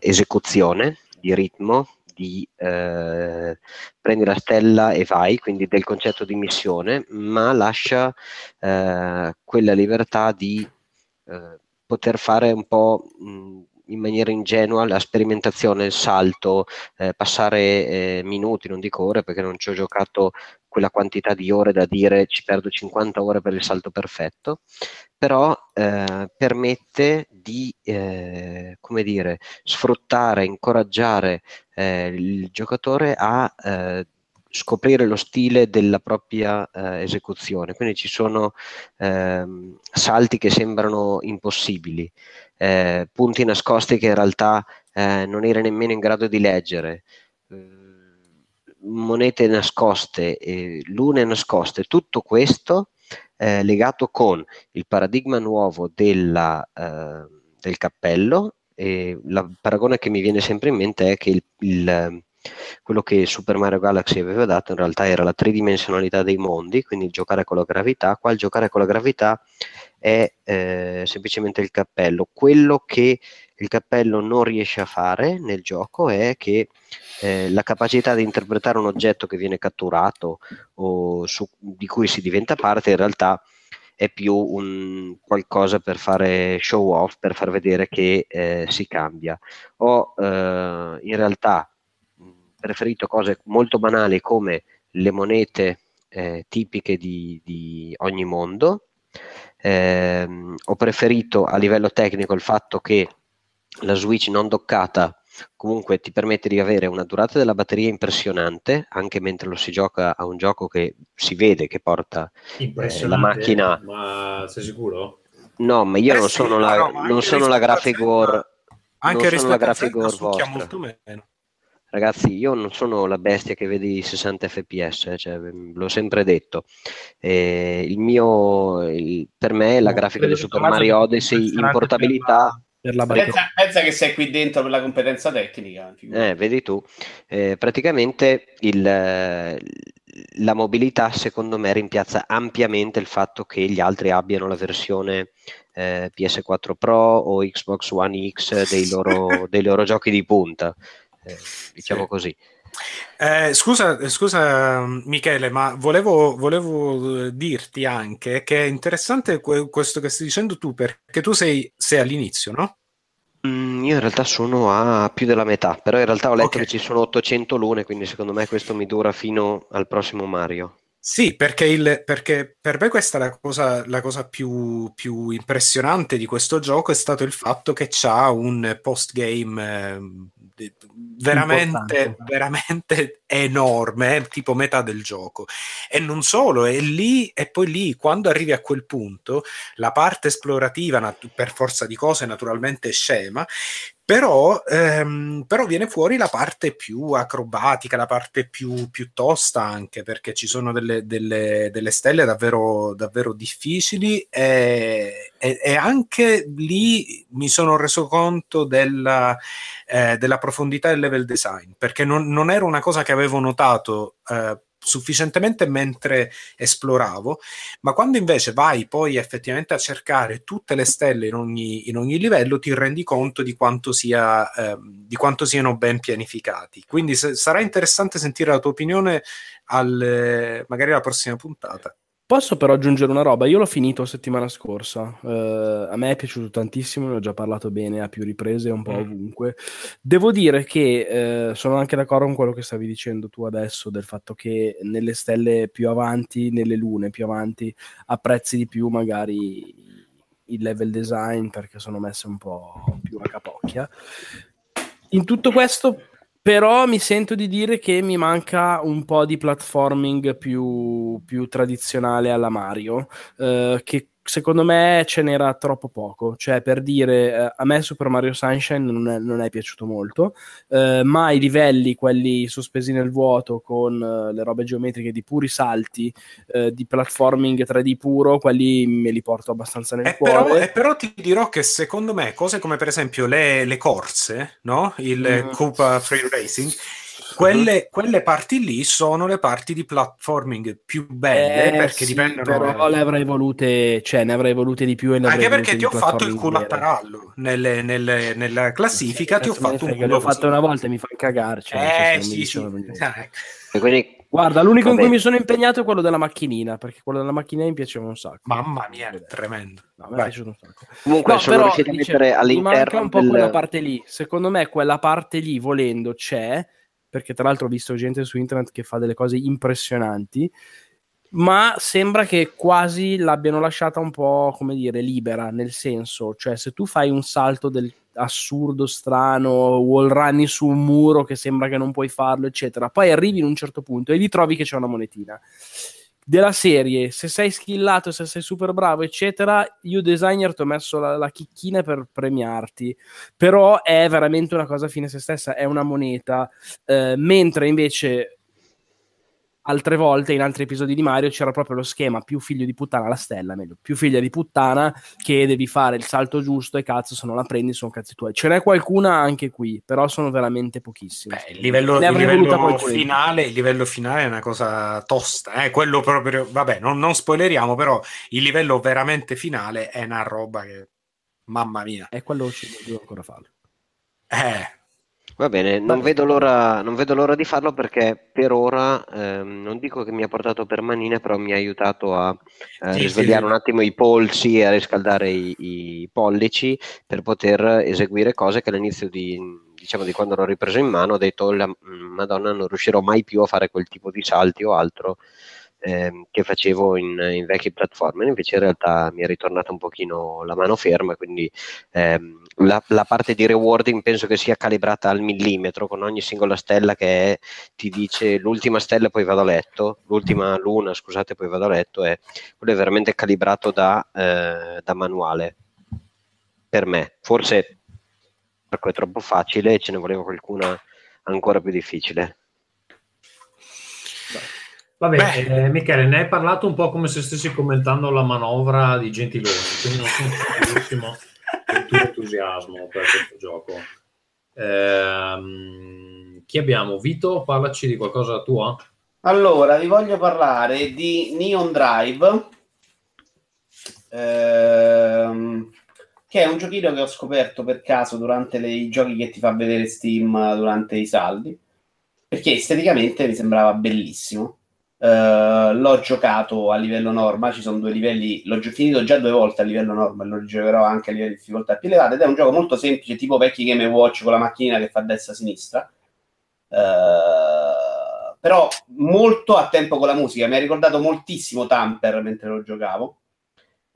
esecuzione, di ritmo, di prendi la stella e vai, quindi del concetto di missione, ma lascia quella libertà di poter fare un po' in maniera ingenua la sperimentazione, il salto, passare minuti, non dico ore, perché non ci ho giocato quella quantità di ore da dire ci perdo 50 ore per il salto perfetto, però permette di come dire, sfruttare, incoraggiare il giocatore a scoprire lo stile della propria esecuzione. Quindi ci sono salti che sembrano impossibili, punti nascosti che in realtà non era nemmeno in grado di leggere, monete nascoste, lune nascoste, tutto questo legato con il paradigma nuovo del cappello. E la paragone che mi viene sempre in mente è che quello che Super Mario Galaxy aveva dato in realtà era la tridimensionalità dei mondi, quindi giocare con la gravità. Qua il giocare con la gravità è semplicemente il cappello. Quello che il cappello non riesce a fare nel gioco è che la capacità di interpretare un oggetto che viene catturato o di cui si diventa parte in realtà è più un qualcosa per fare show off, per far vedere che si cambia. O in realtà preferito cose molto banali come le monete tipiche di ogni mondo. Ho preferito a livello tecnico il fatto che la Switch non doccata comunque ti permette di avere una durata della batteria impressionante, anche mentre lo si gioca a un gioco che si vede che porta la macchina. Ma sei sicuro? No, ma io non sono la Grafigore, anche rispetto alla Grafigore vostra, molto meno. Ragazzi, io non sono la bestia che vedi 60 fps, cioè, l'ho sempre detto. Per me la grafica di Super Mario Odyssey in portabilità... Pensa che sei qui dentro per la competenza tecnica. Vedi tu. Praticamente la mobilità secondo me rimpiazza ampiamente il fatto che gli altri abbiano la versione... PS4 Pro o Xbox One X dei loro giochi di punta. Diciamo sì. Così. Scusa Michele, ma volevo dirti anche che è interessante questo che stai dicendo tu, perché tu sei all'inizio, no? Io in realtà sono a più della metà, però in realtà ho letto che ci sono 800 lune, quindi secondo me questo mi dura fino al prossimo Mario. Sì, perché per me questa è la cosa più impressionante di questo gioco, è stato il fatto che c'ha un postgame veramente enorme, tipo metà del gioco. E non solo, è lì, e poi lì, quando arrivi a quel punto, la parte esplorativa per forza di cose naturalmente è scema, però viene fuori la parte più acrobatica, la parte più tosta, anche perché ci sono delle stelle davvero difficili, e anche lì mi sono reso conto della profondità del level design, perché non era una cosa che avevo notato sufficientemente mentre esploravo, ma quando invece vai poi effettivamente a cercare tutte le stelle in ogni livello, ti rendi conto di quanto siano ben pianificati. Quindi sarà interessante sentire la tua opinione magari alla prossima puntata. Posso però aggiungere una roba? Io l'ho finito settimana scorsa, a me è piaciuto tantissimo, ne ho già parlato bene a più riprese un po' ovunque. Devo dire che sono anche d'accordo con quello che stavi dicendo tu adesso, del fatto che nelle stelle più avanti, nelle lune più avanti, apprezzi di più magari il level design, perché sono messe un po' più a capocchia. In tutto questo però mi sento di dire che mi manca un po' di platforming più tradizionale alla Mario, che secondo me ce n'era troppo poco. Cioè, per dire, a me Super Mario Sunshine non è piaciuto molto, ma i livelli, quelli sospesi nel vuoto con le robe geometriche di puri salti, di platforming 3D puro, quelli me li porto abbastanza nel cuore. Però ti dirò che secondo me cose come per esempio le corse, no? Il Koopa Free Racing, quelle parti lì sono le parti di platforming più belle, perché sì, dipendono. Però le avrei volute, cioè ne avrei volute di più, e anche perché ti ho fatto il culo a tarallo nella classifica, sì, ti ho fatto un culo. L'ho fatto una volta e mi fa cagare, cioè, sì. Quindi, guarda, l'unico in cui mi sono impegnato è quello della macchinina, perché quello della macchinina mi piaceva un sacco. Mamma mia, è tremendo. No, mi è piaciuto un sacco. Comunque, no, però, mi manca un po' quella parte lì. Secondo me quella parte lì, volendo, c'è, perché tra l'altro ho visto gente su internet che fa delle cose impressionanti, ma sembra che quasi l'abbiano lasciata un po', come dire, libera, nel senso, cioè se tu fai un salto del assurdo, strano, wallrunni su un muro che sembra che non puoi farlo, eccetera, poi arrivi in un certo punto e lì trovi che c'è una monetina della serie, se sei skillato, se sei super bravo, eccetera, io designer ti ho messo la chicchina per premiarti, però è veramente una cosa fine a se stessa, è una moneta, mentre invece altre volte, in altri episodi di Mario, c'era proprio lo schema più figlio di puttana, la stella meglio, più figlia di puttana, che devi fare il salto giusto e cazzo, se non la prendi sono cazzi tuoi. Ce n'è qualcuna anche qui, però sono veramente pochissime. Beh, il livello finale è una cosa tosta, quello proprio, vabbè, non spoileriamo, però il livello veramente finale è una roba che, mamma mia. E quello ci devo ancora farlo. Va bene, non vedo l'ora di farlo, perché per ora non dico che mi ha portato per manina, però mi ha aiutato a risvegliare un attimo i polsi e a riscaldare i pollici per poter eseguire cose che all'inizio di quando l'ho ripreso in mano ho detto Madonna, non riuscirò mai più a fare quel tipo di salti o altro che facevo in vecchie piattaforme. Invece in realtà mi è ritornata un pochino la mano ferma, quindi la parte di rewarding penso che sia calibrata al millimetro, con ogni singola stella che ti dice l'ultima stella poi vado a letto, l'ultima luna scusate poi vado a letto, e quello è veramente calibrato da manuale. Per me forse è troppo facile e ce ne voleva qualcuna ancora più difficile. Va bene, Michele, ne hai parlato un po' come se stessi commentando la manovra di Gentiloni, quindi non sono sicurissimo del tuo entusiasmo per questo gioco. Chi abbiamo? Vito, parlaci di qualcosa tua. Allora, vi voglio parlare di Neon Drive, che è un giochino che ho scoperto per caso durante i giochi che ti fa vedere Steam durante i saldi, perché esteticamente mi sembrava bellissimo. L'ho giocato a livello norma, ci sono due livelli, l'ho finito già 2 volte a livello norma, lo giocherò anche a livello di difficoltà più elevata, ed è un gioco molto semplice, tipo vecchi Game Watch con la macchina che fa destra-sinistra, però molto a tempo con la musica, mi ha ricordato moltissimo Tamper mentre lo giocavo.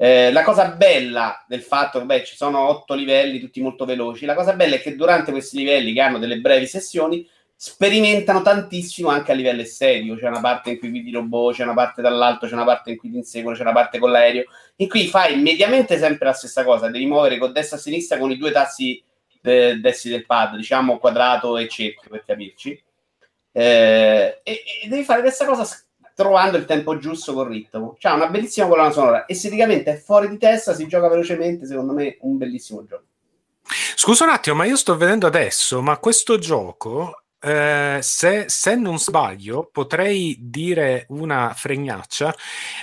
La cosa bella del fatto che ci sono 8 livelli tutti molto veloci, la cosa bella è che durante questi livelli, che hanno delle brevi sessioni, sperimentano tantissimo anche a livello estetico. C'è una parte in cui guidi robot, c'è una parte dall'alto, c'è una parte in cui ti inseguono, c'è una parte con l'aereo, in cui fai mediamente sempre la stessa cosa, devi muovere con destra e sinistra con i due tasti destri del pad, diciamo quadrato e cerchio, per capirci, e devi fare questa cosa trovando il tempo giusto col ritmo. C'ha una bellissima colonna sonora, esteticamente è fuori di testa, si gioca velocemente, secondo me un bellissimo gioco. Scusa un attimo, ma io sto vedendo adesso, ma questo gioco... se non sbaglio potrei dire una fregnaccia,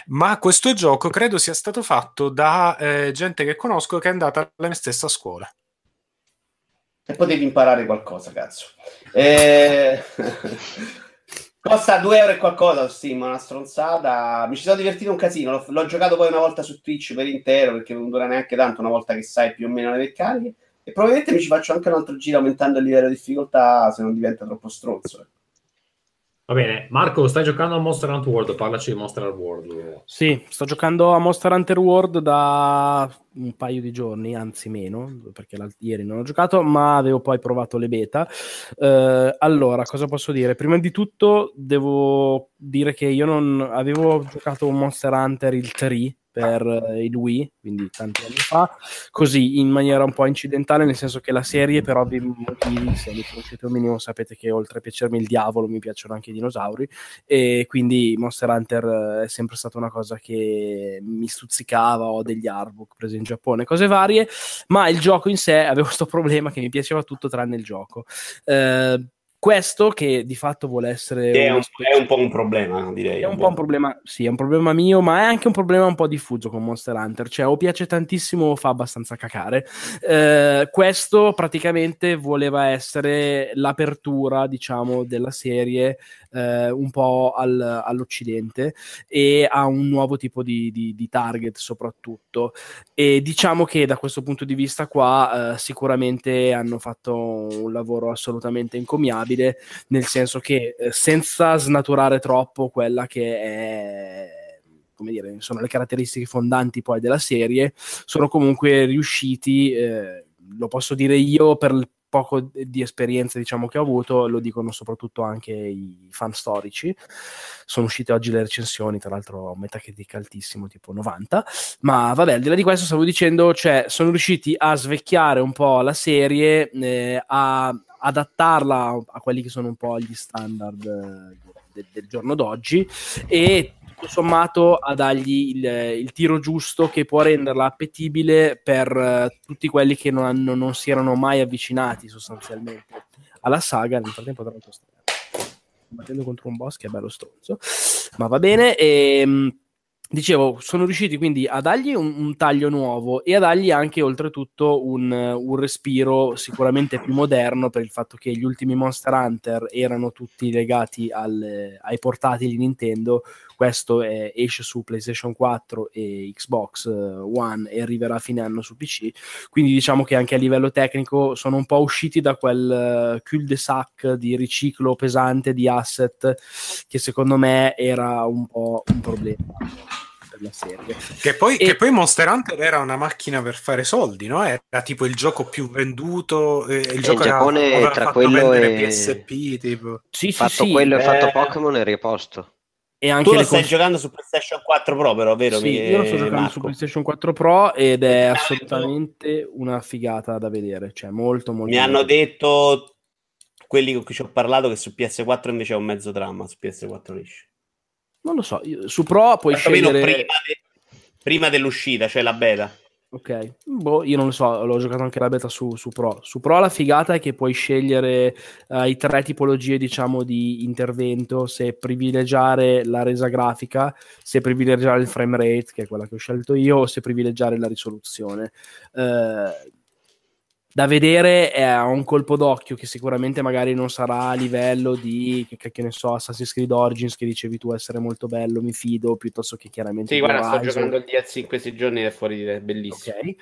ma questo gioco credo sia stato fatto da gente che conosco che è andata alla mia stessa scuola. E potevi imparare qualcosa, cazzo. Costa 2 euro e qualcosa, sì, ma una stronzata. Mi ci sono divertito un casino, l'ho giocato poi una volta su Twitch per intero, perché non dura neanche tanto una volta che sai più o meno le meccaniche. E probabilmente mi ci faccio anche un altro giro aumentando il livello di difficoltà, se non diventa troppo stronzo. Va bene, Marco, stai giocando a Monster Hunter World, parlaci di Monster Hunter World. Sì, sto giocando a Monster Hunter World da un paio di giorni, anzi meno, perché ieri non ho giocato, ma avevo poi provato le beta. Allora, cosa posso dire? Prima di tutto devo dire che io non avevo giocato Monster Hunter il 3 per il Wii, quindi tanti anni fa, così in maniera un po' incidentale, nel senso che la serie, per ovvi motivi, se mi conoscete un minimo sapete che oltre a piacermi il diavolo mi piacciono anche i dinosauri, e quindi Monster Hunter è sempre stata una cosa che mi stuzzicava. Ho degli artbook presi in Giappone, cose varie, ma il gioco in sé, avevo questo problema che mi piaceva tutto tranne il gioco. Questo che di fatto vuole essere... è un po' un problema, direi. È un po' un problema, sì, è un problema mio, ma è anche un problema un po' diffuso con Monster Hunter. Cioè, o piace tantissimo o fa abbastanza cacare. Questo praticamente voleva essere l'apertura, diciamo, della serie un po' all'Occidente e a un nuovo tipo di target soprattutto. E diciamo che da questo punto di vista qua sicuramente hanno fatto un lavoro assolutamente encomiabile, nel senso che senza snaturare troppo quella che è, come dire, sono le caratteristiche fondanti poi della serie, sono comunque riusciti, lo posso dire io per il poco di esperienza diciamo che ho avuto, lo dicono soprattutto anche i fan storici, sono uscite oggi le recensioni, tra l'altro Metacritic altissimo tipo 90, ma vabbè, al di là di questo stavo dicendo, cioè sono riusciti a svecchiare un po' la serie, a adattarla a quelli che sono un po' gli standard del giorno d'oggi e tutto sommato a dargli il tiro giusto che può renderla appetibile per tutti quelli che non si erano mai avvicinati sostanzialmente alla saga. Nel frattempo tra l'altro sto battendo contro un boss che è bello stronzo, ma va bene. Dicevo, sono riusciti quindi a dargli un taglio nuovo e a dargli anche oltretutto un respiro sicuramente più moderno, per il fatto che gli ultimi Monster Hunter erano tutti legati ai portatili Nintendo. Questo esce su PlayStation 4 e Xbox One e arriverà a fine anno su PC, quindi diciamo che anche a livello tecnico sono un po' usciti da quel cul-de-sac di riciclo pesante di asset che secondo me era un po' un problema la serie. Che poi Monster Hunter era una macchina per fare soldi, no? Era tipo il gioco più venduto, il gioco Giappone, era tra quello e PSP, tipo. Sì, fatto sì, quello e fatto Pokémon e riposto. E anche tu lo stai giocando su PlayStation 4 Pro, però, vero? Sì, io lo sto giocando su PlayStation 4 Pro ed è assolutamente una figata da vedere, cioè molto molto. Mi hanno detto quelli con cui ci ho parlato che su PS4 invece è un mezzo dramma, su PS4 esce. Non lo so, su Pro puoi scegliere prima dell'uscita, cioè la beta. Ok, boh, io non lo so, l'ho giocato anche la beta su Pro. Su Pro la figata è che puoi scegliere i tre tipologie, diciamo, di intervento, se privilegiare la resa grafica, se privilegiare il frame rate, che è quella che ho scelto io, o se privilegiare la risoluzione. Da vedere è un colpo d'occhio che sicuramente magari non sarà a livello di, che ne so, Assassin's Creed Origins che dicevi tu essere molto bello, mi fido, piuttosto che chiaramente... Sì, guarda, sto giocando il DLC in questi giorni, è fuori, è bellissimo. Okay.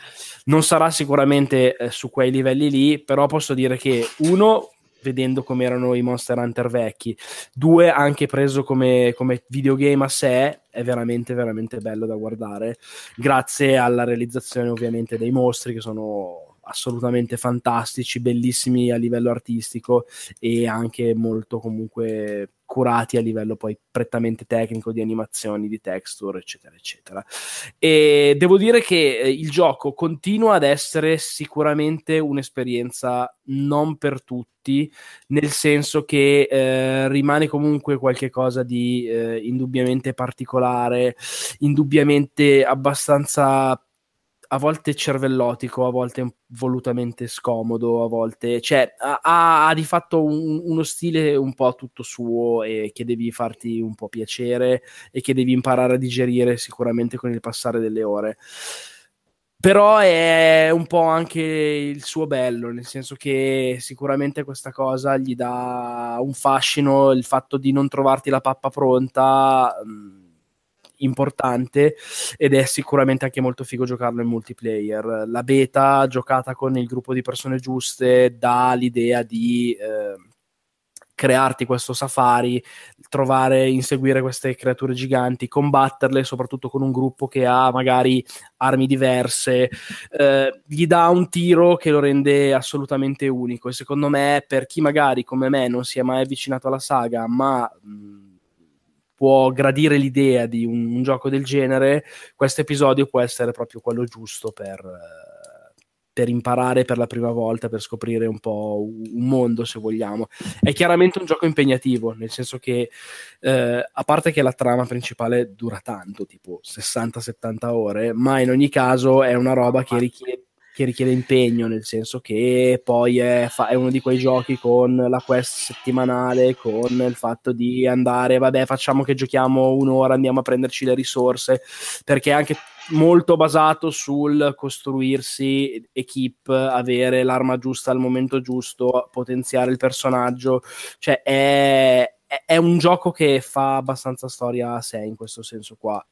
Non sarà sicuramente su quei livelli lì, però posso dire che uno... vedendo come erano i Monster Hunter vecchi. 2 anche preso come videogame a sé, è veramente veramente bello da guardare, grazie alla realizzazione ovviamente dei mostri, che sono assolutamente fantastici, bellissimi a livello artistico e anche molto comunque curati a livello poi prettamente tecnico, di animazioni, di texture, eccetera eccetera. E devo dire che il gioco continua ad essere sicuramente un'esperienza non per tutti, nel senso che rimane comunque qualche cosa di indubbiamente particolare, indubbiamente abbastanza a volte cervellotico, a volte volutamente scomodo, a volte, cioè, ha di fatto uno stile un po' tutto suo, e che devi farti un po' piacere e che devi imparare a digerire sicuramente con il passare delle ore. Però è un po' anche il suo bello, nel senso che sicuramente questa cosa gli dà un fascino, il fatto di non trovarti la pappa pronta, importante, ed è sicuramente anche molto figo giocarlo in multiplayer. La beta giocata con il gruppo di persone giuste dà l'idea di crearti questo safari, trovare, inseguire queste creature giganti, combatterle soprattutto con un gruppo che ha magari armi diverse, gli dà un tiro che lo rende assolutamente unico, e secondo me per chi magari come me non si è mai avvicinato alla saga ma può gradire l'idea di un gioco del genere, questo episodio può essere proprio quello giusto per imparare per la prima volta, per scoprire un po' un mondo, se vogliamo. È chiaramente un gioco impegnativo, nel senso che a parte che la trama principale dura tanto, tipo 60-70 ore, ma in ogni caso è una roba che richiede impegno, nel senso che poi è uno di quei giochi con la quest settimanale, con il fatto di andare, facciamo che giochiamo un'ora, andiamo a prenderci le risorse, perché è anche molto basato sul costruirsi equip, avere l'arma giusta al momento giusto, potenziare il personaggio, cioè è un gioco che fa abbastanza storia a sé in questo senso qua.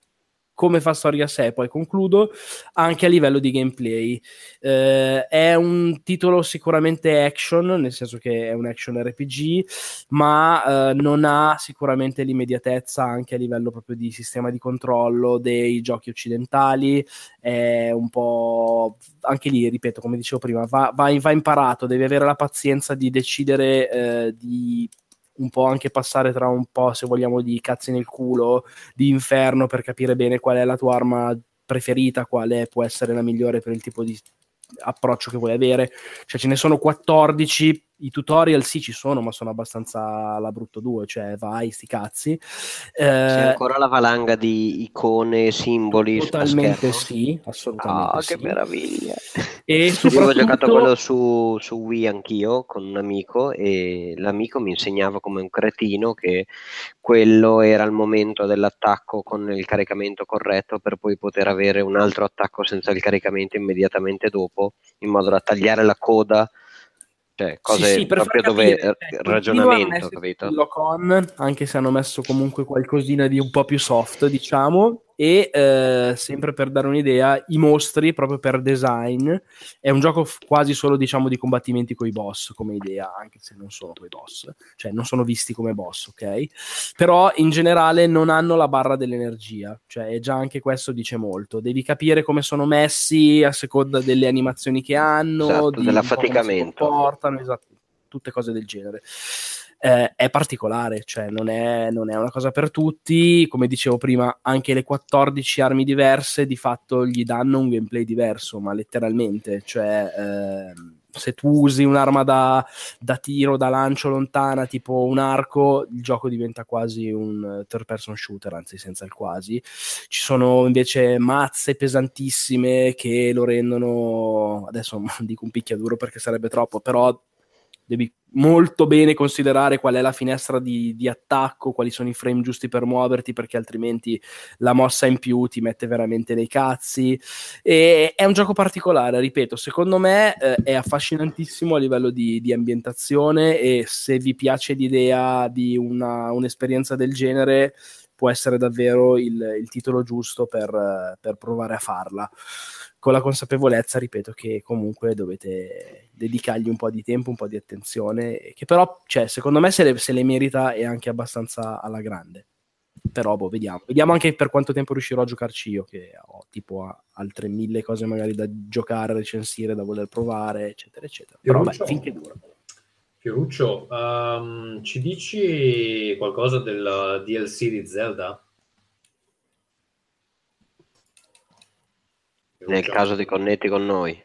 Come fa storia a sé, poi concludo, anche a livello di gameplay. È un titolo sicuramente action, nel senso che è un action RPG, ma non ha sicuramente l'immediatezza anche a livello proprio di sistema di controllo dei giochi occidentali. È un po'... anche lì, ripeto, come dicevo prima, va imparato, devi avere la pazienza di decidere di un po' anche passare tra un po', se vogliamo, di cazzi nel culo, di inferno, per capire bene qual è la tua arma preferita, quale può essere la migliore per il tipo di approccio che vuoi avere. Cioè ce ne sono 14, i tutorial sì ci sono, ma sono abbastanza la brutto 2, cioè vai sti cazzi. C'è ancora la valanga di icone, simboli, totalmente sì, assolutamente. Ah, sì, che meraviglia. E soprattutto... io ho giocato quello su Wii anch'io con un amico, e l'amico mi insegnava come un cretino che quello era il momento dell'attacco con il caricamento corretto, per poi poter avere un altro attacco senza il caricamento immediatamente dopo, in modo da tagliare la coda. Cioè, cose sì, proprio capire, dove ragionamento, capito? Con, anche se hanno messo comunque qualcosina di un po' più soft, diciamo, e sempre per dare un'idea, i mostri, proprio per design, è un gioco quasi solo, diciamo, di combattimenti coi boss, come idea, anche se non sono coi boss, cioè non sono visti come boss, ok? Però in generale non hanno la barra dell'energia, cioè già anche questo dice molto, devi capire come sono messi a seconda delle animazioni che hanno, esatto, dell'affaticamento, portano, esatto, tutte cose del genere. È particolare, cioè non è una cosa per tutti. Come dicevo prima, anche le 14 armi diverse di fatto gli danno un gameplay diverso, ma letteralmente, cioè se tu usi un'arma da tiro, da lancio lontana, tipo un arco, il gioco diventa quasi un third person shooter, anzi senza il quasi. Ci sono invece mazze pesantissime che lo rendono, adesso non dico un picchiaduro perché sarebbe troppo, però devi molto bene considerare qual è la finestra di attacco, quali sono i frame giusti per muoverti, perché altrimenti la mossa in più ti mette veramente nei cazzi. E è un gioco particolare, ripeto, secondo me è affascinantissimo a livello di ambientazione, e se vi piace l'idea di un'esperienza del genere può essere davvero il titolo giusto per provare a farla, con la consapevolezza, ripeto, che comunque dovete dedicargli un po' di tempo, un po' di attenzione, che però, cioè, secondo me se le merita e anche abbastanza alla grande. Però boh, vediamo anche per quanto tempo riuscirò a giocarci io, che ho tipo altre 1000 cose magari da giocare, recensire, da voler provare, eccetera eccetera. Però beh, finché dura. Ferruccio, ci dici qualcosa del DLC di Zelda? Nel caso ti connetti con noi,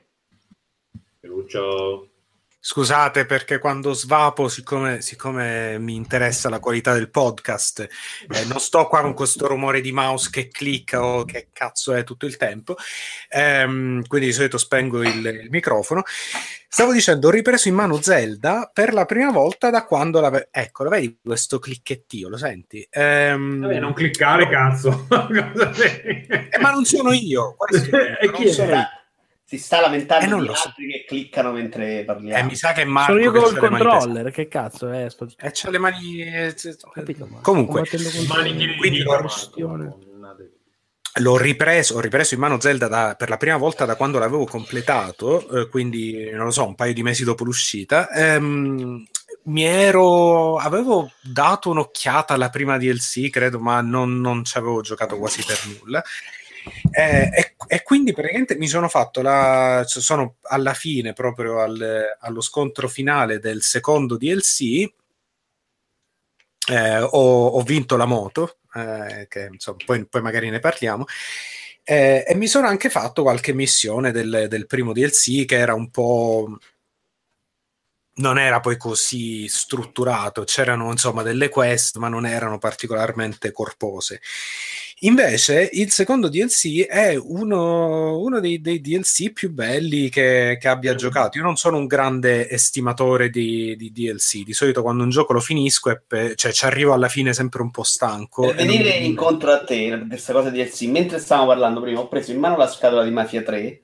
Ferruccio. Scusate, perché quando svapo, siccome mi interessa la qualità del podcast, non sto qua con questo rumore di mouse che clicca o che cazzo è tutto il tempo, quindi di solito spengo il microfono. Stavo dicendo, ho ripreso in mano Zelda per la prima volta da quando ecco, lo vedi questo clicchettio, lo senti? Vabbè, non cliccare, cazzo. Ma non sono io. Si sta lamentando di altri che cliccano mentre parliamo. Mi sa che Marco... Sono io con il controller, che cazzo è? C'ha le mani... Capito, Marco. Comunque, quindi ho ripreso in mano Zelda per la prima volta da quando l'avevo completato, quindi, non lo so, un paio di mesi dopo l'uscita. Avevo dato un'occhiata alla prima DLC, credo, ma non ci avevo giocato quasi per nulla. E quindi praticamente mi sono fatto sono alla fine proprio allo scontro finale del secondo DLC, ho vinto la moto, che insomma, poi magari ne parliamo, e mi sono anche fatto qualche missione del primo DLC, che era un po'... non era poi così strutturato, c'erano insomma delle quest ma non erano particolarmente corpose. Invece il secondo DLC è uno dei DLC più belli che abbia giocato. Io non sono un grande estimatore di DLC, di solito quando un gioco lo finisco cioè ci arrivo alla fine sempre un po' stanco. Per venire incontro a te, questa cosa di DLC, mentre stavamo parlando prima ho preso in mano la scatola di Mafia 3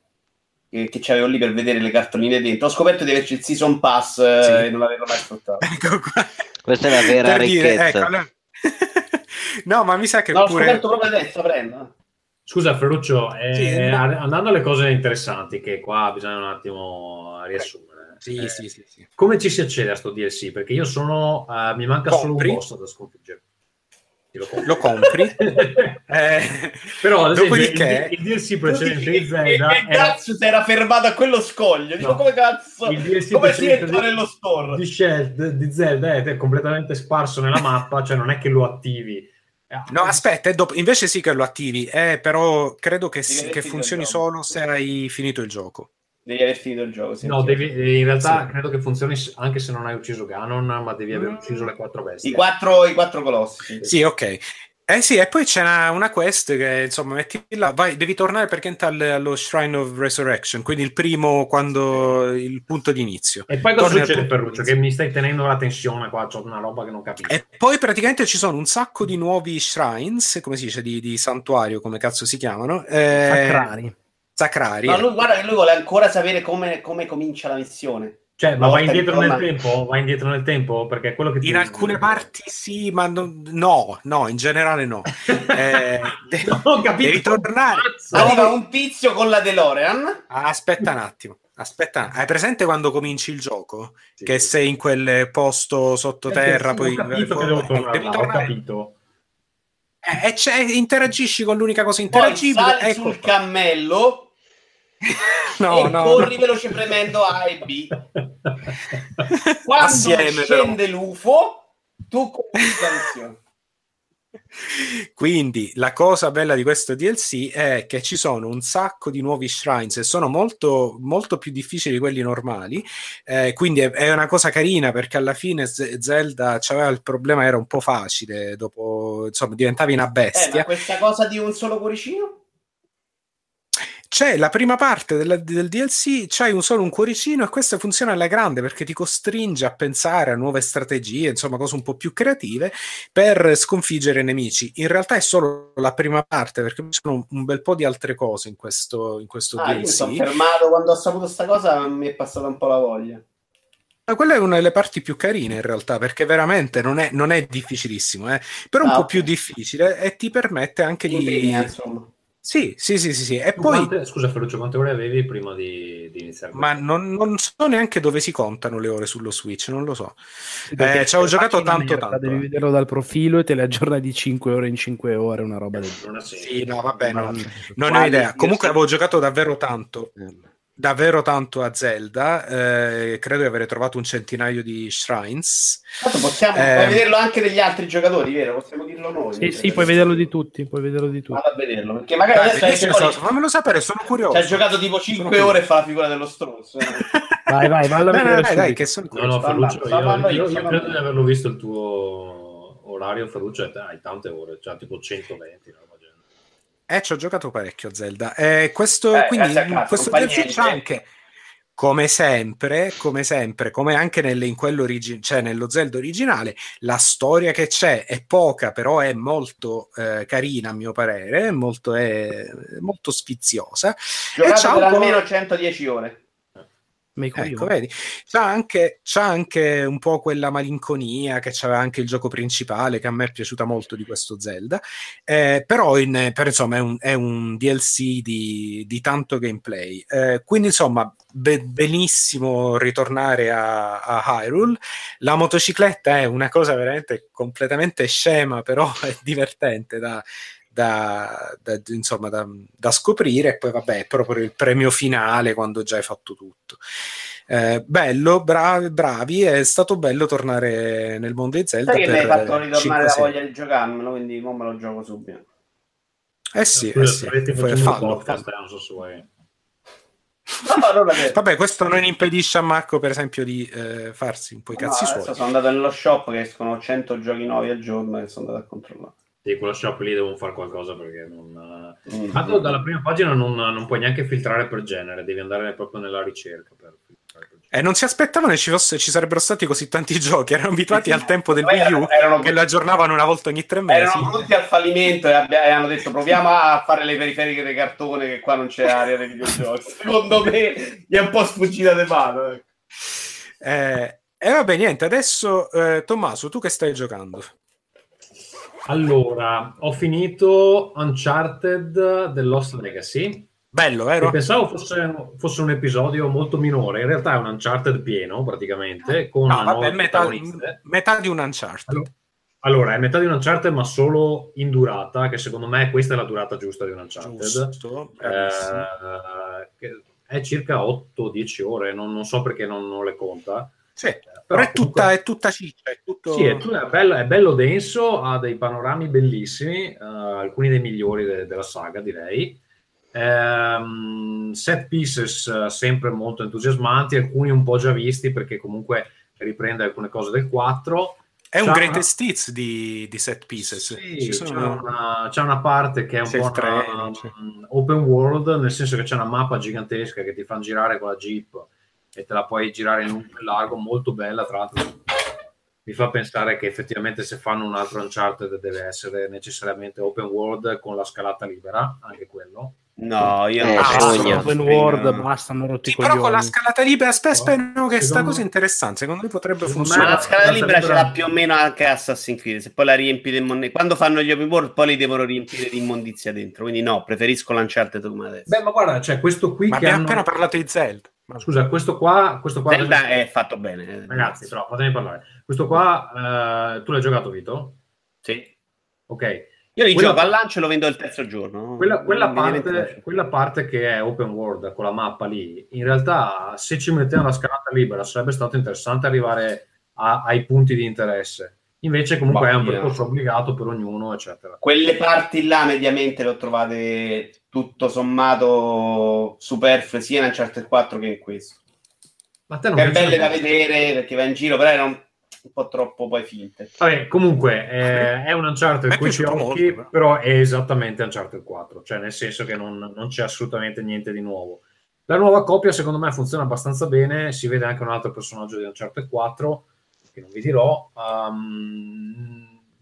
che c'avevo lì per vedere le cartoline dentro, ho scoperto di averci il Season Pass, sì. E non l'avevo mai sfruttato. Ecco qua. Questa è la vera ricchezza. Ecco, allora... No, ma mi sa che pure... l'ho scoperto proprio adesso, prendo. Scusa Ferruccio, andando alle cose interessanti che qua bisogna un attimo riassumere. Sì. Come ci si accede a sto DLC? Perché io sono... mi manca solo un boss da sconfiggere. Lo compri, però ad esempio, dopodiché il DLC precedente di Zelda cazzo si era fermato a quello scoglio. Dico, no, come cazzo, il DLC come si entra nello store di Zelda è completamente sparso nella mappa, cioè non è che lo attivi. No, aspetta, invece sì che lo attivi, però credo che funzioni solo se hai finito il gioco. Devi aver finito il gioco. No, in realtà sì. Credo che funzioni anche se non hai ucciso Ganon, ma devi aver ucciso le 4 bestie. I quattro colossi. Sì, ok. Sì, e poi c'è una quest che, insomma, metti là, vai, devi tornare perché entra allo Shrine of Resurrection, quindi il primo, quando il punto di inizio. E poi cosa succede, Ferruccio? Che mi stai tenendo la tensione qua, c'ho una roba che non capisco. E poi praticamente ci sono un sacco di nuovi shrines, come si dice, di santuario, come cazzo si chiamano. Sacrari. Ma lui, guarda, lui vuole ancora sapere come comincia la missione. Cioè, ma va indietro nel tempo? Va indietro nel tempo? Perché quello che in alcune parti sì, ma no, in generale no. Non ho capito. Devi tornare. Arriva un tizio con la DeLorean. Aspetta un attimo. Hai presente quando cominci il gioco? Sì. Che sei in quel posto sottoterra, poi ho capito che devo tornare. Ho capito. Interagisci con l'unica cosa interagibile. Poi sali sul cammello. No, corri veloce premendo A e B. Quando assieme, scende però. L'UFO, tu cominci. Quindi la cosa bella di questo DLC è che ci sono un sacco di nuovi shrines e sono molto, molto più difficili di quelli normali, quindi è una cosa carina, perché alla fine Zelda c'aveva il problema, era un po' facile, dopo insomma diventavi una bestia. Ma questa cosa di un solo cuoricino? C'è la prima parte del DLC, c'hai un cuoricino e questo funziona alla grande perché ti costringe a pensare a nuove strategie, insomma cose un po' più creative per sconfiggere nemici. In realtà è solo la prima parte, perché ci sono un bel po' di altre cose in questo DLC. Io mi sono fermato, quando ho saputo sta cosa mi è passata un po' la voglia. Ma quella è una delle parti più carine in realtà, perché veramente non è difficilissimo, però un po' più difficile, e ti permette anche di... Sì. E poi... Scusa Ferruccio, quante ore avevi prima di iniziare? Ma non so neanche dove si contano le ore sullo Switch, non lo so. Ci ho giocato tanto. Devi vederlo dal profilo e te le aggiorna di 5 ore in 5 ore, una roba del genere. Sì, no, vabbè, non ho idea. Comunque avevo giocato davvero tanto a Zelda, credo di aver trovato un centinaio di shrines. Tanto possiamo vederlo anche degli altri giocatori, vero? Possiamo dirlo noi. Sì, puoi vederlo di tutti. Vado a vederlo, perché magari fammelo sapere, sono curioso. Ci ha giocato tipo 5 ore e fa la figura dello stronzo. Vai, vado a vedere. Dai, che sono curioso. No, Ferruccio, io credo di averlo visto il tuo orario, Ferruccio, hai tante ore, cioè tipo 120, no? Ci ho giocato parecchio a Zelda. Quindi questo c'è anche, come sempre, come anche nello Zelda originale, la storia che c'è è poca, però è molto carina a mio parere, molto sfiziosa. Giocato per almeno 110 ore. Ecco, vedi, c'ha anche un po' quella malinconia che c'aveva anche il gioco principale, che a me è piaciuta molto di questo Zelda, però insomma è un DLC di tanto gameplay, quindi insomma benissimo ritornare a Hyrule. La motocicletta è una cosa veramente completamente scema, però è divertente da scoprire, e poi vabbè è proprio il premio finale quando già hai fatto tutto. Bello, bravi, è stato bello tornare nel mondo di Zelda. Sai che mi hai fatto ritornare la voglia di giocarmelo, quindi non me lo gioco subito. Sì. Vabbè, questo non impedisce a Marco per esempio di farsi un po' i cazzi suoi. Sono andato nello shop che escono 100 giochi nuovi al giorno e sono andato a controllare. Di quello shop lì devo fare qualcosa, perché tanto dalla prima pagina non puoi neanche filtrare per genere, devi andare proprio nella ricerca per filtrare per genere. Non si aspettavano che ci sarebbero stati così tanti giochi, erano abituati al tempo del Wii U che lo aggiornavano una volta ogni 3 mesi. Erano tutti al fallimento e hanno detto proviamo a fare le periferiche di cartone, che qua non c'è area dei videogiochi. Secondo me gli è un po' sfuggita di mano. Vabbè, niente, adesso Tommaso, tu che stai giocando? Allora, ho finito Uncharted The Lost Legacy. Bello, vero? Pensavo fosse un episodio molto minore, in realtà è un Uncharted pieno, praticamente. Con metà di un Uncharted. Allora, è metà di un Uncharted, ma solo in durata, che secondo me questa è la durata giusta di un Uncharted. Giusto, è circa 8-10 ore, non so perché non le conta. Sì, però è tutta ciccia, sì, è bello denso, ha dei panorami bellissimi, alcuni dei migliori della saga, direi. Set pieces sempre molto entusiasmanti, alcuni un po' già visti perché comunque riprende alcune cose del 4. È un greatest hits di set pieces. Sì, c'è una parte che è un po' open world, nel senso che c'è una mappa gigantesca che ti fanno girare con la Jeep e te la puoi girare in lungo e largo, molto bella. Tra l'altro mi fa pensare che effettivamente se fanno un altro Uncharted deve essere necessariamente open world con la scalata libera, anche quello. No, io non so. Open world, basta, non rotti coglioni. Però con la scalata libera, spero che sta cosa interessante, secondo me potrebbe funzionare. Ma la scalata libera ce l'ha più o meno anche Assassin's Creed, se poi la riempi quando fanno gli open world poi li devono riempire di immondizia dentro, quindi no, preferisco Uncharted come adesso. Beh, ma guarda, cioè questo qui ma che abbiamo appena parlato di Zelda. Ma scusa, questo qua Zelda è fatto bene, ragazzi, però fatemi parlare. Questo qua tu l'hai giocato, Vito? Sì. Ok. Io li gioco al lancio e lo vendo il terzo giorno. Quella parte che è open world con la mappa lì, in realtà se ci mettevano la scalata libera sarebbe stato interessante arrivare ai punti di interesse. Invece comunque è un percorso obbligato per ognuno, eccetera. Quelle parti là mediamente le ho trovate tutto sommato superflue sia in Uncharted 4 che in questo. Ma te non che belle da vedere perché va in giro, però erano un po' troppo poi finte. Vabbè, comunque è un Uncharted coi occhi, però è esattamente Uncharted 4, cioè nel senso che non c'è assolutamente niente di nuovo. La nuova coppia secondo me funziona abbastanza bene, si vede anche un altro personaggio di Uncharted 4 che non vi dirò.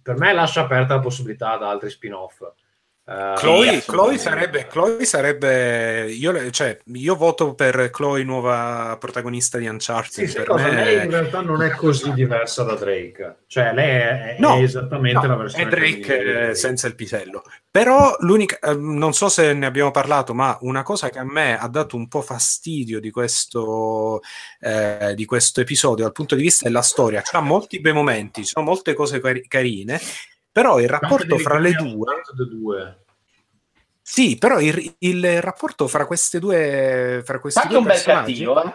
Per me lascia aperta la possibilità ad altri spin-off. Chloe sarebbe io voto per Chloe, nuova protagonista di Uncharted. Sì, per cosa, me... Lei in realtà non è così diversa da Drake, cioè lei è esattamente la versione, è Drake senza il pisello. Però l'unica, non so se ne abbiamo parlato, ma una cosa che a me ha dato un po' fastidio di questo episodio dal punto di vista della storia, c'ha molti bei momenti, ci sono molte cose carine. Però il rapporto fra le due. Sì, però il rapporto fra queste due, fra questi tanto due personaggi. Un bel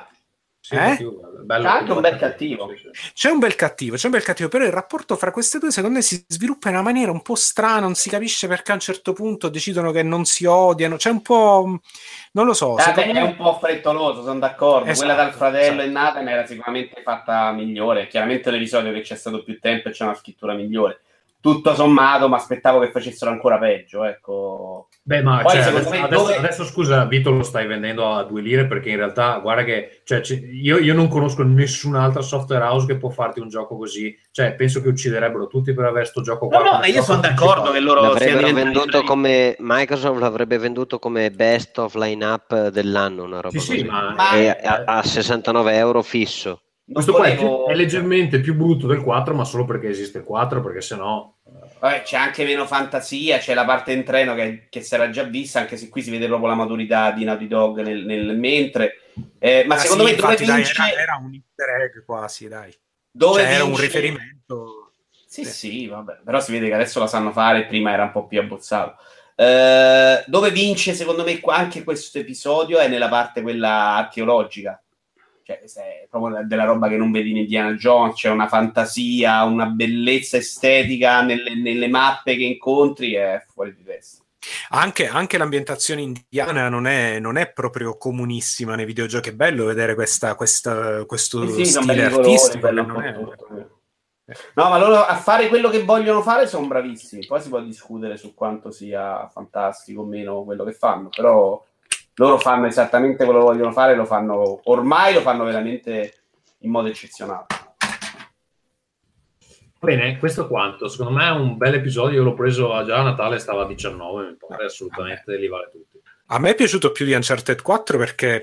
cattivo, anche un bel cattivo. C'è un bel cattivo, però il rapporto fra queste due secondo me si sviluppa in una maniera un po' strana, non si capisce perché a un certo punto decidono che non si odiano, c'è un po', non lo so, è un po' frettoloso, sono d'accordo, esatto, quella dal fratello, esatto. E Nathan era sicuramente fatta migliore, chiaramente l'episodio che c'è stato più tempo e c'è una scrittura migliore. Tutto sommato, ma aspettavo che facessero ancora peggio, ecco. Beh, ma poi, cioè, adesso scusa, Vito, lo stai vendendo a £2, perché in realtà, guarda che io non conosco nessun'altra software house che può farti un gioco così. Cioè, penso che ucciderebbero tutti per avere sto gioco qua. No, io sono d'accordo che loro l'avrebbero venduto come... Microsoft l'avrebbe venduto come best of line-up dell'anno, una roba così. Sì, ma... a €69 fisso. Questo qua è leggermente più brutto del 4, ma solo perché esiste il 4, perché sennò... C'è anche meno fantasia, c'è la parte in treno che si era già vista, anche se qui si vede proprio la maturità di Naughty Dog nel mentre. Ma secondo me dove vince... Dai, era un easter egg quasi, dai. Dove vince... Era un riferimento... Sì, vabbè. Però si vede che adesso la sanno fare, prima era un po' più abbozzato. Dove vince, secondo me, qua anche questo episodio è nella parte quella archeologica. Cioè, è proprio della roba che non vedi in Indiana Jones, c'è una fantasia, una bellezza estetica nelle mappe che incontri, è fuori di testa. Anche l'ambientazione indiana non è proprio comunissima nei videogiochi, è bello vedere questo stile artistico. No, ma loro a fare quello che vogliono fare sono bravissimi, poi si può discutere su quanto sia fantastico o meno quello che fanno, però... Loro fanno esattamente quello che vogliono fare, lo fanno veramente in modo eccezionale. Bene, questo quanto. Secondo me è un bel episodio, io l'ho preso già a Natale, stava a 19, mi pare, assolutamente, li vale tutti. A me è piaciuto più di Uncharted 4 perché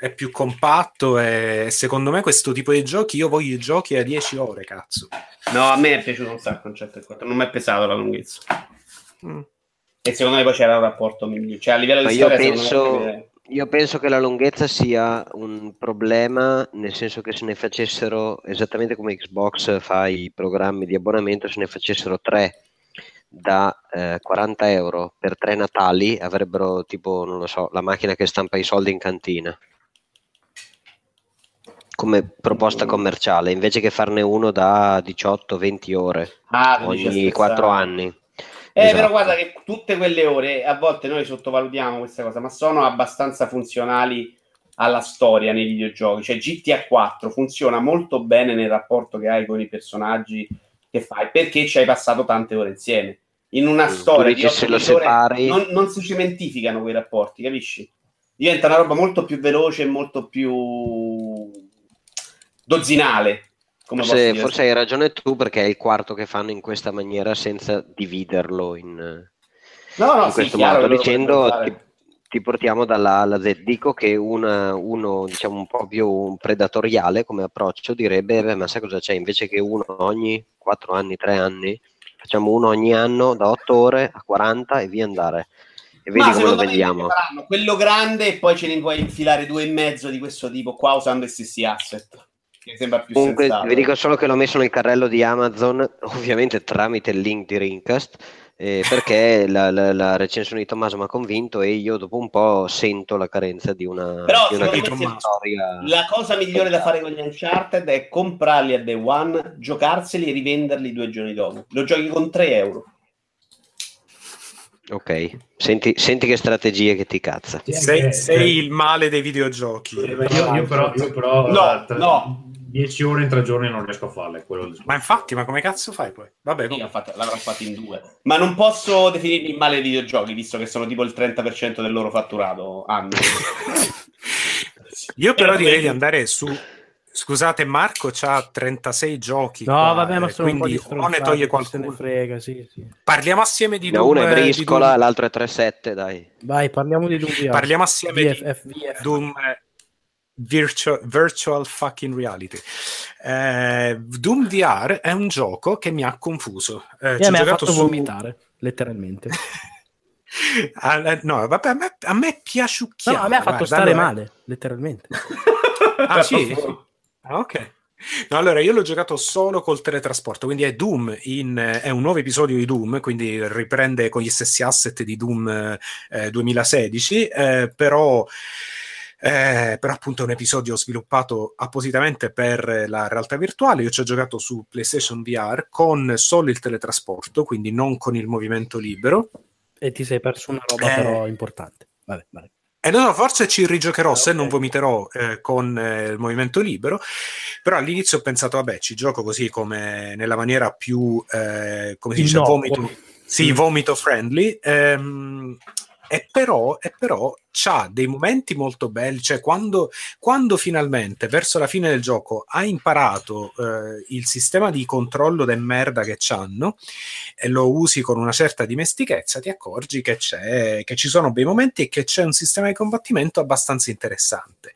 è più compatto e secondo me questo tipo di giochi, io voglio i giochi a 10 ore, cazzo. No, a me è piaciuto un sacco Uncharted 4, non mi è pesato la lunghezza. E secondo me poi c'era un rapporto migliore, cioè a livello di storia io penso che la lunghezza sia un problema, nel senso che se ne facessero esattamente come Xbox fa i programmi di abbonamento, se ne facessero 3 da €40 per 3 Natali avrebbero tipo, non lo so, la macchina che stampa i soldi in cantina come proposta commerciale, invece che farne uno da 18-20 ore ogni 4 anni. Esatto. Però guarda che tutte quelle ore, a volte noi sottovalutiamo questa cosa, ma sono abbastanza funzionali alla storia nei videogiochi. Cioè GTA 4 funziona molto bene nel rapporto che hai con i personaggi che fai, perché ci hai passato tante ore insieme. In una storia di 8 ore non si cementificano quei rapporti, capisci? Diventa una roba molto più veloce e molto più dozzinale. Forse hai ragione tu, perché è il quarto che fanno in questa maniera senza dividerlo in questo modo, dicendo ti portiamo dalla A alla Z. Dico che uno diciamo un po' più predatoriale come approccio direbbe, ma sai cosa c'è? Invece che uno ogni 4 anni, 3 anni, facciamo uno ogni anno da 8 ore a 40 e via andare. E vedi come lo vendiamo. Quello grande e poi ce ne puoi infilare 2,5 di questo tipo qua usando gli stessi asset. Mi sembra più comunque sensato. Vi dico solo che l'ho messo nel carrello di Amazon, ovviamente tramite il link di Rincast, perché la recensione di Tommaso mi ha convinto e io dopo un po' sento la carenza di una storia. La cosa migliore da fare con gli Uncharted è comprarli a Day One, giocarseli e rivenderli 2 giorni dopo. Lo giochi con €3. Ok, senti che strategie che ti cazza. Sei il male dei videogiochi. Io però 10 ore in 3 giorni non riesco a farle, quello. Ma infatti, ma come cazzo fai poi? Vabbè, io l'avrò fatto in 2. Ma non posso definirmi il male dei videogiochi, visto che sono tipo il 30% del loro fatturato anno. Io però direi di andare su Scusate, Marco c'ha 36 giochi. No, qua, vabbè, ma sono quindi o ne toglie qualcuno. Se ne frega, sì, sì. Parliamo assieme di Doom. Uno è briscola, Doom. L'altro è 3-7, dai. Vai, parliamo di Doom VR. Parliamo assieme di Doom Virtual Fucking Reality. Doom VR è un gioco che mi ha confuso. Ci ho giocato fatto vomitare, letteralmente. No, vabbè, a me piaciucchiava. No, a me ha fatto stare male, letteralmente. Ah, sì? Ok. No, allora io l'ho giocato solo col teletrasporto, quindi è un nuovo episodio di Doom, quindi riprende con gli stessi asset di Doom 2016, però appunto è un episodio sviluppato appositamente per la realtà virtuale. Io ci ho giocato su PlayStation VR con solo il teletrasporto, quindi non con il movimento libero. E ti sei perso una roba però importante. Vabbè. No, forse ci rigiocherò, okay. Se non vomiterò con il movimento libero. Però all'inizio ho pensato, vabbè, ci gioco così, come nella maniera più come si dice, vomito friendly. E però c'ha dei momenti molto belli, cioè quando finalmente verso la fine del gioco hai imparato il sistema di controllo del merda che c'hanno e lo usi con una certa dimestichezza, ti accorgi che ci sono bei momenti e che c'è un sistema di combattimento abbastanza interessante.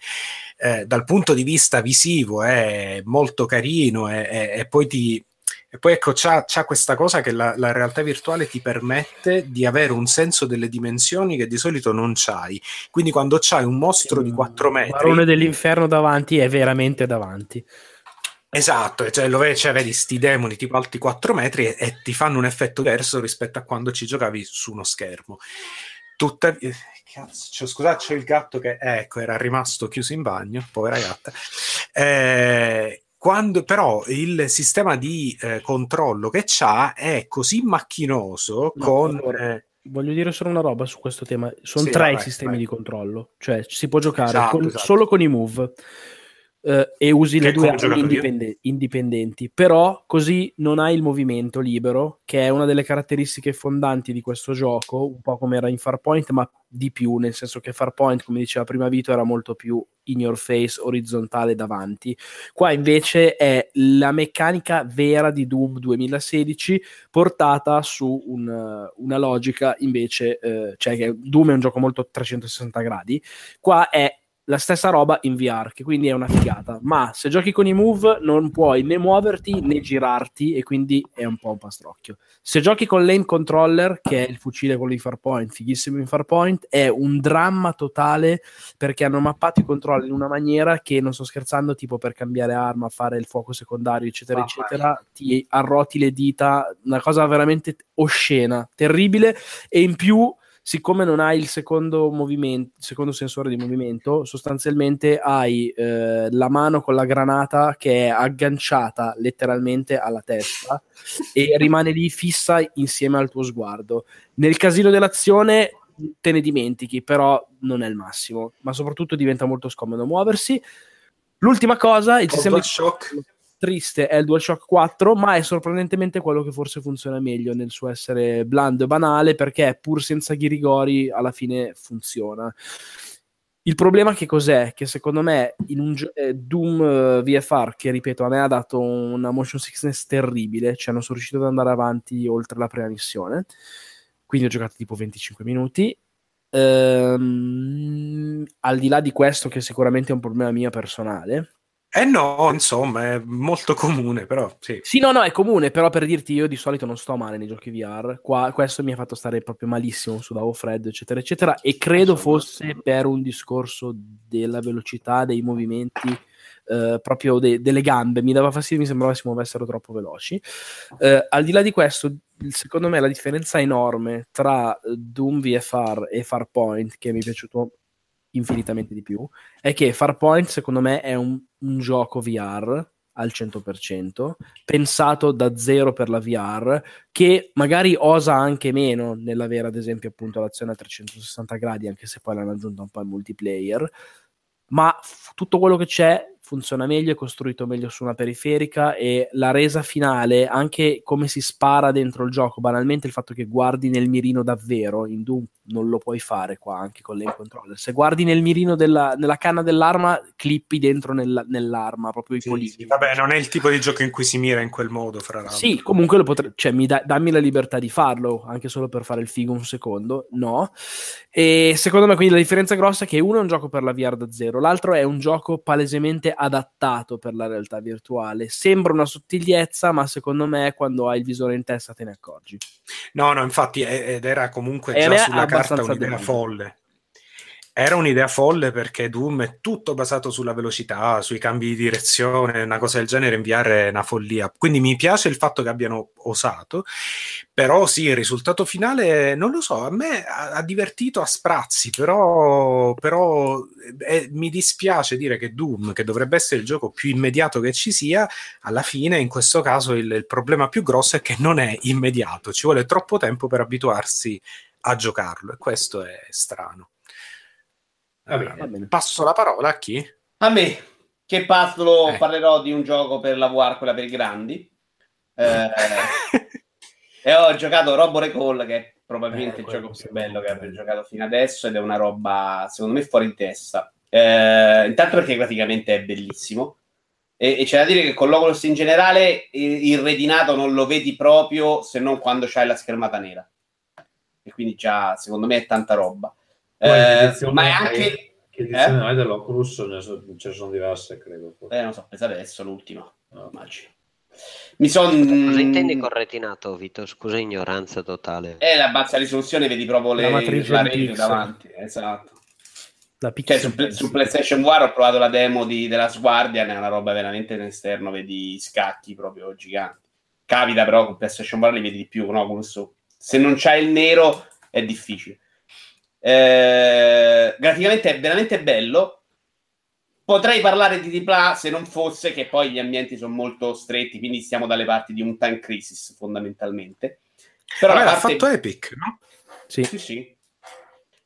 Dal punto di vista visivo è molto carino e poi ti... E poi ecco, c'ha questa cosa che la realtà virtuale ti permette di avere un senso delle dimensioni che di solito non c'hai. Quindi quando c'hai un mostro di 4 metri... Il barone dell'inferno davanti è veramente davanti. Esatto, cioè, vedi sti demoni tipo alti 4 metri e ti fanno un effetto diverso rispetto a quando ci giocavi su uno schermo. Scusate, c'è il gatto che era rimasto chiuso in bagno, povera gatta. Quando però il sistema di controllo che c'ha è così macchinoso. Voglio dire solo una roba su questo tema. Sono tre sistemi di controllo, cioè si può giocare solo con i move e usi le due armi indipendenti, però così non hai il movimento libero, che è una delle caratteristiche fondanti di questo gioco, un po' come era in Farpoint, ma di più, nel senso che Farpoint, come diceva prima Vito, era molto più in your face, orizzontale, davanti. Qua invece è la meccanica vera di Doom 2016 portata su una logica invece, cioè che Doom è un gioco molto 360 gradi, qua è la stessa roba in VR, che quindi è una figata, ma se giochi con i move non puoi né muoverti né girarti, e quindi è un po' un pastrocchio. Se giochi con l'aim controller, che è il fucile quello di Farpoint, fighissimo in Farpoint, è un dramma totale, perché hanno mappato i controlli in una maniera che, non sto scherzando, tipo per cambiare arma, fare il fuoco secondario, eccetera eccetera, ti arroti le dita, una cosa veramente oscena, terribile. E in più, siccome non hai il secondo sensore di movimento, sostanzialmente hai la mano con la granata che è agganciata letteralmente alla testa e rimane lì fissa insieme al tuo sguardo. Nel casino dell'azione te ne dimentichi, però non è il massimo, ma soprattutto diventa molto scomodo muoversi. L'ultima cosa, il sistema di shock triste è il DualShock 4, ma è sorprendentemente quello che forse funziona meglio nel suo essere blando e banale, perché pur senza ghirigori alla fine funziona. Il problema che cos'è? Che secondo me in un Doom VFR, che ripeto a me ha dato una motion sickness terribile, cioè non sono riuscito ad andare avanti oltre la prima missione, quindi ho giocato tipo 25 minuti. Al di là di questo, che sicuramente è un problema mio personale, no, insomma, è molto comune, però sì, no, è comune, però per dirti, io di solito non sto male nei giochi VR. Qua questo mi ha fatto stare proprio malissimo, sudavo freddo, eccetera eccetera, e credo fosse per un discorso della velocità dei movimenti, proprio delle gambe. Mi dava fastidio, mi sembrava si muovessero troppo veloci. Al di là di questo, secondo me la differenza enorme tra Doom VFR e Farpoint, che mi è piaciuto infinitamente di più, è che Farpoint secondo me è un gioco VR al 100%, pensato da zero per la VR, che magari osa anche meno nella vera, ad esempio appunto l'azione a 360 gradi, anche se poi l'hanno aggiunta un po' al multiplayer, ma tutto quello che c'è funziona meglio, è costruito meglio su una periferica, e la resa finale, anche come si spara dentro il gioco, banalmente il fatto che guardi nel mirino davvero, in Doom non lo puoi fare qua anche con l'aim controller, se guardi nel mirino nella canna dell'arma, clippi dentro nell'arma, proprio i poligoni. Sì, vabbè, non è il tipo di gioco in cui si mira in quel modo, fra l'altro. Sì, comunque lo potrei, cioè dammi la libertà di farlo, anche solo per fare il figo un secondo, no? E secondo me quindi la differenza grossa è che uno è un gioco per la VR da zero, l'altro è un gioco palesemente adattato per la realtà virtuale. Sembra una sottigliezza, ma secondo me quando hai il visore in testa te ne accorgi. No, infatti ed era comunque già sulla carta un'idea folle. Era un'idea folle perché Doom è tutto basato sulla velocità, sui cambi di direzione, una cosa del genere in VR è una follia. Quindi mi piace il fatto che abbiano osato, però sì, il risultato finale, non lo so, a me ha divertito a sprazzi, però mi dispiace dire che Doom, che dovrebbe essere il gioco più immediato che ci sia, alla fine in questo caso il problema più grosso è che non è immediato, ci vuole troppo tempo per abituarsi a giocarlo, e questo è strano. Va bene. Passo la parola a chi? A me, che parlo. Parlerò di un gioco per la VR, quella per i grandi. E ho giocato Robo Recall, che è probabilmente il gioco più bello che abbia giocato fino adesso, ed è una roba, secondo me, fuori di testa. Intanto perché praticamente è bellissimo. E c'è da dire che con l'Oculus in generale il retinato non lo vedi proprio, se non quando c'hai la schermata nera. E quindi già, secondo me, è tanta roba. Ma è anche che edizione dell'Oculus ce ne sono diverse, credo. Non so, pensa adesso l'ultima. No. Cosa intendi con retinato, Vito? Scusa, ignoranza totale. La bassa risoluzione, vedi proprio la matrice davanti. Esatto. Su PlayStation VR ho provato la demo della Guardian, è una roba veramente all'esterno, vedi scacchi proprio giganti. Capita però con PlayStation VR li vedi di più, con Oculus. Se non c'hai il nero è difficile. Graficamente è veramente bello. Potrei parlare di AAA se non fosse che poi gli ambienti sono molto stretti, quindi stiamo dalle parti di un Time Crisis fondamentalmente. Però l'ha fatto Epic, no? Sì.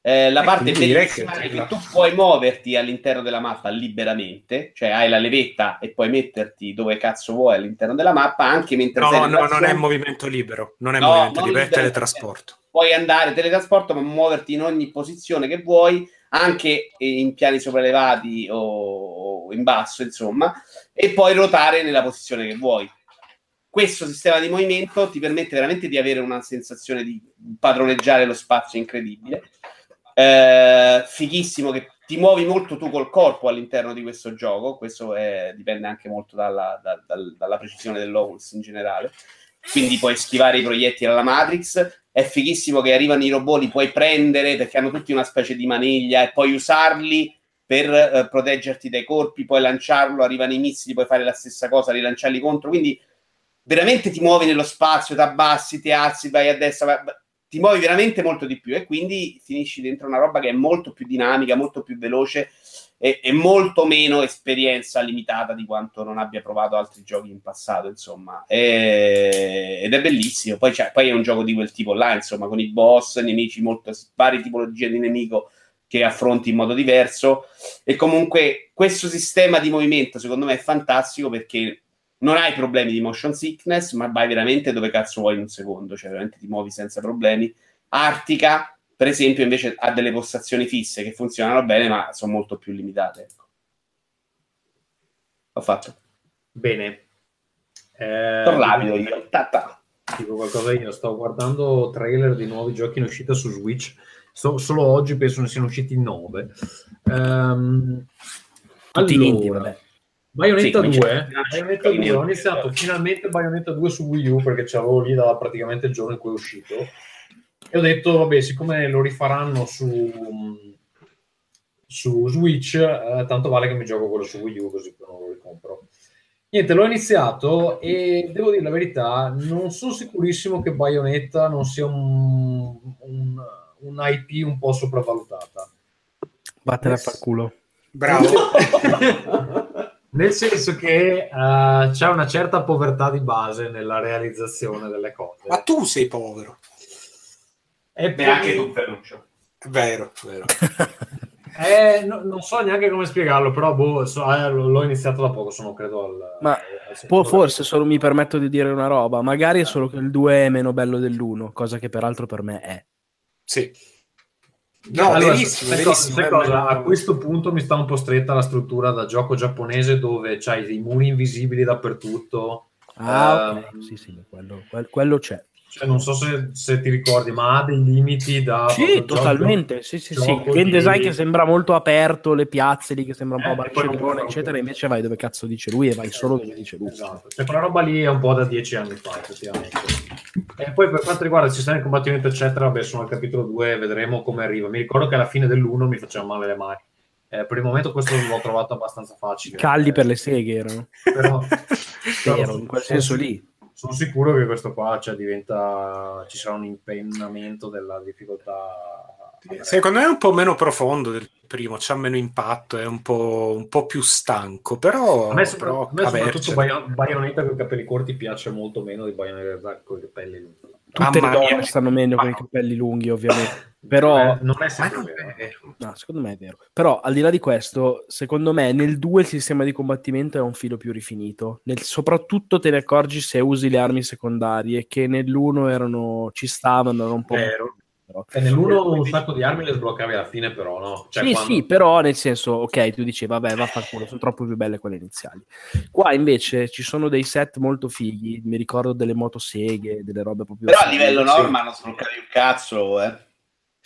La parte bellissima è che tu puoi muoverti all'interno della mappa liberamente, cioè hai la levetta e puoi metterti dove cazzo vuoi all'interno della mappa, anche mentre non è movimento libero, è teletrasporto. Puoi andare teletrasporto, ma muoverti in ogni posizione che vuoi, anche in piani sopraelevati o in basso, insomma, e puoi ruotare nella posizione che vuoi. Questo sistema di movimento ti permette veramente di avere una sensazione di padroneggiare lo spazio incredibile. Fighissimo che ti muovi molto tu col corpo all'interno di questo gioco, questo dipende anche molto dalla precisione dell'Oculus in generale, quindi puoi schivare i proiettili alla Matrix. È fighissimo che arrivano i robot, li puoi prendere perché hanno tutti una specie di maniglia e puoi usarli per proteggerti dai colpi, puoi lanciarlo, arrivano i missili, puoi fare la stessa cosa, rilanciarli contro, quindi veramente ti muovi nello spazio, ti abbassi, ti alzi, vai a destra, ti muovi veramente molto di più e quindi finisci dentro una roba che è molto più dinamica, molto più veloce e molto meno esperienza limitata di quanto non abbia provato altri giochi in passato, insomma, ed è bellissimo. Poi è un gioco di quel tipo là, insomma, con i boss, nemici, varie tipologie di nemico che affronti in modo diverso, e comunque questo sistema di movimento secondo me è fantastico perché non hai problemi di motion sickness, ma vai veramente dove cazzo vuoi in un secondo, cioè veramente ti muovi senza problemi. Artica, per esempio, invece ha delle postazioni fisse che funzionano bene, ma sono molto più limitate. Ecco. Ho fatto. Bene. Tornavido io. Dico qualcosa io. Stavo guardando trailer di nuovi giochi in uscita su Switch. Solo oggi penso ne siano usciti 9. Allora, Bayonetta 2. Ho iniziato finalmente Bayonetta 2 su Wii U, perché c'avevo lì da praticamente il giorno in cui è uscito. E ho detto, vabbè, siccome lo rifaranno su Switch, tanto vale che mi gioco quello su Wii U, così che non lo ricompro. Niente, l'ho iniziato e devo dire la verità, non sono sicurissimo che Bayonetta non sia un IP un po' sopravvalutata. Vattene a far culo. Bravo. Nel senso che c'è una certa povertà di base nella realizzazione delle cose. Ma tu sei povero. È anche tu, Ferruccio. È vero. No, non so neanche come spiegarlo, però boh, l'ho iniziato da poco, sono credo al... Ma forse solo mi permetto di dire una roba, magari è solo che il 2 è meno bello dell'1, cosa che peraltro per me è. Sì. No, allora, verissimo. Cosa, a questo punto mi sta un po' stretta la struttura da gioco giapponese dove c'hai dei muri invisibili dappertutto. Okay. Sì, quello c'è. Cioè, non so se ti ricordi, ma ha dei limiti da... Sì, totalmente, gioco, sì. Il game design che sembra molto aperto, le piazze lì che sembra un po' Barcellona, eccetera, invece vai dove cazzo dice lui e vai solo dove dice lui. Esatto, cioè quella roba lì è un po' da 10 anni fa, effettivamente. E poi per quanto riguarda il sistema di combattimento, eccetera, vabbè, sono al capitolo 2, vedremo come arriva. Mi ricordo che alla fine dell'1 mi faceva male le mani. Per il momento questo l'ho trovato abbastanza facile. Calli per le seghe erano. Però in quel senso lì. Sono sicuro che questo qua ci sarà un impennamento della difficoltà. Secondo me è un po' meno profondo del primo, c'ha meno impatto, è un po' più stanco, però a me, soprattutto Bayonetta con i capelli corti piace molto meno di Bayonetta con i capelli lunghi. Tutte le donne stanno meglio con i capelli lunghi, ovviamente. Però non è sempre vero. No, secondo me è vero. Però al di là di questo, secondo me nel 2 il sistema di combattimento è un filo più rifinito. Soprattutto te ne accorgi se usi le armi secondarie, che nell'1 ci stavano un po'. Vero. E nell'1 un sacco di armi le sbloccavi alla fine, però no? Cioè, sì, però nel senso, ok, tu dici vabbè, vaffanculo, sono troppo più belle quelle iniziali. Qua invece ci sono dei set molto fighi, mi ricordo delle motoseghe, delle robe proprio... Però a livello norma non sbloccavi un cazzo,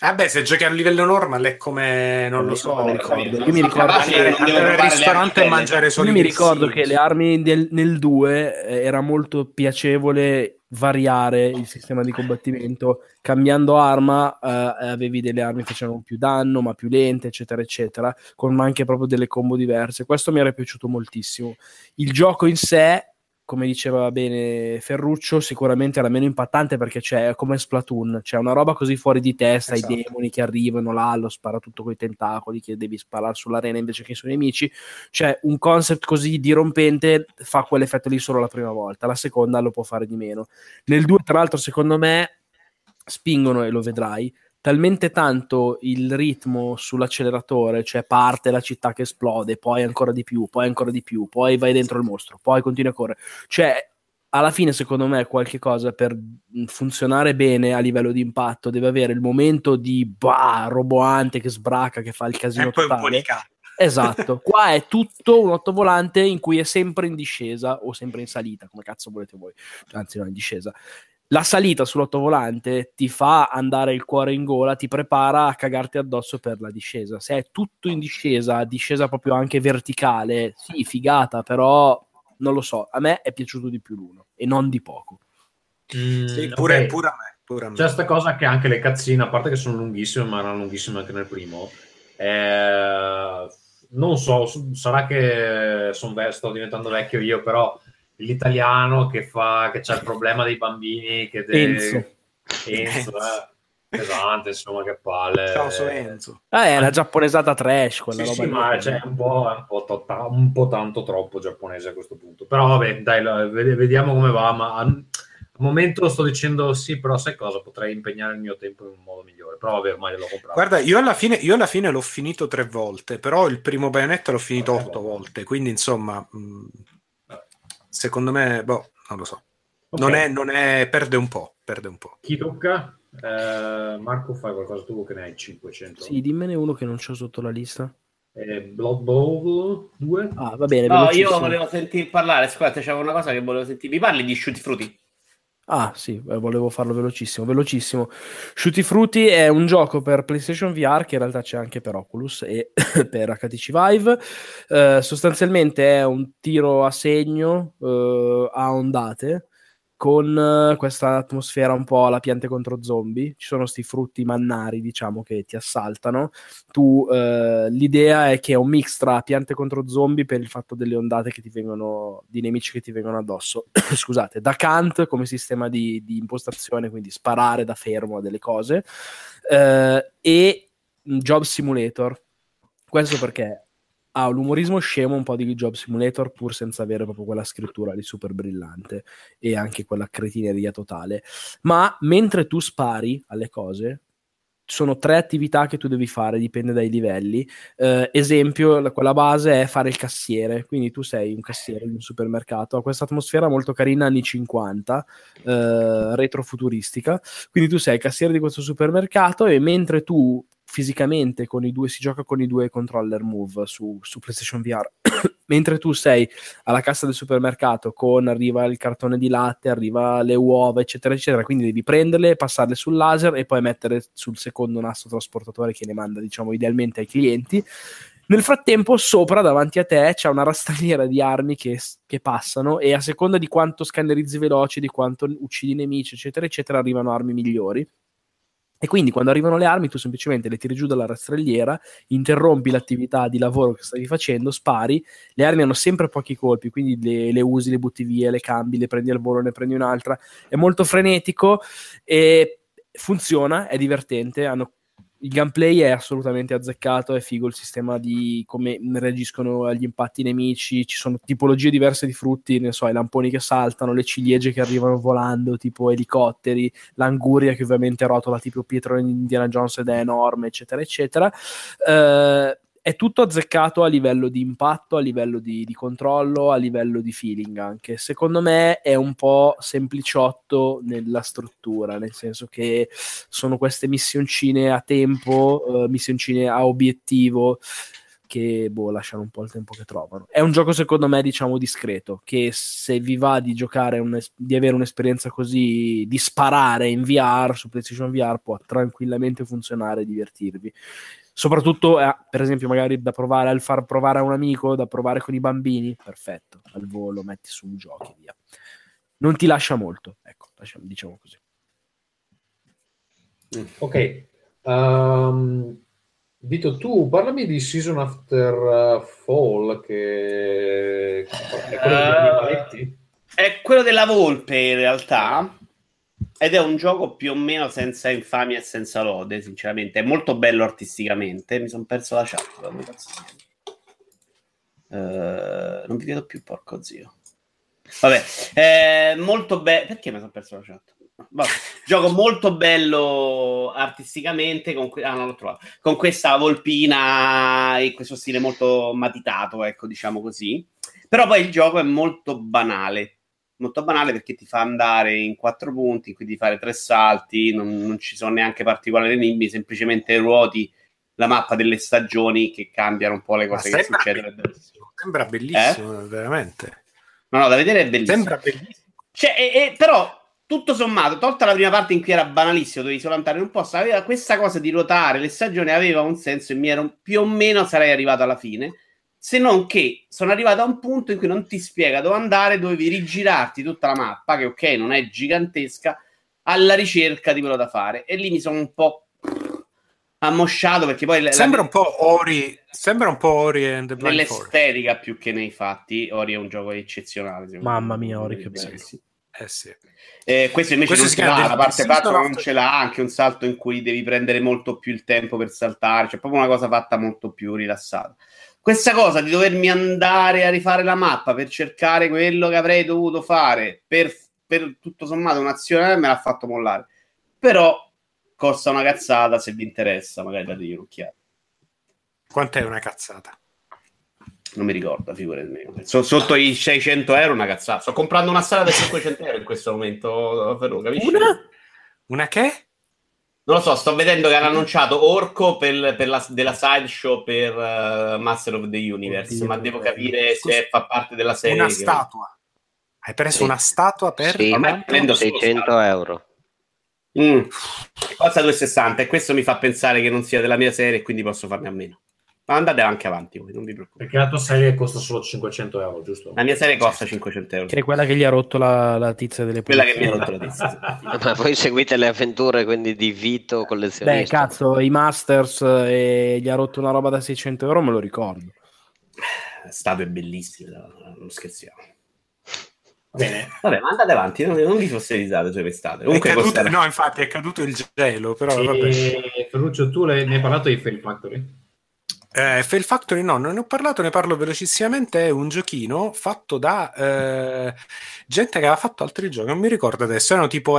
Vabbè, se giochi a livello normal è come, non lo so, io mi ricordo andare al ristorante e mangiare solo. Io mi ricordo che le armi nel 2 era molto piacevole variare il sistema di combattimento, cambiando arma avevi delle armi che facevano più danno, ma più lente, eccetera, eccetera, con anche proprio delle combo diverse. Questo mi era piaciuto moltissimo. Il gioco in sé, come diceva bene Ferruccio, sicuramente era meno impattante perché c'è come Splatoon, c'è una roba così fuori di testa, esatto. I demoni che arrivano, l'allo spara tutto coi tentacoli, che devi sparare sull'arena invece che sui nemici, cioè un concept così dirompente fa quell'effetto lì solo la prima volta, la seconda lo può fare di meno. Nel 2 tra l'altro secondo me spingono, e lo vedrai, talmente tanto il ritmo sull'acceleratore, cioè parte la città che esplode, poi ancora di più, poi ancora di più, poi vai dentro il mostro, poi continui a correre. Cioè, alla fine, secondo me, qualche cosa per funzionare bene a livello di impatto deve avere il momento di roboante che sbraca, che fa il casino totale. Esatto, qua è tutto un ottovolante in cui è sempre in discesa o sempre in salita, come cazzo volete voi. Anzi, no, in discesa. La salita sull'ottovolante ti fa andare il cuore in gola, ti prepara a cagarti addosso per la discesa. Se è tutto in discesa proprio anche verticale, sì, figata, però non lo so, a me è piaciuto di più l'uno, e non di poco. Sì, pure a me, C'è questa cosa che anche le cutscene, a parte che sono lunghissime, ma erano lunghissime anche nel primo, non so, sarà che sto diventando vecchio io, però... l'italiano che c'ha il problema dei bambini Enzo. Pesante, insomma, che palle. Ciao, sono Enzo. La giapponesata trash, quella roba. Sì, ma c'è un po' tanto troppo giapponese a questo punto. Però vabbè, dai, vediamo come va, ma al momento sto dicendo sì, però sai cosa? Potrei impegnare il mio tempo in un modo migliore, però vabbè, ormai l'ho comprato. Guarda, io alla fine l'ho finito 3 volte, però il primo Bayonetta l'ho finito 8 volte, quindi insomma... Secondo me, non lo so. Okay. Non è perde un po'. Chi tocca? Marco, fai qualcosa tu che ne hai 500. Sì, dimmene uno che non c'ho sotto la lista. Blood Bowl 2? Ah, va bene. No, io volevo sentir parlare, scusate, c'era una cosa che volevo sentire. Mi parli di Shoot Frutti? Ah, sì, volevo farlo velocissimo. Shooty Frutti è un gioco per PlayStation VR che in realtà c'è anche per Oculus e per HTC Vive. Sostanzialmente è un tiro a segno a ondate con questa atmosfera un po' alla Piante contro Zombie. Ci sono sti frutti mannari, diciamo, che ti assaltano. L'idea è che è un mix tra Piante contro Zombie per il fatto delle ondate che ti vengono, di nemici che ti vengono addosso. Scusate, da Kant come sistema di impostazione, quindi sparare da fermo a delle cose, e Job Simulator. Questo perché ha un umorismo scemo un po' di Job Simulator, pur senza avere proprio quella scrittura lì super brillante e anche quella cretineria totale, ma mentre tu spari alle cose sono tre attività che tu devi fare, dipende dai livelli. Esempio, quella base è fare il cassiere, quindi tu sei un cassiere di un supermercato, ha questa atmosfera molto carina anni 50, retrofuturistica, quindi tu sei il cassiere di questo supermercato e mentre tu fisicamente con i due si gioca con i due controller Move su PlayStation VR mentre tu sei alla cassa del supermercato con arriva il cartone di latte, arriva le uova eccetera eccetera, quindi devi prenderle, passarle sul laser e poi mettere sul secondo nastro trasportatore che ne manda, diciamo, idealmente ai clienti. Nel frattempo sopra davanti a te c'è una rastrelliera di armi che passano e a seconda di quanto scannerizzi veloce, di quanto uccidi nemici eccetera eccetera, arrivano armi migliori. E quindi quando arrivano le armi tu semplicemente le tiri giù dalla rastrelliera, interrompi l'attività di lavoro che stavi facendo, spari, le armi hanno sempre pochi colpi, quindi le usi, le butti via, le cambi, le prendi al volo, ne prendi un'altra, è molto frenetico e funziona, è divertente, il gameplay è assolutamente azzeccato, è figo il sistema di come reagiscono agli impatti nemici, ci sono tipologie diverse di frutti, ne so, i lamponi che saltano, le ciliegie che arrivano volando tipo elicotteri, l'anguria che ovviamente rotola tipo Pietro in Indiana Jones ed è enorme eccetera eccetera. È tutto azzeccato a livello di impatto, a livello di controllo, a livello di feeling anche. Secondo me è un po' sempliciotto nella struttura, nel senso che sono queste missioncine a tempo, missioncine a obiettivo, che lasciano un po' il tempo che trovano. È un gioco secondo me diciamo discreto, che se vi va di giocare di avere un'esperienza così di sparare in VR su PlayStation VR può tranquillamente funzionare e divertirvi. Soprattutto, per esempio, magari da provare al far provare a un amico, da provare con i bambini, perfetto, al volo, metti su, giochi, via. Non ti lascia molto, ecco, diciamo così. Ok. Vito, tu parlami di Season After Fall, che è quello dei paletti? È quello della volpe, in realtà. Ed è un gioco più o meno senza infamia e senza lode, sinceramente. È molto bello artisticamente. Mi sono perso la chat. Non vi vedo più, porco zio. Vabbè, molto bello. Perché mi sono perso la chat? Vabbè. Gioco molto bello artisticamente. Non l'ho trovato. Con questa volpina e questo stile molto matitato, ecco, diciamo così. Però poi il gioco è molto banale. Molto banale perché ti fa andare in 4 punti, quindi fare 3 salti, non ci sono neanche particolari enigmi, semplicemente ruoti la mappa delle stagioni che cambiano un po' le cose che succedono. Sembra bellissimo, veramente. No, da vedere è bellissimo. Sembra bellissimo. Cioè, però, tutto sommato, tolta la prima parte in cui era banalissimo, dovevi solo andare in un posto, aveva questa cosa di ruotare le stagioni, aveva un senso e più o meno sarei arrivato alla fine. Se non che sono arrivato a un punto in cui non ti spiega dove andare, dovevi rigirarti tutta la mappa, che ok, non è gigantesca, alla ricerca di quello da fare. E lì mi sono un po' ammosciato, perché poi... Sembra un po' Ori and the Blind Forest. Nell'estetica più che nei fatti, Ori è un gioco eccezionale. Mamma mia, Ori che bello. Sì. Sì. Questo invece non si ha, la parte 4 non ce l'ha, anche un salto in cui devi prendere molto più il tempo per saltare, cioè proprio una cosa fatta molto più rilassata. Questa cosa di dovermi andare a rifare la mappa per cercare quello che avrei dovuto fare per tutto sommato un'azione me l'ha fatto mollare, però costa una cazzata, se vi interessa magari dategli un'occhiata. Quant'è una cazzata? Non mi ricordo, figurati. Sotto i 600 euro una cazzata. Sto comprando una sala da 500 euro in questo momento, Ferro, capisci? Una che? Non lo so, sto vedendo che hanno annunciato Orco della sideshow per Master of the Universe, oddio, ma devo capire se fa parte della serie. Una statua. Hai preso una statua per... Sì, ormai prendo 600 euro. Costa 2,60 e questo mi fa pensare che non sia della mia serie e quindi posso farne a meno. Ma andate anche avanti, non vi preoccupate. Perché la tua serie costa solo 500 euro, giusto? La mia serie costa 500 euro. Che è quella che gli ha rotto la tizia delle pulizie. Quella che mi ha rotto la tizia. Ma voi seguite le avventure, quindi, di Vito collezionista. Beh, cazzo, i Masters gli ha rotto una roba da 600 euro, me lo ricordo. È stato bellissimo, non scherziamo. Bene. Vabbè, ma andate avanti, non vi fossilizzate, cioè l'estate. No, infatti è caduto il gelo, però vabbè. Ferruccio, tu ne hai parlato di Fail Factory? Fail Factory no, non ne ho parlato, ne parlo velocissimamente. È un giochino fatto da gente che aveva fatto altri giochi, non mi ricordo adesso, erano tipo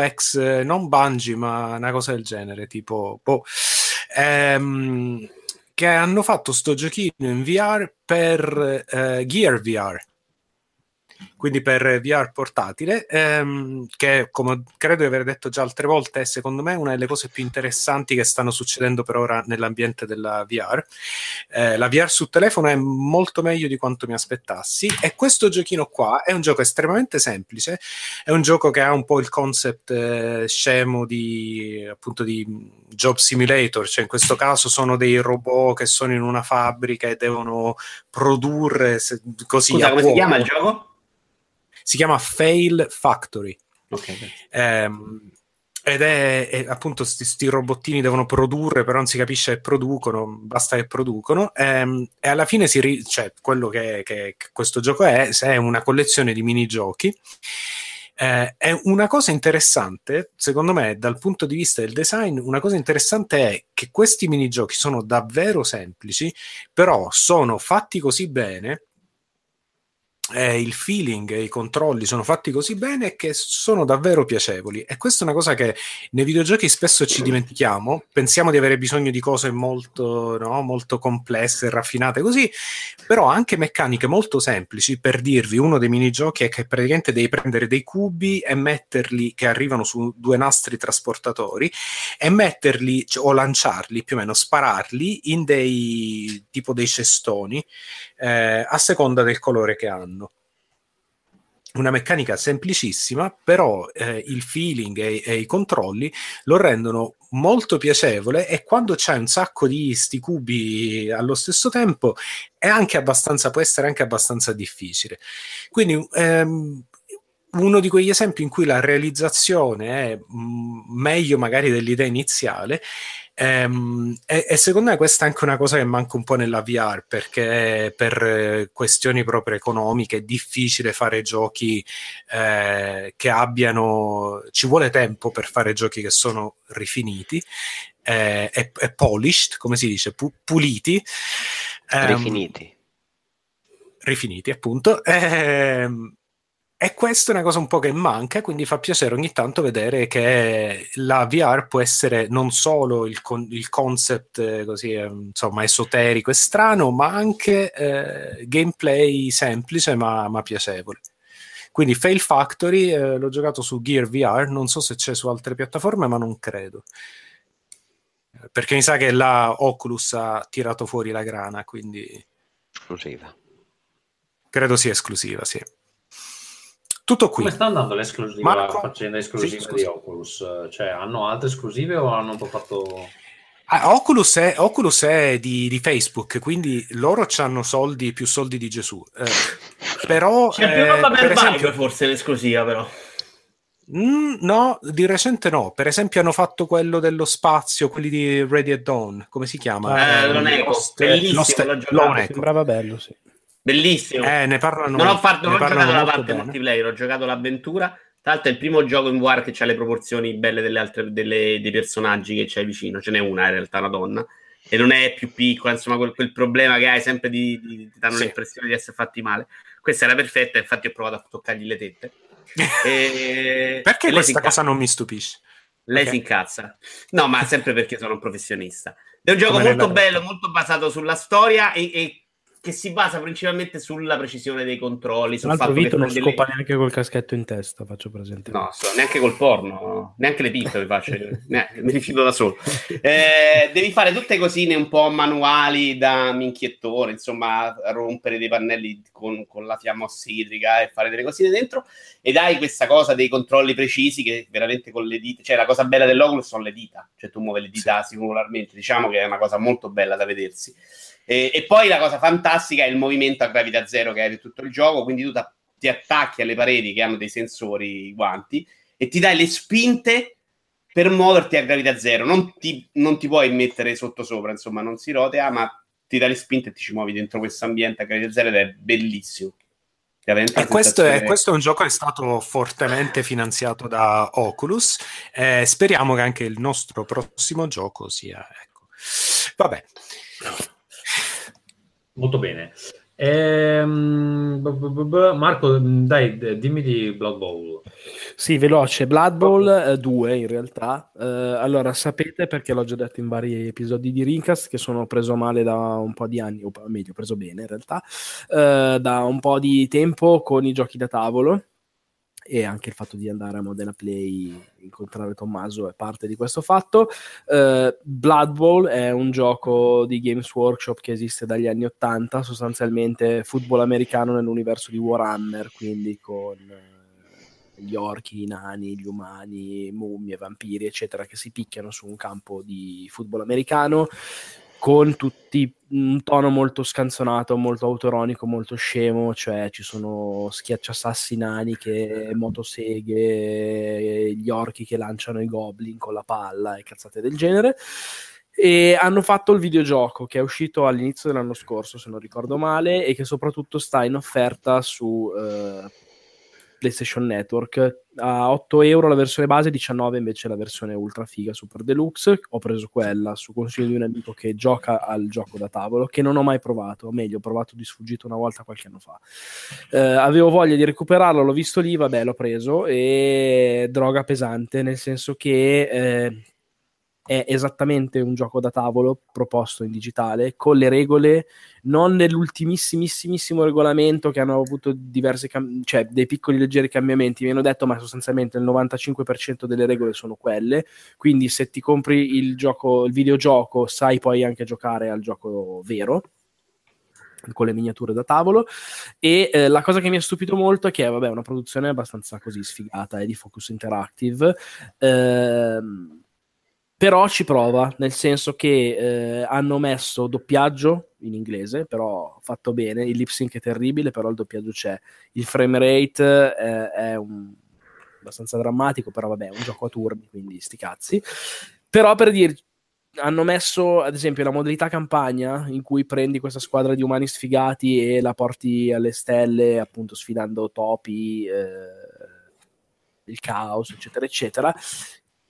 non Bungie ma una cosa del genere, tipo che hanno fatto sto giochino in VR per Gear VR, quindi per VR portatile, che come credo di aver detto già altre volte è secondo me una delle cose più interessanti che stanno succedendo per ora nell'ambiente della VR. La VR su telefono è molto meglio di quanto mi aspettassi, e questo giochino qua è un gioco estremamente semplice, è un gioco che ha un po' il concept scemo di, appunto, di job simulator, cioè in questo caso sono dei robot che sono in una fabbrica e devono produrre così. Scusa, come si chiama il gioco? Si chiama Fail Factory. Okay. Ed è appunto sti robottini devono produrre, però non si capisce che producono, basta che producono. E alla fine cioè, quello che questo gioco è una collezione di minigiochi. È una cosa interessante, secondo me, dal punto di vista del design, una cosa interessante è che questi minigiochi sono davvero semplici, però sono fatti così bene. Il feeling e i controlli sono fatti così bene che sono davvero piacevoli, e questa è una cosa che nei videogiochi spesso ci dimentichiamo, pensiamo di avere bisogno di cose molto, no, molto complesse, raffinate così, però anche meccaniche molto semplici. Per dirvi, uno dei minigiochi è che praticamente devi prendere dei cubi e metterli, che arrivano su due nastri trasportatori, e metterli o lanciarli, più o meno spararli in dei tipo dei cestoni, a seconda del colore che hanno. Una meccanica semplicissima, però il feeling e i controlli lo rendono molto piacevole, e quando c'hai un sacco di sti cubi allo stesso tempo è anche abbastanza, può essere anche abbastanza difficile. Quindi uno di quegli esempi in cui la realizzazione è meglio magari dell'idea iniziale. E secondo me questa è anche una cosa che manca un po' nella VR, perché per questioni proprio economiche è difficile fare giochi che abbiano, ci vuole tempo per fare giochi che sono rifiniti e polished, come si dice, puliti, rifiniti appunto, e questa è una cosa un po' che manca, quindi fa piacere ogni tanto vedere che la VR può essere non solo il concept così, insomma, esoterico e strano, ma anche gameplay semplice ma piacevole. Quindi Fail Factory l'ho giocato su Gear VR, non so se c'è su altre piattaforme, ma non credo, perché mi sa che la Oculus ha tirato fuori la grana, quindi esclusiva, credo sia esclusiva, sì. Tutto qui. Come sta andando l'esclusiva, Marco? Faccenda esclusiva, sì, di Oculus? Cioè, hanno altre esclusive o hanno un po' fatto... Oculus è di Facebook, quindi loro c'hanno soldi, più soldi di Gesù. Però... c'è più roba per esempio... forse l'esclusiva, però. No, di recente no. Per esempio hanno fatto quello dello spazio, quelli di Ready at Dawn, come si chiama? L'Oneco, bellissimo. L'Oneco. Sembrava bello, sì. Bellissimo, ne parlano. Non ho giocato la parte multiplayer, ho giocato l'avventura. Tra l'altro è il primo gioco in VR che c'ha le proporzioni belle delle altre, dei personaggi che c'è vicino. Ce n'è una, in realtà, una donna, e non è più piccola, insomma, quel problema che hai sempre di danno, sì, l'impressione di essere fatti male. Questa era perfetta, infatti ho provato a toccargli le tette. Perché questa cosa non mi stupisce? Lei si incazza. No, ma sempre perché sono un professionista. È un gioco molto bello, molto basato sulla storia e che si basa principalmente sulla precisione dei controlli. Sul fatto Vito non scopa neanche col caschetto in testa, faccio presente. No, neanche col porno, neanche le pippe mi faccio, mi rifiuto da solo. Devi fare tutte cosine un po' manuali da minchiettore, insomma, rompere dei pannelli con la fiamma ossidrica e fare delle cosine dentro, ed hai questa cosa dei controlli precisi che veramente con le dita, cioè la cosa bella dell'Oculus sono le dita, cioè tu muovi le dita singolarmente, diciamo che è una cosa molto bella da vedersi. E poi la cosa fantastica è il movimento a gravità zero che hai per tutto il gioco, quindi tu ti attacchi alle pareti che hanno dei sensori guanti e ti dai le spinte per muoverti a gravità zero, non ti puoi mettere sotto sopra, insomma, non si rotea, ma ti dai le spinte e ti ci muovi dentro questo ambiente a gravità zero ed è bellissimo. E questo è un gioco che è stato fortemente finanziato da Oculus, speriamo che anche il nostro prossimo gioco sia, ecco, vabbè. Molto bene. Marco, dai, dimmi di Blood Bowl. Sì, veloce. Blood Bowl 2 in realtà. Allora, sapete, perché l'ho già detto in vari episodi di Rincast, che sono preso male da un po' di anni, o meglio, preso bene in realtà, da un po' di tempo con i giochi da tavolo, e anche il fatto di andare a Modena Play, incontrare Tommaso è parte di questo fatto. Blood Bowl è un gioco di Games Workshop che esiste dagli anni 80, sostanzialmente football americano nell'universo di Warhammer, quindi con gli orchi, i nani, gli umani, mummie, vampiri, eccetera, che si picchiano su un campo di football americano, con tutti un tono molto scanzonato, molto autoronico, molto scemo, cioè ci sono schiacciasassi nani, che motoseghe, gli orchi che lanciano i goblin con la palla e cazzate del genere. E hanno fatto il videogioco che è uscito all'inizio dell'anno scorso, se non ricordo male, e che soprattutto sta in offerta su PlayStation Network, a €8 la versione base, €19 invece la versione ultra figa super deluxe. Ho preso quella su consiglio di un amico che gioca al gioco da tavolo, che non ho mai provato, o meglio ho provato di sfuggita una volta qualche anno fa. Avevo voglia di recuperarlo, l'ho visto lì, vabbè, l'ho preso, e droga pesante, nel senso che è esattamente un gioco da tavolo proposto in digitale, con le regole non nell'ultimissimissimo regolamento, che hanno avuto diversi cioè dei piccoli leggeri cambiamenti, mi hanno detto, ma sostanzialmente il 95% delle regole sono quelle, quindi se ti compri il gioco, il videogioco, sai poi anche giocare al gioco vero con le miniature da tavolo. E la cosa che mi ha stupito molto è che è, vabbè, una produzione abbastanza così sfigata, è di Focus Interactive, però ci prova, nel senso che hanno messo doppiaggio in inglese, però fatto bene, il lip sync è terribile, però il doppiaggio c'è, il frame rate è abbastanza drammatico, però vabbè, è un gioco a turni, quindi sti cazzi. Però per dirti, hanno messo ad esempio la modalità campagna, in cui prendi questa squadra di umani sfigati e la porti alle stelle, appunto sfidando topi, il caos, eccetera eccetera.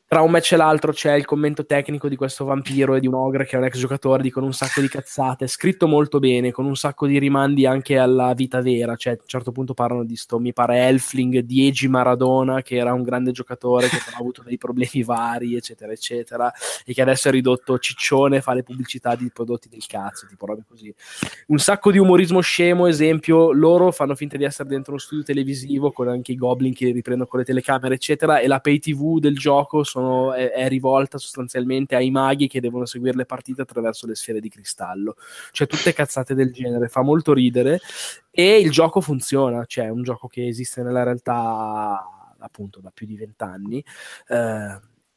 Tra un match e l'altro c'è il commento tecnico di questo vampiro e di un ogre che è un ex giocatore, dicono un sacco di cazzate, scritto molto bene, con un sacco di rimandi anche alla vita vera, cioè a un certo punto parlano di sto, mi pare Elfling, Diego Maradona, che era un grande giocatore che ha avuto dei problemi vari, eccetera eccetera, e che adesso è ridotto ciccione, fa le pubblicità di prodotti del cazzo, tipo robe così. Un sacco di umorismo scemo, esempio, loro fanno finta di essere dentro uno studio televisivo, con anche i goblin che riprendono con le telecamere, eccetera, e la pay TV del gioco è rivolta sostanzialmente ai maghi che devono seguire le partite attraverso le sfere di cristallo, cioè tutte cazzate del genere, fa molto ridere. E il gioco funziona, cioè è un gioco che esiste nella realtà appunto da più di 20 anni,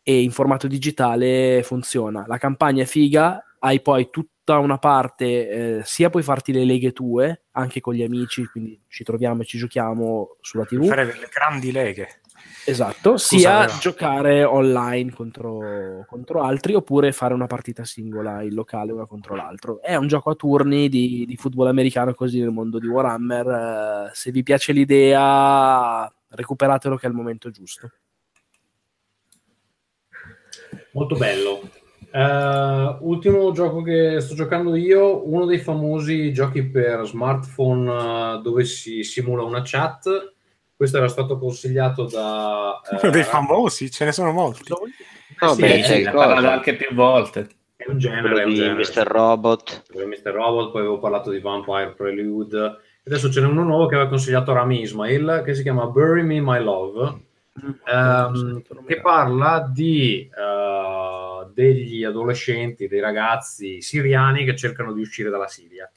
e in formato digitale funziona. La campagna è figa, hai poi tutta una parte, sia puoi farti le leghe tue anche con gli amici, quindi ci troviamo e ci giochiamo sulla TV, fare delle grandi leghe. Esatto, sia giocare online contro altri, oppure fare una partita singola in locale una contro l'altro. È un gioco a turni di football americano, così nel mondo di Warhammer. Se vi piace l'idea, recuperatelo, che è il momento giusto. Molto bello. Ultimo gioco che sto giocando io, uno dei famosi giochi per smartphone dove si simula una chat. Questo era stato consigliato da... dei famosi, ce ne sono molti. No, sì, beh, ne parlato anche più volte. È un genere. Mr. Robot. Mr. Robot, poi avevo parlato di Vampire Prelude. Adesso ce n'è uno nuovo che aveva consigliato Rami Ismail, che si chiama Bury Me My Love, che parla di degli adolescenti, dei ragazzi siriani che cercano di uscire dalla Siria.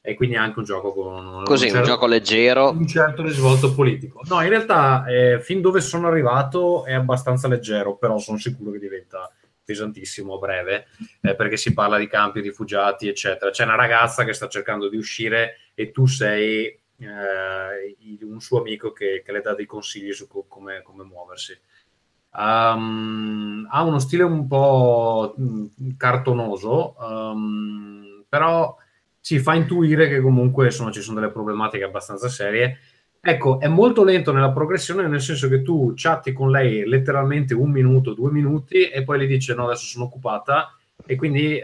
E quindi è anche un gioco con un gioco leggero, un certo risvolto politico. No, in realtà fin dove sono arrivato è abbastanza leggero, però sono sicuro che diventa pesantissimo a breve, perché si parla di campi, rifugiati, eccetera. C'è una ragazza che sta cercando di uscire e tu sei un suo amico che le dà dei consigli su come muoversi. Ha uno stile un po' cartonoso, però ci fa intuire che comunque ci sono delle problematiche abbastanza serie. Ecco, è molto lento nella progressione, nel senso che tu chatti con lei letteralmente 1 minuto, 2 minuti, e poi le dice no, adesso sono occupata, e quindi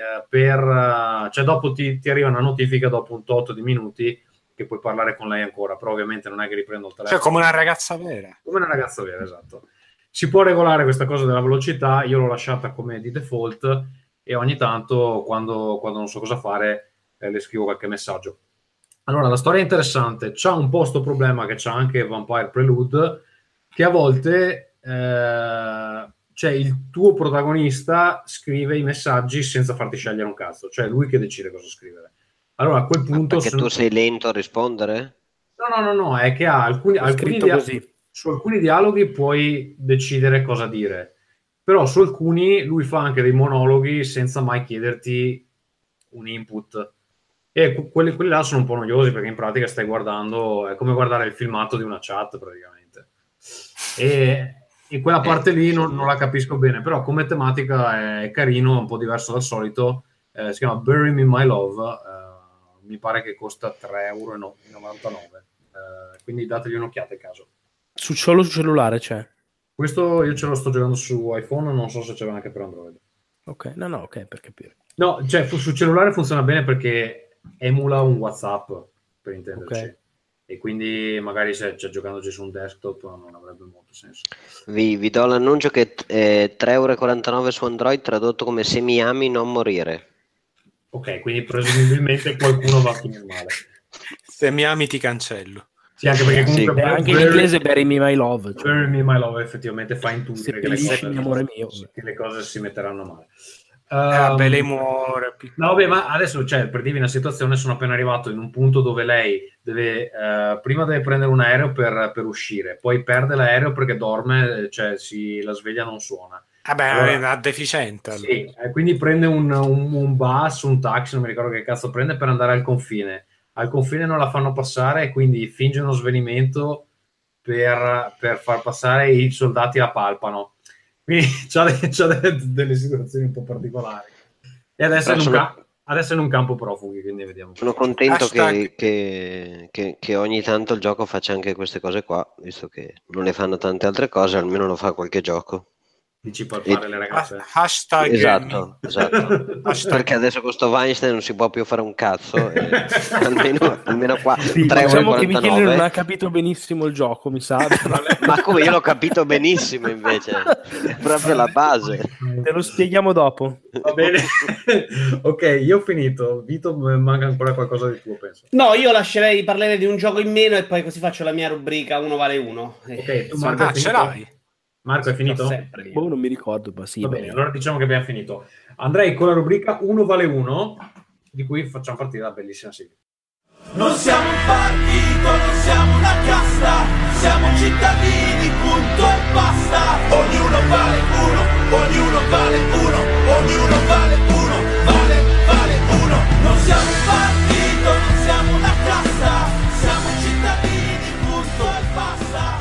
cioè dopo ti arriva una notifica dopo un tot di minuti che puoi parlare con lei ancora, però ovviamente non è che riprendo il telefono. Cioè come una ragazza vera. Come una ragazza vera, esatto. Si può regolare questa cosa della velocità, io l'ho lasciata come di default e ogni tanto quando non so cosa fare le scrivo qualche messaggio. Allora, la storia è interessante, c'ha un po' sto problema che c'ha anche Vampire Prelude, che a volte cioè il tuo protagonista scrive i messaggi senza farti scegliere un cazzo, cioè è lui che decide cosa scrivere. Allora a quel punto... perché tu sei lento a rispondere? No, è che ha alcuni dialoghi, su alcuni dialoghi puoi decidere cosa dire, però su alcuni lui fa anche dei monologhi senza mai chiederti un input. E quelli là sono un po' noiosi perché in pratica stai guardando, è come guardare il filmato di una chat praticamente, e quella parte lì non la capisco bene, però come tematica è carino, è un po' diverso dal solito, si chiama Bury Me My Love, mi pare che costa 3,99€, quindi dategli un'occhiata in caso. Su cellulare c'è? Questo io ce lo sto giocando su iPhone, non so se c'è anche per Android. Ok, ok, per capire. No, cioè su cellulare funziona bene perché emula un WhatsApp, per intenderci, okay. E quindi magari se giocandoci su un desktop non avrebbe molto senso. Vi do l'annuncio che è 3,49€ su Android, tradotto come se mi ami non morire. Ok, quindi presumibilmente qualcuno va a finire male. Se mi ami ti cancello. Sì, anche perché comunque anche in inglese Bury Me My Love, cioè. Bury Me My Love effettivamente fa intuire che le cose si metteranno male. Vabbè, lei muore. No, vabbè, ma adesso cioè, per dirvi una situazione, sono appena arrivato in un punto dove lei deve prima deve prendere un aereo per uscire, poi perde l'aereo perché dorme, cioè la sveglia non suona. Vabbè, allora, è una deficiente. Allora. Sì, quindi prende un bus, un taxi, non mi ricordo che cazzo prende, per andare al confine. Al confine non la fanno passare e quindi finge uno svenimento per far passare, i soldati la palpano. Quindi c'ha delle situazioni un po' particolari. E adesso adesso è in un campo profughi, quindi vediamo. Sono contento che ogni tanto il gioco faccia anche queste cose qua, visto che non ne fanno tante altre cose, almeno lo fa qualche gioco. Dici per fare le ragazze? Hashtag. Esatto. Hashtag. Perché adesso con sto Weinstein non si può più fare un cazzo. Almeno qua. Sì, 3,49€. Diciamo che Michele non ha capito benissimo il gioco, mi sa. Ma come, io l'ho capito benissimo invece. È proprio la base. Te lo spieghiamo dopo. Va bene. Ok, io ho finito. Vito, manca ancora qualcosa di tuo, penso. No, io lascerei parlare di un gioco in meno e poi così faccio la mia rubrica Uno vale uno. Ok, tu Marco ce l'hai? Marco, è finito? Boh, non mi ricordo, ma sì. Va bene, allora diciamo che abbiamo finito. Andrei con la rubrica Uno vale uno, di cui facciamo partire la bellissima sigla. Non siamo un partito, non siamo una casta, siamo cittadini, punto e basta. Ognuno vale uno, ognuno vale uno, ognuno vale uno, vale, vale uno. Non siamo un partito, non siamo una casta, siamo cittadini, punto e basta.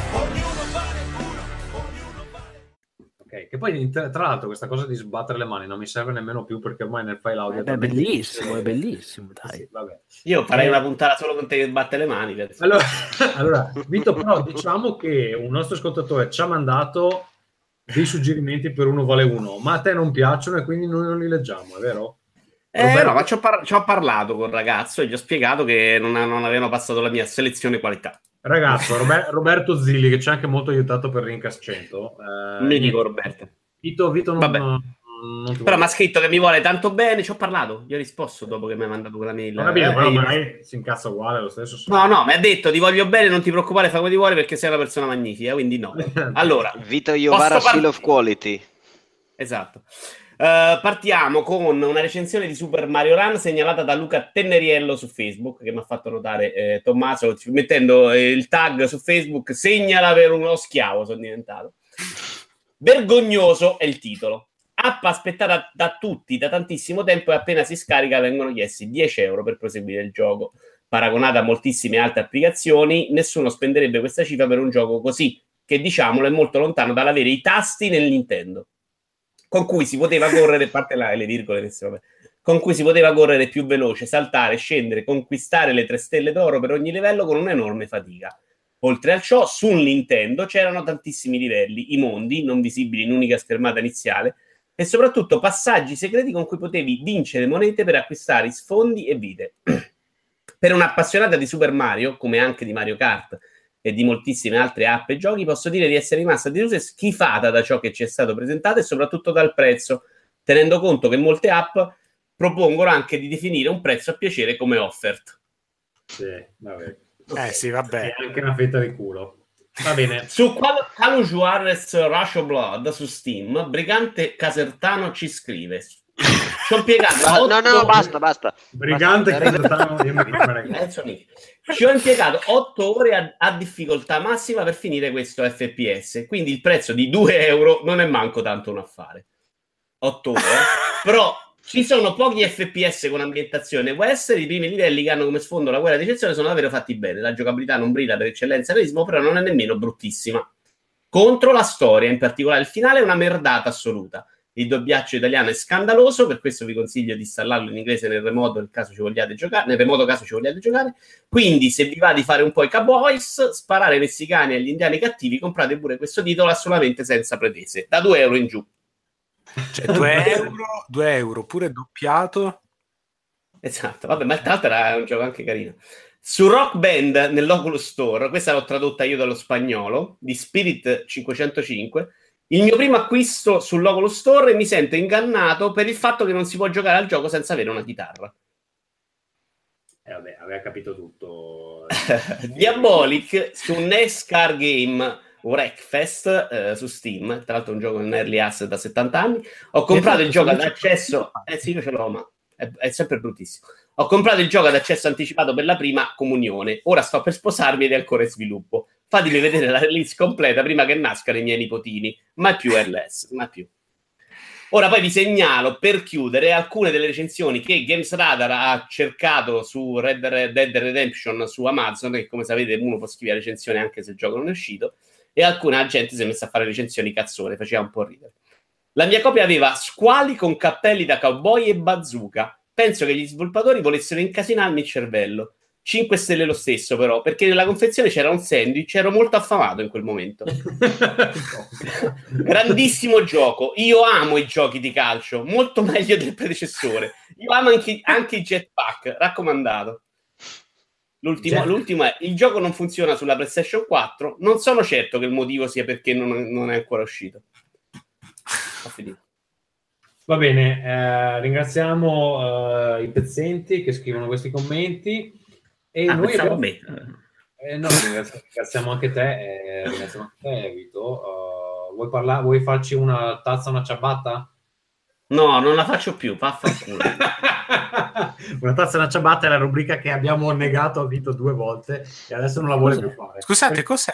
Che poi tra l'altro questa cosa di sbattere le mani non mi serve nemmeno più perché ormai nel file audio è bellissimo, dai. Sì, vabbè. Io farei una puntata solo con te che batte le mani. Allora Vito, però diciamo che un nostro ascoltatore ci ha mandato dei suggerimenti per Uno vale uno, ma a te non piacciono e quindi noi non li leggiamo, è vero? No, ma ci ho parlato con il ragazzo e gli ho spiegato che non avevano passato la mia selezione qualità. Ragazzo, Roberto Zilli, che ci ha anche molto aiutato per Rincast 100. Mi dico Roberto. Vito non però mi ha scritto che mi vuole tanto bene, ci ho parlato, gli ho risposto dopo che mi ha mandato quella mail. Non capito, però magari si incazza uguale lo stesso. No, mi ha detto ti voglio bene, non ti preoccupare, fa come ti vuole perché sei una persona magnifica, quindi no. Allora, Vito Ivar, Seal of Quality. Esatto. Partiamo con una recensione di Super Mario Run segnalata da Luca Tenneriello su Facebook, che mi ha fatto notare Tommaso mettendo il tag su Facebook, segnala per uno schiavo sono diventato. Vergognoso è il titolo, app aspettata da tutti da tantissimo tempo e appena si scarica vengono chiesti 10€ per proseguire il gioco. Paragonata a moltissime altre applicazioni, nessuno spenderebbe questa cifra per un gioco così, che diciamolo è molto lontano dall'avere i tasti nel Nintendo con cui si poteva correre, parte là, le virgole, con cui si poteva correre più veloce, saltare, scendere, conquistare le 3 stelle d'oro per ogni livello con un'enorme fatica. Oltre a ciò, su Nintendo c'erano tantissimi livelli, i mondi, non visibili in un'unica schermata iniziale, e soprattutto passaggi segreti con cui potevi vincere monete per acquistare sfondi e vite. Per un'appassionata di Super Mario, come anche di Mario Kart e di moltissime altre app e giochi, posso dire di essere rimasta delusa e schifata da ciò che ci è stato presentato e soprattutto dal prezzo, tenendo conto che molte app propongono anche di definire un prezzo a piacere come offerta. Sì, vabbè. Okay. Sì, vabbè. È anche una fetta di culo. Va bene. Su Calo Juarez Russia Blood su Steam, Brigante Casertano ci scrive: ci ho impiegato basta. Brigante Casertano, ci ho impiegato 8 ore a difficoltà massima per finire questo FPS, quindi il prezzo di 2 euro non è manco tanto un affare. 8 ore, però ci sono pochi FPS con ambientazione western, i primi livelli che hanno come sfondo la guerra di sezione sono davvero fatti bene, la giocabilità non brilla per eccellenza e realismo, però non è nemmeno bruttissima. Contro la storia, in particolare il finale, è una merdata assoluta. Il doppiaggio italiano è scandaloso, per questo vi consiglio di installarlo in inglese nel remoto caso ci vogliate giocare, quindi se vi va di fare un po' i cowboys, sparare ai messicani e agli indiani cattivi, comprate pure questo titolo assolutamente senza pretese, da 2 euro in giù. Cioè 2 euro pure doppiato, esatto, vabbè, ma tra l'altro era un gioco anche carino. Su Rock Band nell'Oculus Store, questa l'ho tradotta io dallo spagnolo, di Spirit 505, il mio primo acquisto sull'Oculus Store, e mi sento ingannato per il fatto che non si può giocare al gioco senza avere una chitarra. Vabbè, aveva capito tutto. Diabolic su NES Car Game Wreckfest su Steam, tra l'altro un gioco in early access da 70 anni. Ho comprato il gioco ad accesso, sì, io ce l'ho, ma è sempre bruttissimo. Ho comprato il gioco ad accesso anticipato per la prima comunione, ora sto per sposarmi ed è ancora in sviluppo. Fatemi vedere la release completa prima che nascano i miei nipotini, mai più RLS, mai più. Ora poi vi segnalo, per chiudere, alcune delle recensioni che GamesRadar ha cercato su Red Dead Redemption su Amazon, che come sapete uno può scrivere recensioni anche se il gioco non è uscito, e alcuna gente si è messa a fare recensioni cazzone, faceva un po' ridere. La mia copia aveva squali con cappelli da cowboy e bazooka. Penso che gli sviluppatori volessero incasinarmi il cervello. 5 stelle lo stesso, però, perché nella confezione c'era un sandwich, ero molto affamato in quel momento. Grandissimo gioco, io amo i giochi di calcio, molto meglio del predecessore. Io amo anche i jetpack, raccomandato. L'ultimo è: il gioco non funziona sulla PlayStation 4, non sono certo che il motivo sia perché non è ancora uscito. Ho finito. Va bene, ringraziamo i pezzenti che scrivono questi commenti. E noi ringraziamo anche te, Vito. Vuoi farci una tazza, una ciabatta? No, non la faccio più, vaffanculo. Una tazza e una ciabatta è la rubrica che abbiamo negato a Vito 2 volte e adesso non la vuole più fare. Scusate, cos'è?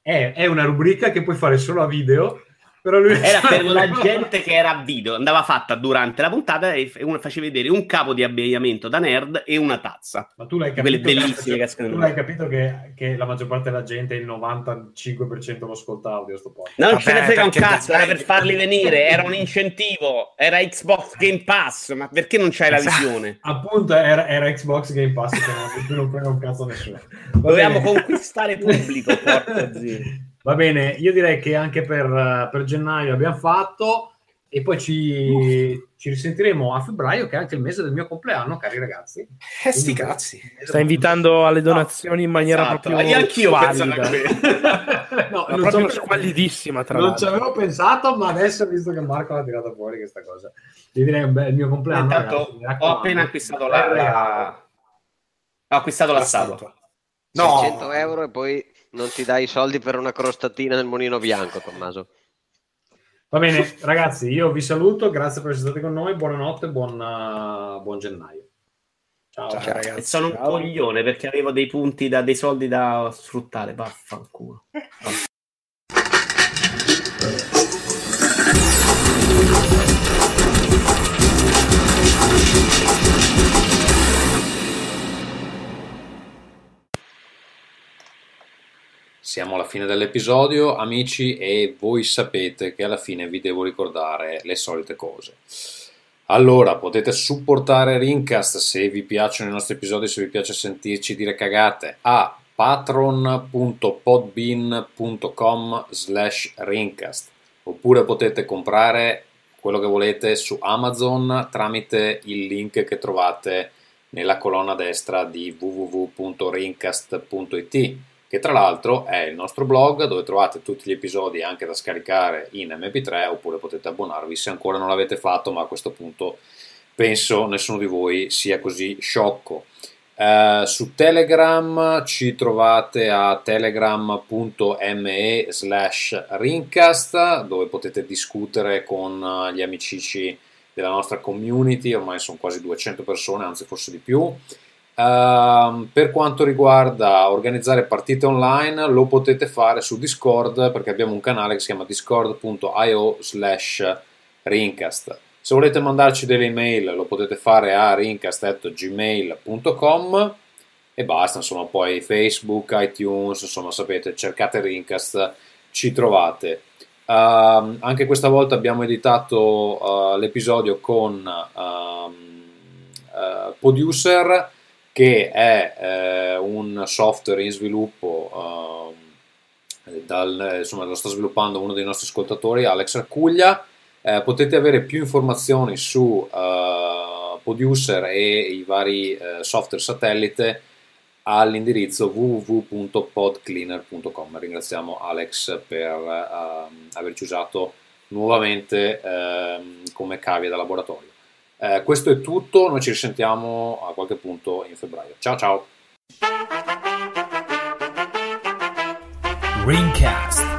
È una rubrica che puoi fare solo a video. Però lui era per la gente che era a video, andava fatta durante la puntata e facevi vedere un capo di abbigliamento da nerd e una tazza. Ma tu l'hai capito, che la maggior parte della gente, il 95% lo ascoltava questo podcast. No, non ce ne frega un cazzo, era per farli venire, era un incentivo, era Xbox Game Pass, ma perché non c'hai la visione? Appunto, era Xbox Game Pass, che non frega un cazzo a nessuno. Dobbiamo conquistare pubblico, porca zia. Va bene, io direi che anche per gennaio abbiamo fatto, e poi ci risentiremo a febbraio, che è anche il mese del mio compleanno, cari ragazzi. Sti cazzi. Sta invitando alle donazioni in maniera proprio anch'io valida. No, non sono squallidissima, tra l'altro. Non ci avevo pensato, ma adesso, visto che Marco l'ha tirata fuori questa cosa, gli direi il mio compleanno. Intanto ho appena acquistato la statua. No. 100 euro e poi... Non ti dai i soldi per una crostatina nel mulino bianco, Tommaso. Va bene, ragazzi, io vi saluto. Grazie per essere stati con noi. Buonanotte, buon gennaio. Ciao ragazzi. E sono un coglione perché avevo dei punti, dei soldi da sfruttare. Vaffanculo. Siamo alla fine dell'episodio, amici, e voi sapete che alla fine vi devo ricordare le solite cose. Allora, potete supportare Rincast se vi piacciono i nostri episodi, se vi piace sentirci dire cagate, a patron.podbean.com/Rincast, oppure potete comprare quello che volete su Amazon tramite il link che trovate nella colonna destra di www.rincast.it, che tra l'altro è il nostro blog dove trovate tutti gli episodi anche da scaricare in MP3, oppure potete abbonarvi se ancora non l'avete fatto, ma a questo punto penso nessuno di voi sia così sciocco. Su Telegram ci trovate a telegram.me/rincast, dove potete discutere con gli amicici della nostra community, ormai sono quasi 200 persone, anzi forse di più. Per quanto riguarda organizzare partite online, lo potete fare su Discord, perché abbiamo un canale che si chiama discord.io/rincast. Se volete mandarci delle email lo potete fare a rincast@gmail.com e basta, insomma. Poi Facebook, iTunes, insomma sapete, cercate Rincast, ci trovate. Anche questa volta abbiamo editato l'episodio con Producer, che è un software in sviluppo, lo sta sviluppando uno dei nostri ascoltatori, Alex Arcuglia. Potete avere più informazioni su Producer e i vari software satellite all'indirizzo www.podcleaner.com. Ringraziamo Alex per averci usato nuovamente come cavia da laboratorio. Questo è tutto, noi ci risentiamo a qualche punto in febbraio. Ciao ciao! Rincast.